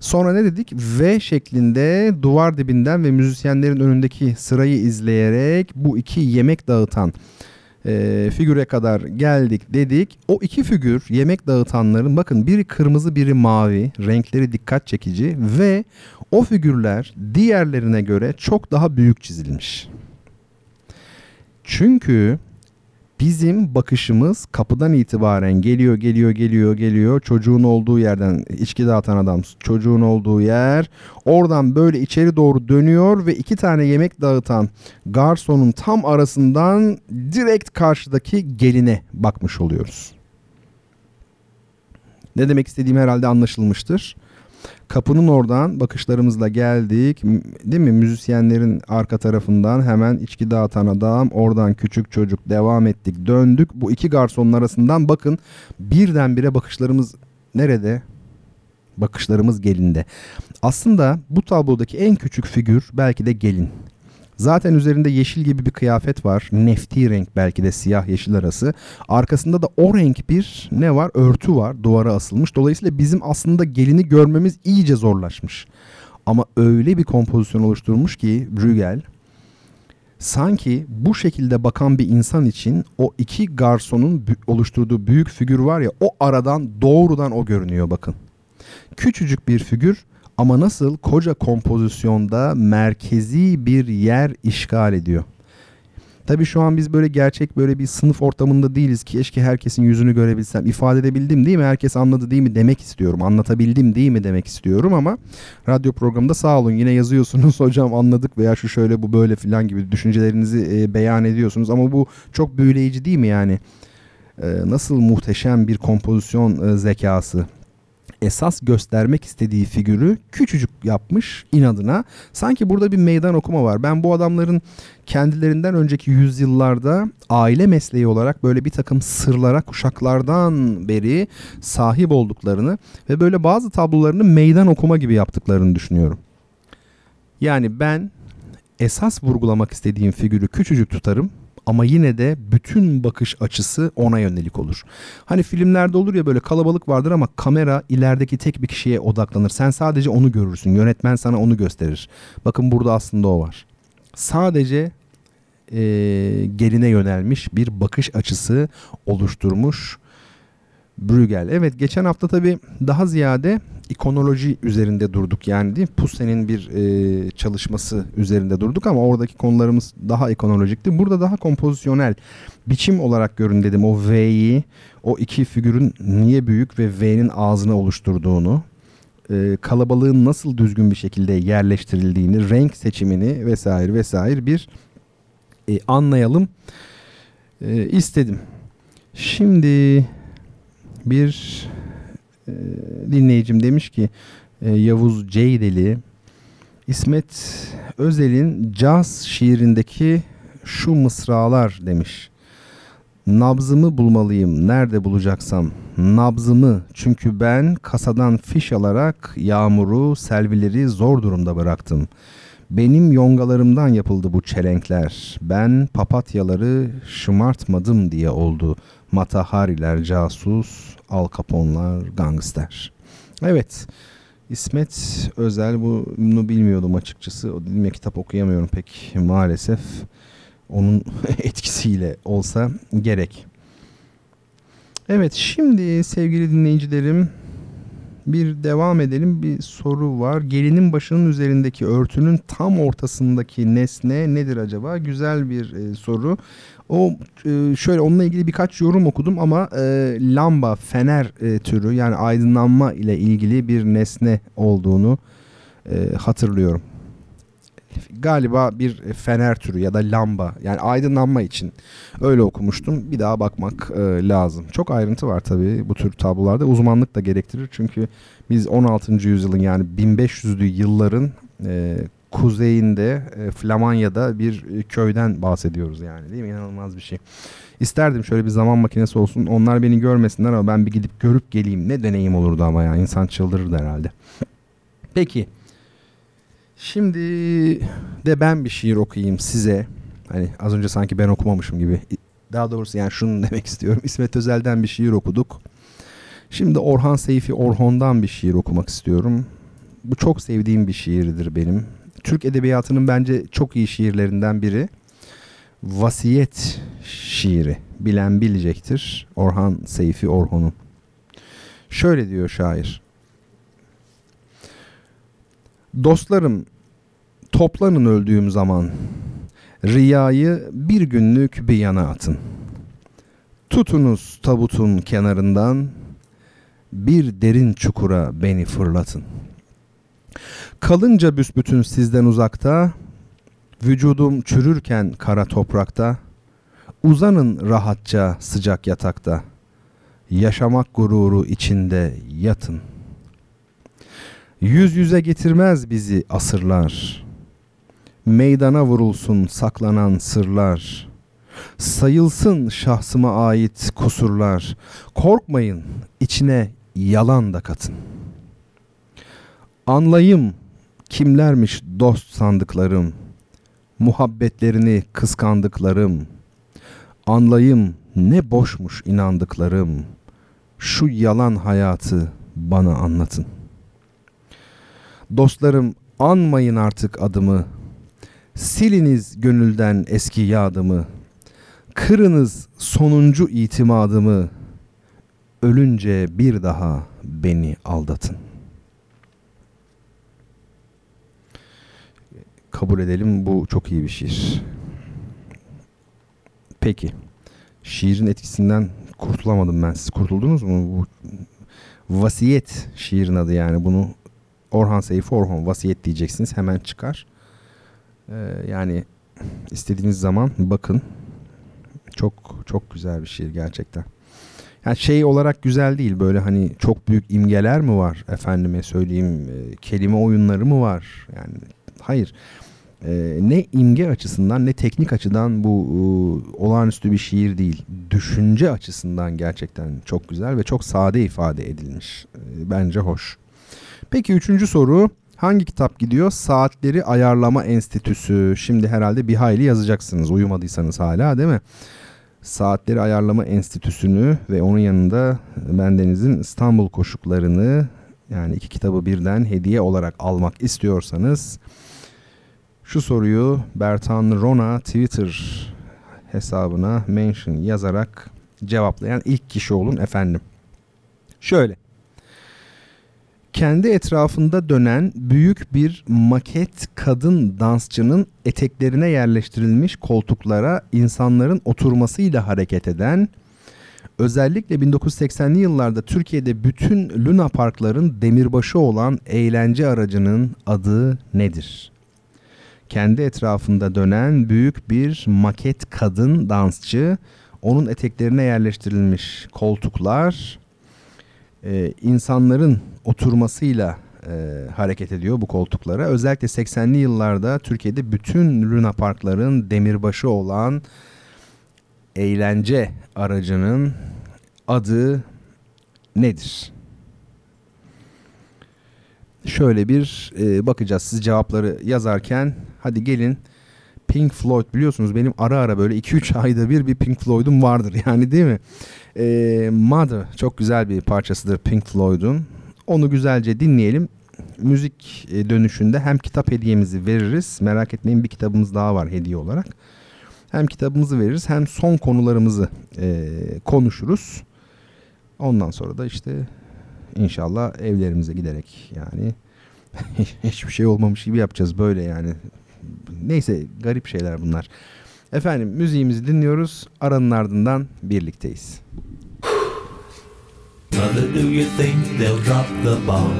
Sonra ne dedik? V şeklinde duvar dibinden ve müzisyenlerin önündeki sırayı izleyerek bu iki yemek dağıtan e, figüre kadar geldik dedik. O iki figür yemek dağıtanların bakın biri kırmızı biri mavi. Renkleri dikkat çekici ve o figürler diğerlerine göre çok daha büyük çizilmiş. Çünkü bizim bakışımız kapıdan itibaren geliyor, geliyor, geliyor, geliyor. Çocuğun olduğu yerden, içki dağıtan adam çocuğun olduğu yer. Oradan böyle içeri doğru dönüyor ve iki tane yemek dağıtan garsonun tam arasından direkt karşıdaki geline bakmış oluyoruz. Ne demek istediğim herhalde anlaşılmıştır. Kapının oradan bakışlarımızla geldik, değil mi? Müzisyenlerin arka tarafından hemen içki dağıtan adam, oradan küçük çocuk, devam ettik, döndük. Bu iki garsonun arasından bakın birdenbire bakışlarımız nerede? Bakışlarımız gelinde. Aslında bu tablodaki en küçük figür belki de gelin. Zaten üzerinde yeşil gibi bir kıyafet var. Nefti renk, belki de siyah yeşil arası. Arkasında da o renk bir ne var? Örtü var. Duvara asılmış. Dolayısıyla bizim aslında gelini görmemiz iyice zorlaşmış. Ama öyle bir kompozisyon oluşturmuş ki Bruegel, sanki bu şekilde bakan bir insan için o iki garsonun oluşturduğu büyük figür var ya, o aradan doğrudan o görünüyor bakın. Küçücük bir figür. Ama nasıl koca kompozisyonda merkezi bir yer işgal ediyor. Tabii şu an biz böyle gerçek böyle bir sınıf ortamında değiliz ki keşke herkesin yüzünü görebilsem. İfade edebildim değil mi? Herkes anladı değil mi demek istiyorum. Anlatabildim değil mi demek istiyorum ama radyo programında sağ olun yine yazıyorsunuz hocam anladık veya şu şöyle bu böyle filan gibi düşüncelerinizi beyan ediyorsunuz. Ama bu çok büyüleyici değil mi yani? Nasıl muhteşem bir kompozisyon zekası. Esas göstermek istediği figürü küçücük yapmış inadına. Sanki burada bir meydan okuma var. Ben bu adamların kendilerinden önceki yüzyıllarda aile mesleği olarak böyle bir takım sırlara kuşaklardan beri sahip olduklarını ve böyle bazı tablolarını meydan okuma gibi yaptıklarını düşünüyorum. Yani ben esas vurgulamak istediğim figürü küçücük tutarım. Ama yine de bütün bakış açısı ona yönelik olur. Hani filmlerde olur ya böyle kalabalık vardır ama kamera ilerideki tek bir kişiye odaklanır. Sen sadece onu görürsün. Yönetmen sana onu gösterir. Bakın burada aslında o var. Sadece e, geline yönelmiş bir bakış açısı oluşturmuş Bruegel. Evet geçen hafta tabii daha ziyade ikonoloji üzerinde durduk yani değil mi? Pusse'nin bir e, çalışması üzerinde durduk ama oradaki konularımız daha ikonolojikti. Burada daha kompozisyonel biçim olarak görün dedim o V'yi, o iki figürün niye büyük ve V'nin ağzını oluşturduğunu, e, kalabalığın nasıl düzgün bir şekilde yerleştirildiğini, renk seçimini vesaire vesaire bir e, anlayalım e, istedim. Şimdi bir dinleyicim demiş ki Yavuz Ceydeli İsmet Özel'in caz şiirindeki şu mısralar demiş. Nabzımı bulmalıyım nerede bulacaksam nabzımı çünkü ben kasadan fiş alarak yağmuru selvileri zor durumda bıraktım. Benim yongalarımdan yapıldı bu çelenkler. Ben papatyaları şımartmadım diye oldu. Matahariler casus, Al Capone'lar gangster. Evet, İsmet Özel bunu bilmiyordum açıkçası. O dediğim ya kitap okuyamıyorum pek maalesef. Onun etkisiyle olsa gerek. Evet, şimdi sevgili dinleyicilerim Bir devam edelim, bir soru var. Gelinin başının üzerindeki örtünün tam ortasındaki nesne nedir acaba? Güzel bir e, soru. O e, şöyle, onunla ilgili birkaç yorum okudum ama e, lamba, fener e, türü, yani aydınlanma ile ilgili bir nesne olduğunu e, hatırlıyorum. Galiba bir fener türü ya da lamba, yani aydınlanma için öyle okumuştum. Bir daha bakmak e, lazım. Çok ayrıntı var tabii bu tür tablolarda. Uzmanlık da gerektirir çünkü biz on altıncı yüzyılın, yani bin beş yüzlü yılların e, kuzeyinde e, Flamanya'da bir e, köyden bahsediyoruz yani, değil mi? İnanılmaz bir şey. İsterdim şöyle bir zaman makinesi olsun, onlar beni görmesinler ama ben bir gidip görüp geleyim. Ne deneyim olurdu ama ya, insan çıldırırdı herhalde. Peki. Şimdi de ben bir şiir okuyayım size. Hani az önce sanki ben okumamışım gibi. Daha doğrusu yani şunu demek istiyorum. İsmet Özel'den bir şiir okuduk. Şimdi Orhan Seyfi Orhon'dan bir şiir okumak istiyorum. Bu çok sevdiğim bir şiirdir benim. Türk edebiyatının bence çok iyi şiirlerinden biri. Vasiyet şiiri. Bilen bilecektir. Orhan Seyfi Orhon'un. Şöyle diyor şair. Dostlarım, toplanın öldüğüm zaman, riyayı bir günlük bir yana atın. Tutunuz tabutun kenarından, bir derin çukura beni fırlatın. Kalınca büsbütün sizden uzakta, vücudum çürürken kara toprakta, uzanın rahatça sıcak yatakta, yaşamak gururu içinde yatın. Yüz yüze getirmez bizi asırlar. Meydana vurulsun saklanan sırlar. Sayılsın şahsıma ait kusurlar. Korkmayın, içine yalan da katın. Anlayayım kimlermiş dost sandıklarım. Muhabbetlerini kıskandıklarım. Anlayayım ne boşmuş inandıklarım. Şu yalan hayatı bana anlatın. Dostlarım, anmayın artık adımı, siliniz gönülden eski yadımı, kırınız sonuncu itimadımı, ölünce bir daha beni aldatın. Kabul edelim, bu çok iyi bir şiir. Peki, şiirin etkisinden kurtulamadım ben. Siz kurtuldunuz mu? Bu vasiyet şiirin adı yani, bunu Orhan Seyfi Orhon, vasiyet diyeceksiniz, hemen çıkar. Ee, yani istediğiniz zaman bakın. Çok çok güzel bir şiir gerçekten. Yani şey olarak güzel değil, böyle hani çok büyük imgeler mi var? Efendime söyleyeyim, e, kelime oyunları mı var? Yani hayır. E, ne imge açısından ne teknik açıdan bu e, olağanüstü bir şiir değil. Düşünce açısından gerçekten çok güzel ve çok sade ifade edilmiş. E, bence hoş. Peki üçüncü soru, hangi kitap gidiyor? Saatleri Ayarlama Enstitüsü. Şimdi herhalde bir hayli yazacaksınız, uyumadıysanız hala, değil mi? Saatleri Ayarlama Enstitüsü'nü ve onun yanında bendenizin İstanbul Koşuklarını, yani iki kitabı birden hediye olarak almak istiyorsanız şu soruyu Bertan Rona Twitter hesabına mention yazarak cevaplayan ilk kişi olun efendim. Şöyle. Kendi etrafında dönen büyük bir maket kadın dansçının eteklerine yerleştirilmiş koltuklara insanların oturmasıyla hareket eden, özellikle bin dokuz yüz seksenli yıllarda Türkiye'de bütün Luna Parkların demirbaşı olan eğlence aracının adı nedir? Kendi etrafında dönen büyük bir maket kadın dansçı, onun eteklerine yerleştirilmiş koltuklar... Ee, insanların oturmasıyla e, hareket ediyor bu koltuklara. Özellikle seksenli yıllarda Türkiye'de bütün Luna Parkların demirbaşı olan eğlence aracının adı nedir? Şöyle bir e, bakacağız. Siz cevapları yazarken hadi gelin. Pink Floyd, biliyorsunuz benim ara ara böyle iki üç ayda bir bir Pink Floyd'um vardır yani, değil mi? Ee, Mother çok güzel bir parçasıdır Pink Floyd'un. Onu güzelce dinleyelim. Müzik dönüşünde hem kitap hediyemizi veririz. Merak etmeyin, bir kitabımız daha var hediye olarak. Hem kitabımızı veririz hem son konularımızı e, konuşuruz. Ondan sonra da işte İnşallah evlerimize giderek yani hiçbir şey olmamış gibi yapacağız böyle yani. Neyse, garip şeyler bunlar. Efendim, müziğimizi dinliyoruz. Aranın ardından birlikteyiz. Mother, do you think they'll drop the bomb?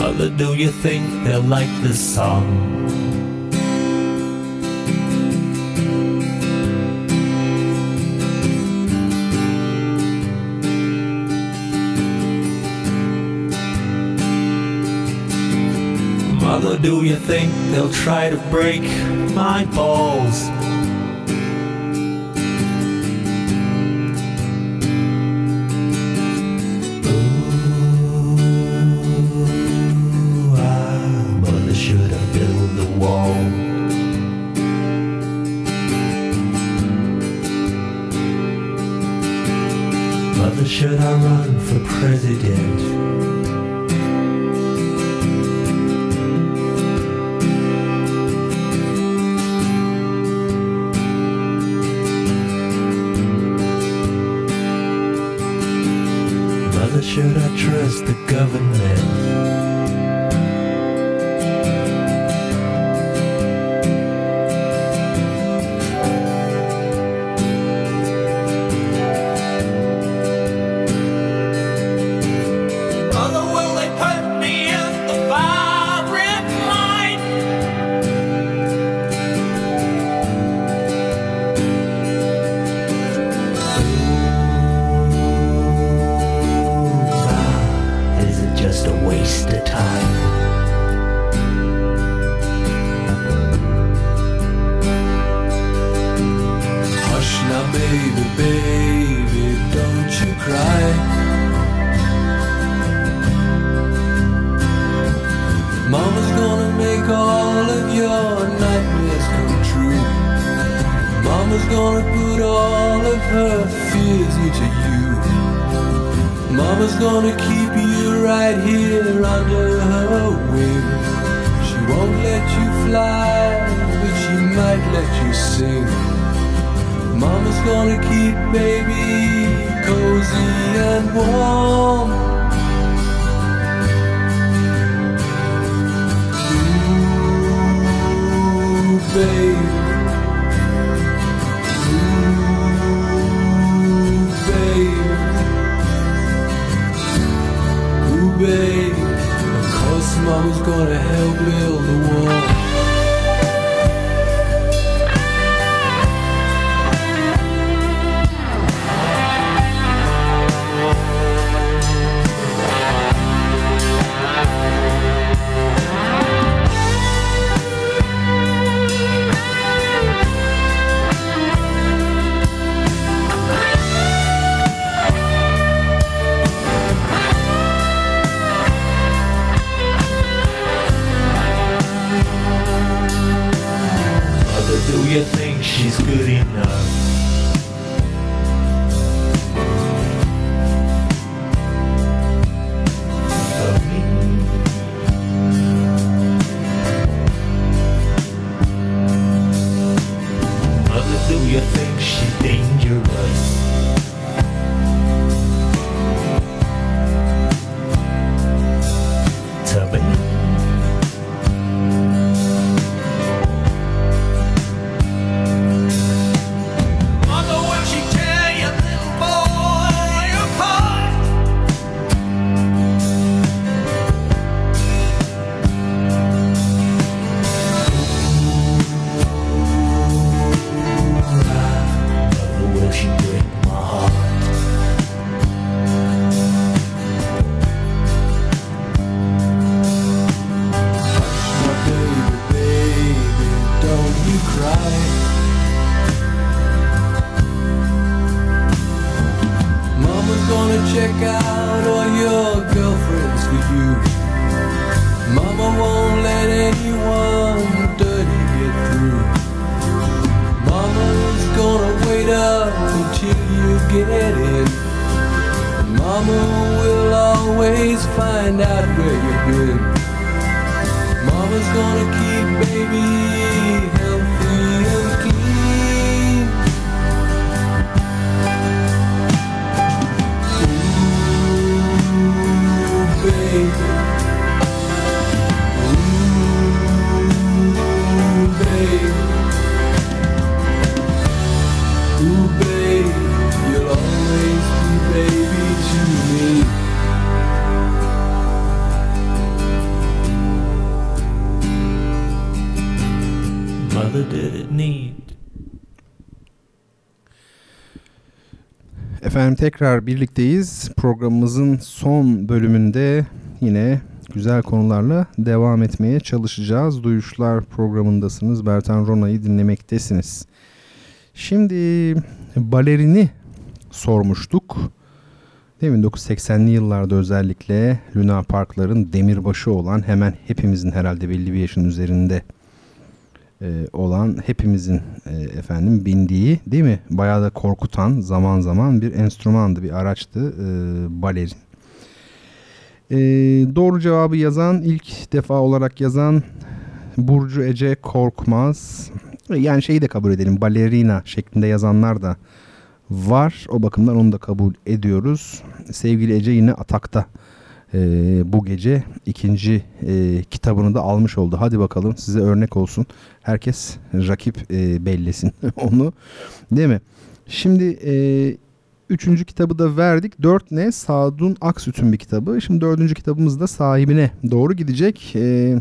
Mother, do you think they'll like this song? Mother, do you think they'll try to break my balls? Should I run for president? Mother, should I trust the government? Mama will always find out where you've been. Mama's gonna keep baby healthy and clean. Ooh, baby. Ooh, baby. Ooh, baby, you'll always be baby to me. Efendim tekrar birlikteyiz. Programımızın son bölümünde yine güzel konularla devam etmeye çalışacağız. Duyuşlar programındasınız. Bertan Rona'yı dinlemektesiniz. Şimdi balerini sormuştuk. bin dokuz yüz seksenli yıllarda özellikle Luna Parkların demirbaşı olan, hemen hepimizin herhalde belli bir yaşın üzerinde olan, hepimizin efendim bindiği, değil mi? Bayağı da korkutan zaman zaman bir enstrümandı, bir araçtı e, balerin. E, doğru cevabı yazan, ilk defa olarak yazan Burcu Ece Korkmaz. Yani şeyi de kabul edelim, balerina şeklinde yazanlar da var. O bakımdan onu da kabul ediyoruz. Sevgili Ece yine atakta. Ee, bu gece ikinci e, kitabını da almış oldu. Hadi bakalım, size örnek olsun. Herkes rakip e, bellesin onu, değil mi? Şimdi e, üçüncü kitabı da verdik. Dört ne? Sadun Aksüt'ün bir kitabı. Şimdi dördüncü kitabımız da sahibine doğru gidecek. E,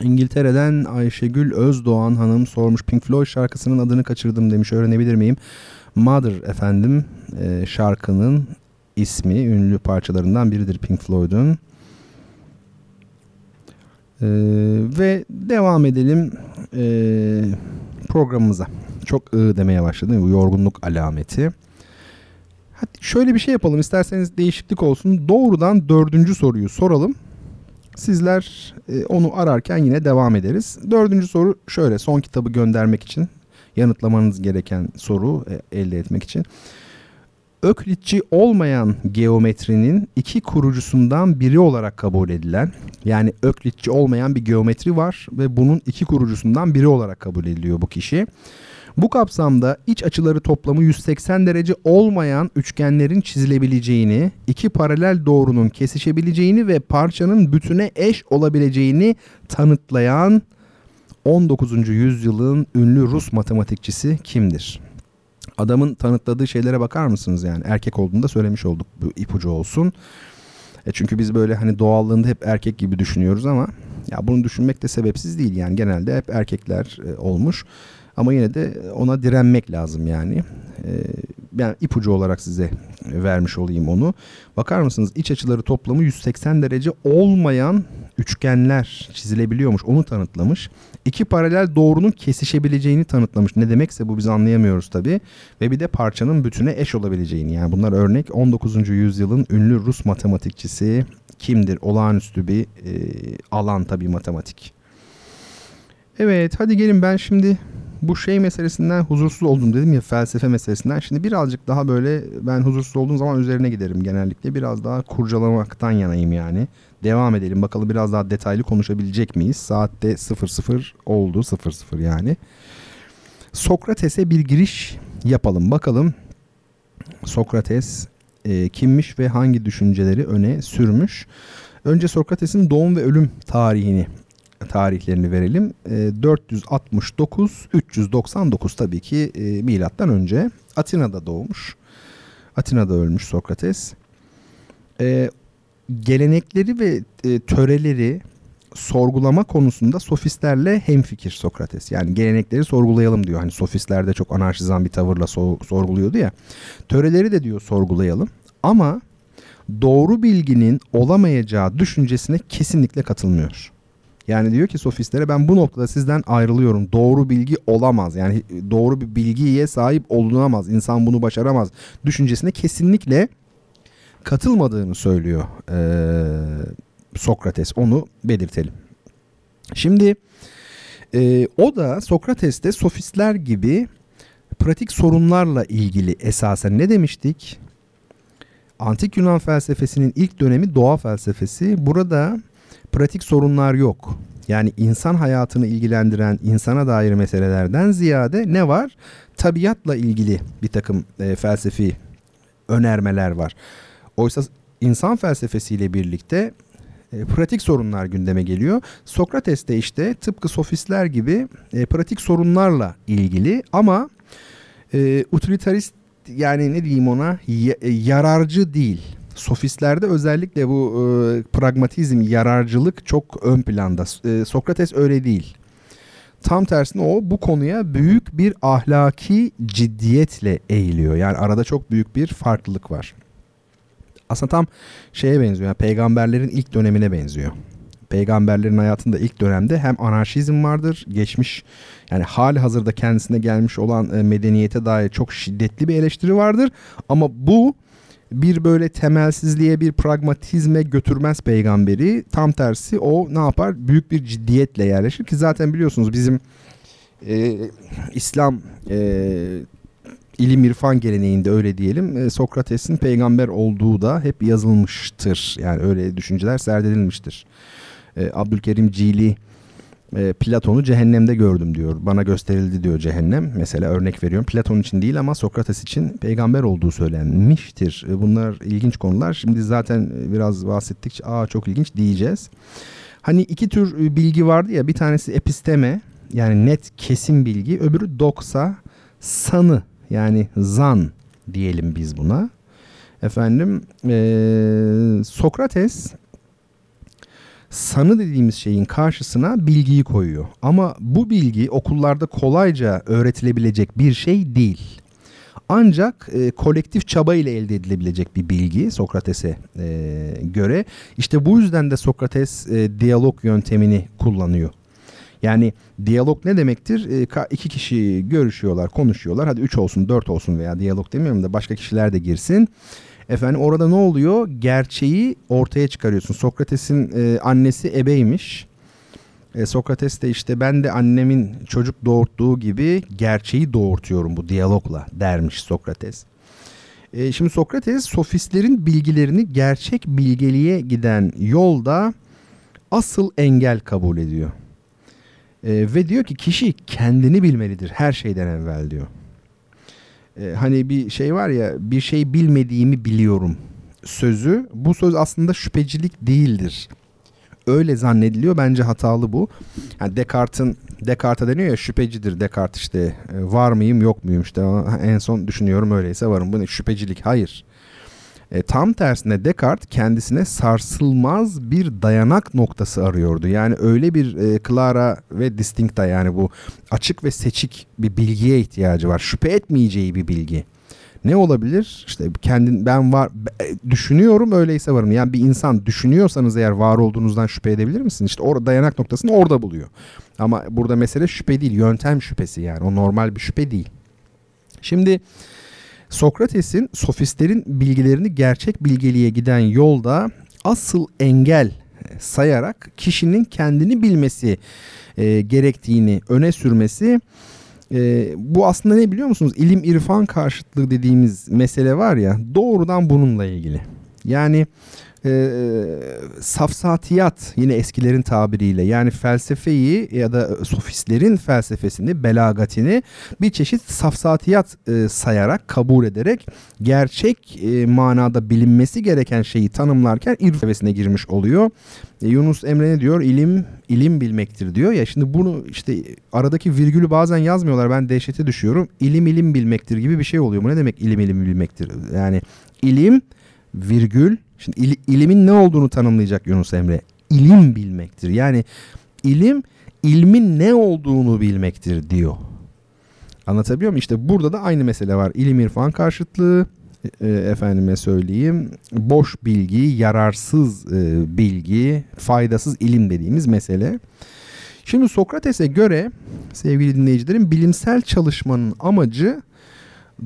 İngiltere'den Ayşegül Özdoğan hanım sormuş. Pink Floyd şarkısının adını kaçırdım demiş. Öğrenebilir miyim? Mother efendim e, şarkının ismi, ünlü parçalarından biridir Pink Floyd'un. Ee, ve devam edelim ee, programımıza. Çok ı demeye başladı. Bu yorgunluk alameti. Hadi şöyle bir şey yapalım. İsterseniz değişiklik olsun. Doğrudan dördüncü soruyu soralım. Sizler e, onu ararken yine devam ederiz. Dördüncü soru şöyle. Son kitabı göndermek için yanıtlamanız gereken soru e, elde etmek için. Öklitçi olmayan geometrinin iki kurucusundan biri olarak kabul edilen, yani öklitçi olmayan bir geometri var ve bunun iki kurucusundan biri olarak kabul ediliyor bu kişi. Bu kapsamda iç açıları toplamı yüz seksen derece olmayan üçgenlerin çizilebileceğini, iki paralel doğrunun kesişebileceğini ve parçanın bütüne eş olabileceğini tanıtlayan on dokuzuncu yüzyılın ünlü Rus matematikçisi kimdir? Adamın tanıtladığı şeylere bakar mısınız yani? Erkek olduğunu da söylemiş olduk, bu ipucu olsun. E çünkü biz böyle hani doğallığında hep erkek gibi düşünüyoruz ama ya bunu düşünmek de sebepsiz değil yani, genelde hep erkekler e, olmuş. Ama yine de ona direnmek lazım yani. E, yani ipucu olarak size vermiş olayım onu. Bakar mısınız, iç açıları toplamı yüz seksen derece olmayan üçgenler çizilebiliyormuş, onu tanıtlamış. İki paralel doğrunun kesişebileceğini tanıtlamış. Ne demekse bu, biz anlayamıyoruz tabii. Ve bir de parçanın bütüne eş olabileceğini. Yani bunlar örnek. on dokuzuncu yüzyılın ünlü Rus matematikçisi kimdir? Olağanüstü bir e, alan tabii matematik. Evet, hadi gelin, ben şimdi bu şey meselesinden huzursuz oldum dedim ya, felsefe meselesinden. Şimdi birazcık daha böyle, ben huzursuz olduğum zaman üzerine giderim genellikle. Biraz daha kurcalamaktan yanayım yani. Devam edelim bakalım, biraz daha detaylı konuşabilecek miyiz? Saatte sıfır sıfır oldu, sıfır sıfır yani. Sokrates'e bir giriş yapalım bakalım. Sokrates e, kimmiş ve hangi düşünceleri öne sürmüş? Önce Sokrates'in doğum ve ölüm tarihini tarihlerini verelim. dört yüz altmış dokuz üç yüz doksan dokuz tabii ki milattan önce. Atina'da doğmuş. Atina'da ölmüş Sokrates. Ee, gelenekleri ve töreleri sorgulama konusunda sofistlerle hemfikir Sokrates. Yani gelenekleri sorgulayalım diyor. Hani sofistler de çok anarşizan bir tavırla so- sorguluyordu ya. Töreleri de diyor sorgulayalım. Ama doğru bilginin olamayacağı düşüncesine kesinlikle katılmıyor. Yani diyor ki sofistlere, ben bu noktada sizden ayrılıyorum. Doğru bilgi olamaz. Yani doğru bir bilgiye sahip olunamaz. İnsan bunu başaramaz düşüncesine kesinlikle katılmadığını söylüyor ee, Sokrates. Onu belirtelim. Şimdi e, o da Sokrates de sofistler gibi pratik sorunlarla ilgili esasen ne demiştik? Antik Yunan felsefesinin ilk dönemi doğa felsefesi. Burada pratik sorunlar yok. Yani insan hayatını ilgilendiren insana dair meselelerden ziyade ne var? Tabiatla ilgili bir takım e, felsefi önermeler var. Oysa insan felsefesiyle birlikte e, pratik sorunlar gündeme geliyor. Sokrates de işte tıpkı sofistler gibi e, pratik sorunlarla ilgili ama e, utilitarist, yani ne diyeyim ona, yararcı değil. Sofistlerde özellikle bu e, pragmatizm, yararcılık çok ön planda. E, Sokrates öyle değil. Tam tersine o bu konuya büyük bir ahlaki ciddiyetle eğiliyor. Yani arada çok büyük bir farklılık var. Aslında tam şeye benziyor. Yani peygamberlerin ilk dönemine benziyor. Peygamberlerin hayatında ilk dönemde hem anarşizm vardır, geçmiş yani hali hazırda kendisine gelmiş olan e, medeniyete dair çok şiddetli bir eleştiri vardır. Ama bu bir böyle temelsizliğe, bir pragmatizme götürmez peygamberi. Tam tersi o ne yapar? Büyük bir ciddiyetle yerleşir ki zaten biliyorsunuz bizim e, İslam e, ilim irfan geleneğinde öyle diyelim e, Sokrates'in peygamber olduğu da hep yazılmıştır. Yani öyle düşünceler serdedilmiştir. E, Abdülkerim Cili e, Platon'u cehennemde gördüm diyor. Bana gösterildi diyor cehennem. Mesela örnek veriyorum. Platon için değil ama Sokrates için peygamber olduğu söylenmiştir. E, bunlar ilginç konular. Şimdi zaten biraz bahsettikçe aa çok ilginç diyeceğiz. Hani iki tür bilgi vardı ya. Bir tanesi episteme, yani net kesin bilgi. Öbürü doksa, sanı, yani zan diyelim biz buna. Efendim e, Sokrates sanı dediğimiz şeyin karşısına bilgiyi koyuyor. Ama bu bilgi okullarda kolayca öğretilebilecek bir şey değil. Ancak e, kolektif çaba ile elde edilebilecek bir bilgi Sokrates'e e, göre. İşte bu yüzden de Sokrates e, diyalog yöntemini kullanıyor. Yani diyalog ne demektir? E, iki kişi görüşüyorlar, konuşuyorlar. Hadi üç olsun, dört olsun veya diyalog demiyorum da başka kişiler de girsin. Efendim orada ne oluyor? Gerçeği ortaya çıkarıyorsun. Sokrates'in e, annesi ebeymiş. E, Sokrates de işte ben de annemin çocuk doğurttuğu gibi gerçeği doğurtuyorum bu diyalogla dermiş Sokrates. E, şimdi Sokrates sofistlerin bilgilerini gerçek bilgeliğe giden yolda asıl engel kabul ediyor. E, ve diyor ki kişi kendini bilmelidir her şeyden evvel diyor. Hani bir şey var ya, bir şey bilmediğimi biliyorum sözü. Bu söz aslında şüphecilik değildir. Öyle zannediliyor, bence hatalı bu. Yani Descartes'in Descartes'a deniyor ya şüphecidir. Descartes işte var mıyım yok muyum işte en son düşünüyorum öyleyse varım. Bu ne şüphecilik? Hayır. E, tam tersine Descartes kendisine sarsılmaz bir dayanak noktası arıyordu. Yani öyle bir e, clara ve distincta, yani bu açık ve seçik bir bilgiye ihtiyacı var. Şüphe etmeyeceği bir bilgi. Ne olabilir? İşte kendin ben var düşünüyorum öyleyse varım. Yani bir insan düşünüyorsanız eğer var olduğunuzdan şüphe edebilir misiniz? İşte o dayanak noktasını orada buluyor. Ama burada mesele şüphe değil, yöntem şüphesi yani. O normal bir şüphe değil. Şimdi Sokrates'in sofistlerin bilgilerini gerçek bilgeliğe giden yolda asıl engel sayarak kişinin kendini bilmesi e, gerektiğini öne sürmesi. E, bu aslında ne biliyor musunuz? İlim irfan karşıtlığı dediğimiz mesele var ya, doğrudan bununla ilgili. Yani e, safsatiyat, yine eskilerin tabiriyle, yani felsefeyi ya da sofistlerin felsefesini, belagatini bir çeşit safsatiyat e, sayarak, kabul ederek gerçek e, manada bilinmesi gereken şeyi tanımlarken irfevesine girmiş oluyor. E, Yunus Emre ne diyor? İlim ilim bilmektir diyor ya. Şimdi bunu işte aradaki virgülü bazen yazmıyorlar, ben dehşete düşüyorum. İlim ilim bilmektir gibi bir şey oluyor. Bu ne demek ilim ilim bilmektir? Yani ilim virgül. Şimdi il, ilimin ne olduğunu tanımlayacak Yunus Emre. İlim bilmektir. Yani ilim, ilmin ne olduğunu bilmektir diyor. Anlatabiliyor muyum? İşte burada da aynı mesele var. İlim irfan karşıtlığı, e, efendime söyleyeyim, boş bilgi, yararsız e, bilgi, faydasız ilim dediğimiz mesele. Şimdi Sokrates'e göre sevgili dinleyicilerim, bilimsel çalışmanın amacı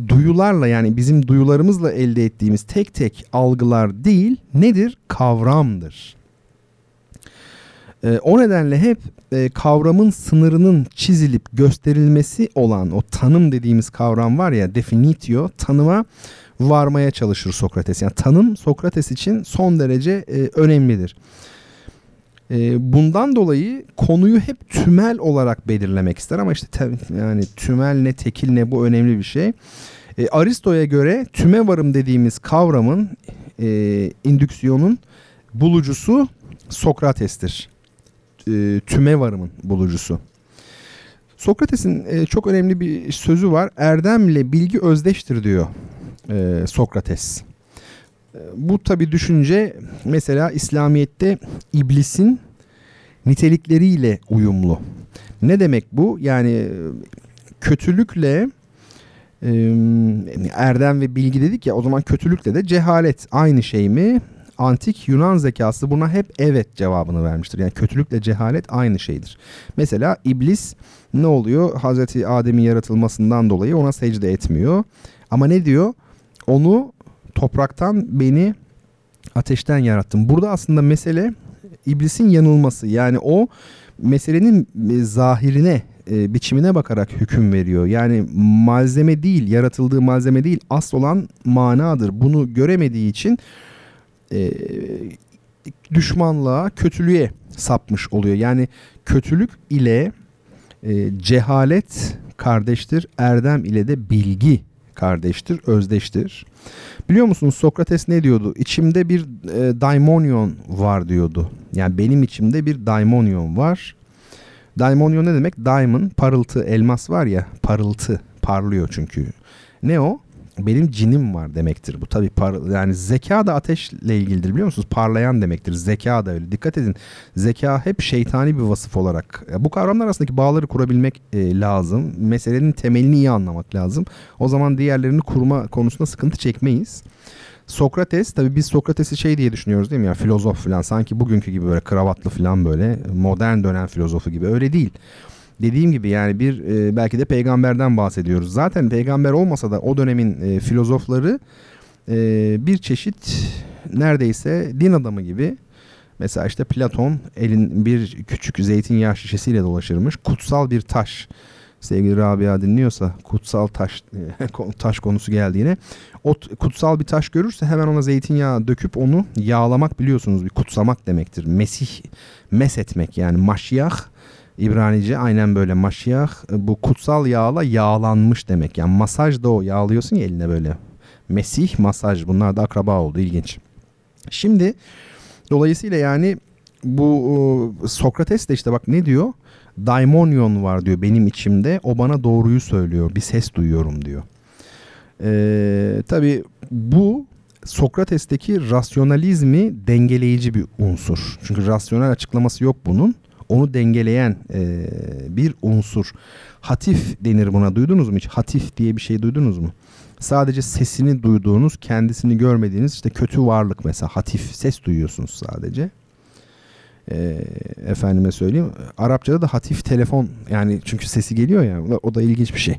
duyularla, yani bizim duyularımızla elde ettiğimiz tek tek algılar değil, nedir? Kavramdır. E, o nedenle hep e, kavramın sınırının çizilip gösterilmesi olan o tanım dediğimiz kavram var ya, definitio, tanıma varmaya çalışır Sokrates. Yani tanım Sokrates için son derece e, önemlidir. E, bundan dolayı konuyu hep tümel olarak belirlemek ister ama işte te, yani tümel ne, tekil ne, bu önemli bir şey. E, Aristo'ya göre tüme varım dediğimiz kavramın, e, indüksiyonun bulucusu Sokrates'tir. E, tüme varımın bulucusu. Sokrates'in e, çok önemli bir sözü var. Erdemle bilgi özdeştir diyor e, Sokrates. E, bu tabii düşünce mesela İslamiyet'te iblisin nitelikleriyle uyumlu. Ne demek bu? Yani kötülükle e, erdem ve bilgi dedik ya, o zaman kötülükle de cehalet aynı şey mi? Antik Yunan zekası buna hep evet cevabını vermiştir. Yani kötülükle cehalet aynı şeydir. Mesela iblis ne oluyor? Hazreti Adem'in yaratılmasından dolayı ona secde etmiyor. Ama ne diyor? Onu topraktan, beni ateşten yarattın. Burada aslında mesele iblisin yanılması. Yani o meselenin zahirine, e, biçimine bakarak hüküm veriyor. Yani malzeme değil, yaratıldığı malzeme değil, asıl olan manadır. Bunu göremediği için Ee, düşmanlığa, kötülüğe sapmış oluyor. Yani kötülük ile e, cehalet kardeştir. Erdem ile de bilgi kardeştir, özdeştir. Biliyor musunuz Sokrates ne diyordu? İçimde bir e, daimonion var diyordu. Yani benim içimde bir daimonion var. Daimonion ne demek? Diamond, parıltı, elmas var ya, parıltı, parlıyor çünkü. Ne o? Benim cinim var demektir bu. Tabii par- yani zeka da ateşle ilgilidir, biliyor musunuz? Parlayan demektir. Zeka da öyle. Dikkat edin. Zeka hep şeytani bir vasıf olarak. Bu kavramlar arasındaki bağları kurabilmek e, lazım. Meselenin temelini iyi anlamak lazım. O zaman diğerlerini kurma konusunda sıkıntı çekmeyiz. Sokrates, tabii biz Sokrates'i şey diye düşünüyoruz değil mi? Yani filozof falan, sanki bugünkü gibi böyle kravatlı falan, böyle modern dönem filozofu gibi. Öyle değil. Dediğim gibi yani bir e, belki de peygamberden bahsediyoruz. Zaten peygamber olmasa da o dönemin e, filozofları e, bir çeşit neredeyse din adamı gibi. Mesela işte Platon elin bir küçük zeytinyağı şişesiyle dolaşırmış. Kutsal bir taş. Sevgili Rabia dinliyorsa, kutsal taş taş konusu geldiğine, o kutsal bir taş görürse hemen ona zeytinyağı döküp onu yağlamak, biliyorsunuz bir kutsamak demektir. Mesih, mesetmek yani maşiyah. İbranice aynen böyle, maşiyah, bu kutsal yağla yağlanmış demek. Yani masaj da o, yağlıyorsun ya eline böyle. Mesih, masaj, bunlar da akraba oldu, ilginç. Şimdi dolayısıyla yani bu Sokrates de işte bak ne diyor? Daimonion var diyor benim içimde, o bana doğruyu söylüyor, bir ses duyuyorum diyor. Ee, tabii bu Sokrates'teki rasyonalizmi dengeleyici bir unsur. Çünkü rasyonel açıklaması yok bunun. Onu dengeleyen e, bir unsur. Hatif denir buna. Duydunuz mu hiç? Hatif diye bir şey duydunuz mu? Sadece sesini duyduğunuz, kendisini görmediğiniz işte kötü varlık mesela. Hatif. Ses duyuyorsunuz sadece. E, efendime söyleyeyim. Arapçada da hatif telefon. Yani çünkü sesi geliyor ya. O da ilginç bir şey.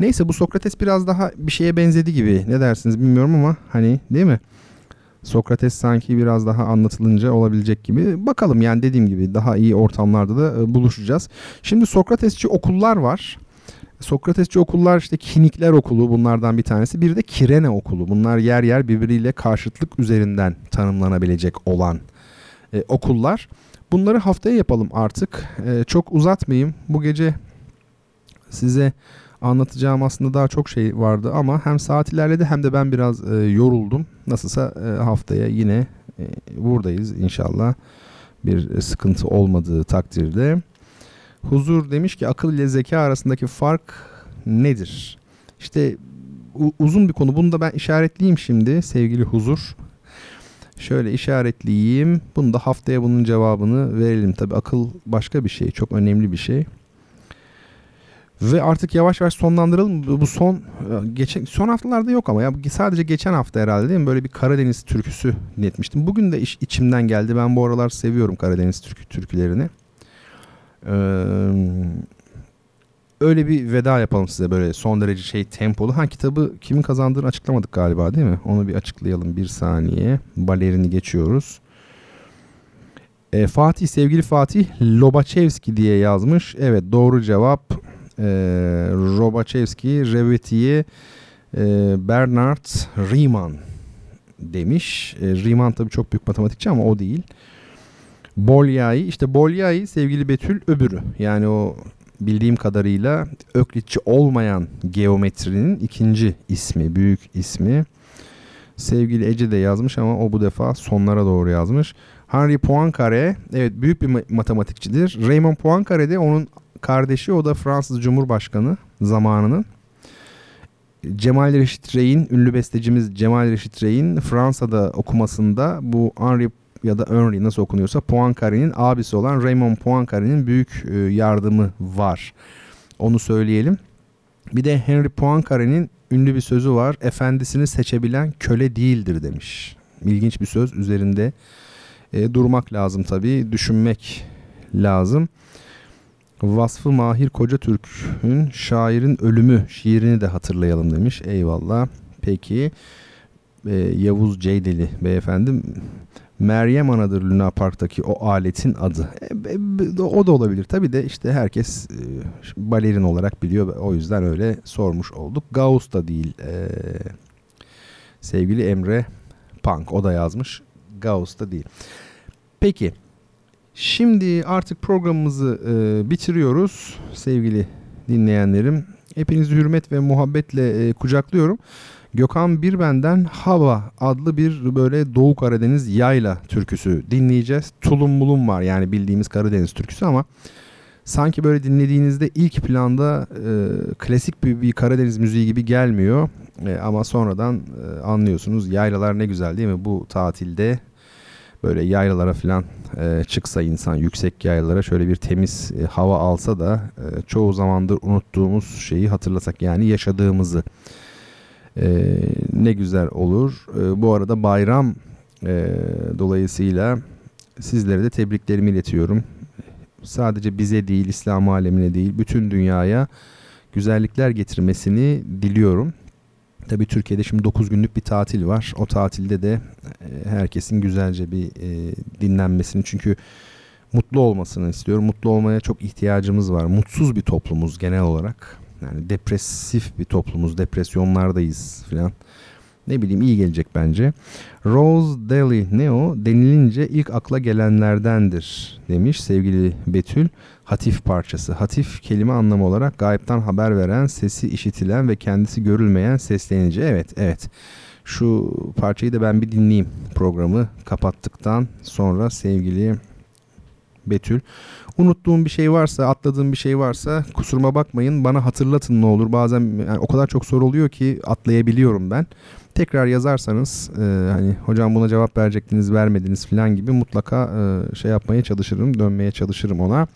Neyse bu Sokrates biraz daha bir şeye benzedi gibi. Ne dersiniz bilmiyorum ama hani değil mi? Sokrates sanki biraz daha anlatılınca olabilecek gibi. Bakalım yani dediğim gibi daha iyi ortamlarda da buluşacağız. Şimdi Sokratesçi okullar var. Sokratesçi okullar işte Kinikler okulu, bunlardan bir tanesi. Bir de Kirene okulu. Bunlar yer yer birbiriyle karşıtlık üzerinden tanımlanabilecek olan e, okullar. Bunları haftaya yapalım artık. E, çok uzatmayayım. Bu gece size anlatacağım aslında daha çok şey vardı ama hem saat ilerledi hem de ben biraz e, yoruldum. Nasılsa e, haftaya yine e, buradayız inşallah. Bir e, sıkıntı olmadığı takdirde. Huzur demiş ki akıl ile zeka arasındaki fark nedir? İşte u- uzun bir konu. Bunu da ben işaretleyeyim şimdi sevgili Huzur. Şöyle işaretleyeyim. Bunu da haftaya bunun cevabını verelim. Tabii akıl başka bir şey. Çok önemli bir şey. Ve artık yavaş yavaş sonlandıralım. Bu son geçen son haftalarda yok ama ya sadece geçen hafta herhalde değil mi? Böyle bir Karadeniz türküsü dinletmiştim. Bugün de iç, içimden geldi. Ben bu aralar seviyorum Karadeniz türkü, türkülerini. Ee, öyle bir veda yapalım size, böyle son derece şey tempolu. Ha, kitabı kimin kazandığını açıklamadık galiba değil mi? Onu bir açıklayalım, bir saniye. Balerini geçiyoruz. E, Fatih, sevgili Fatih, Lobachevski diye yazmış. Evet, doğru cevap. E, Lobachevski, Reveti'yi e, Bernard Riemann demiş. E, Riemann tabii çok büyük matematikçi ama o değil. Bolyai, işte Bolyai sevgili Betül öbürü. Yani o bildiğim kadarıyla Öklitçi olmayan geometrinin ikinci ismi, büyük ismi. Sevgili Ece de yazmış ama o bu defa sonlara doğru yazmış. Henri Poincaré, evet, büyük bir matematikçidir. Raymond Poincaré de onun kardeşi, o da Fransız Cumhurbaşkanı zamanının. Cemal Reşit Rey'in, ünlü bestecimiz Cemal Reşit Rey'in Fransa'da okumasında bu Henri ya da Henri nasıl okunuyorsa Poincaré'nin abisi olan Raymond Poincaré'nin büyük yardımı var. Onu söyleyelim. Bir de Henri Poincaré'nin ünlü bir sözü var. Efendisini seçebilen köle değildir demiş. İlginç bir söz, üzerinde e, durmak lazım tabii, düşünmek lazım. Vasfı Mahir Kocatürk'ün şairin ölümü şiirini de hatırlayalım demiş. Eyvallah. Peki e, Yavuz Ceydeli beyefendi, Meryem Anadır Luna Park'taki o aletin adı. E, o da olabilir. Tabii de işte herkes e, balerin olarak biliyor. O yüzden öyle sormuş olduk. Gauss da değil. E, sevgili Emre Punk, o da yazmış. Gauss da değil. Peki. Şimdi artık programımızı e, bitiriyoruz sevgili dinleyenlerim. Hepinizi hürmet ve muhabbetle e, kucaklıyorum. Gökhan Birben'den Hava adlı bir böyle Doğu Karadeniz yayla türküsü dinleyeceğiz. Tulum mulum var, yani bildiğimiz Karadeniz türküsü ama sanki böyle dinlediğinizde ilk planda e, klasik bir, bir Karadeniz müziği gibi gelmiyor. E, ama sonradan e, anlıyorsunuz, yaylalar ne güzel değil mi? Bu tatilde böyle yaylalara falan e, çıksa insan, yüksek yaylalara şöyle bir temiz e, hava alsa da e, çoğu zamandır unuttuğumuz şeyi hatırlasak, yani yaşadığımızı. Ee, ne güzel olur. Ee, bu arada bayram e, dolayısıyla sizlere de tebriklerimi iletiyorum. Sadece bize değil, İslam alemine değil, bütün dünyaya güzellikler getirmesini diliyorum. Tabii Türkiye'de şimdi dokuz günlük bir tatil var. O tatilde de e, herkesin güzelce bir e, dinlenmesini, çünkü mutlu olmasını istiyorum. Mutlu olmaya çok ihtiyacımız var. Mutsuz bir toplumuz genel olarak. Yani depresif bir toplumuz, depresyonlardayız filan. Ne bileyim, iyi gelecek bence. Rose Daly, ne o? Denilince ilk akla gelenlerdendir demiş sevgili Betül. Hatif parçası. Hatif, kelime anlamı olarak gayipten haber veren, sesi işitilen ve kendisi görülmeyen seslenici. Evet, evet. Şu parçayı da ben bir dinleyeyim programı kapattıktan sonra sevgili Betül. Unuttuğum bir şey varsa, atladığım bir şey varsa kusuruma bakmayın. Bana hatırlatın ne olur. Bazen yani o kadar çok soru oluyor ki atlayabiliyorum ben. Tekrar yazarsanız e, hani hocam buna cevap verecektiniz, vermediniz falan gibi mutlaka e, şey yapmaya çalışırım, dönmeye çalışırım ona.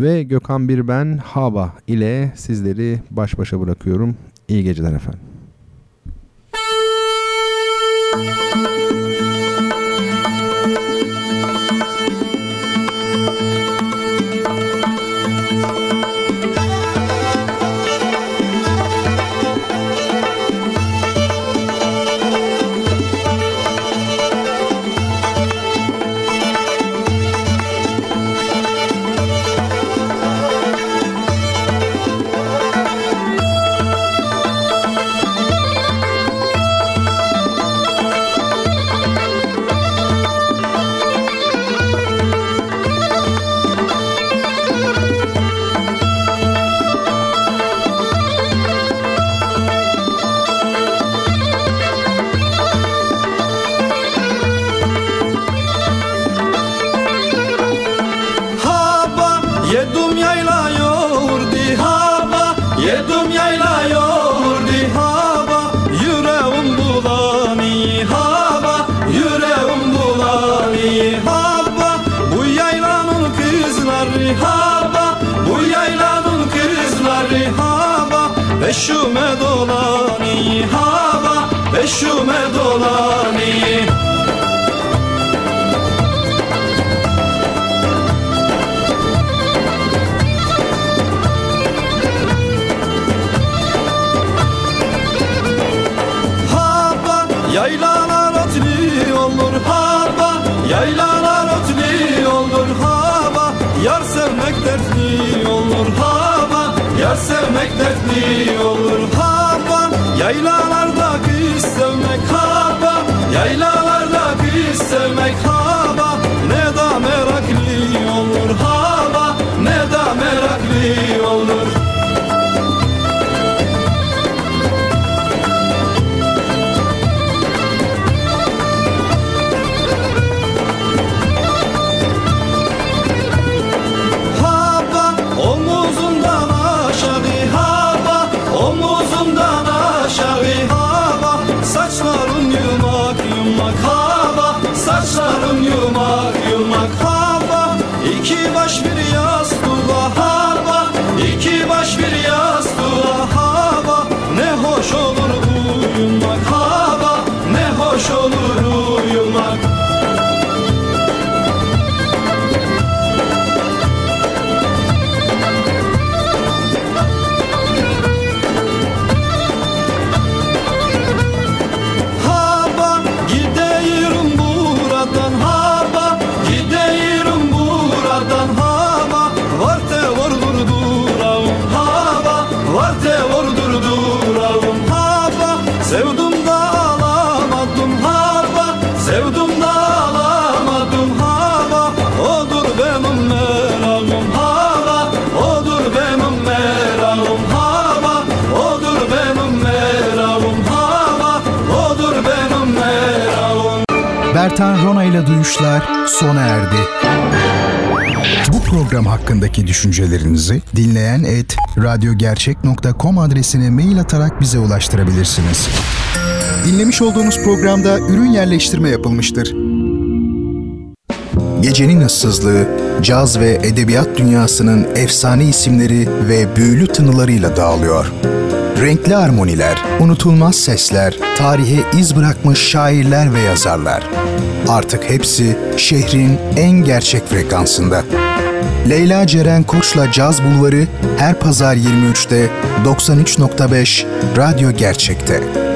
Ve Gökhan Birben Hava ile sizleri baş başa bırakıyorum. İyi geceler efendim. Beşüme dolani hava, beşüme dolani. Hava yaylalar otli olur, hava yaylalar otli olur. dertli olur hava, yar sevmek dertli olur hava. Yaylalarda kız sevmek hava, yaylalarda kız sevmek hava. Ne da meraklı olur hava, ne da meraklı olur. Saçlarım yumak yumak hava, iki baş bir yastığa hava, iki baş bir yastığa hava. Ne hoş olur uyumak hava, ne hoş olur uyumak. Bertan Rona ile Duyuşlar sona erdi. Bu program hakkındaki düşüncelerinizi dinleyen et radyogercek nokta com adresine mail atarak bize ulaştırabilirsiniz. Dinlemiş olduğunuz programda ürün yerleştirme yapılmıştır. Gecenin ıssızlığı, caz ve edebiyat dünyasının efsane isimleri ve büyülü tınılarıyla dağılıyor. Renkli harmoniler, unutulmaz sesler, tarihe iz bırakmış şairler ve yazarlar. Artık hepsi şehrin en gerçek frekansında. Leyla Ceren Koç'la Caz Bulvarı her pazar yirmi üçte doksan üç nokta beş Radyo Gerçek'te.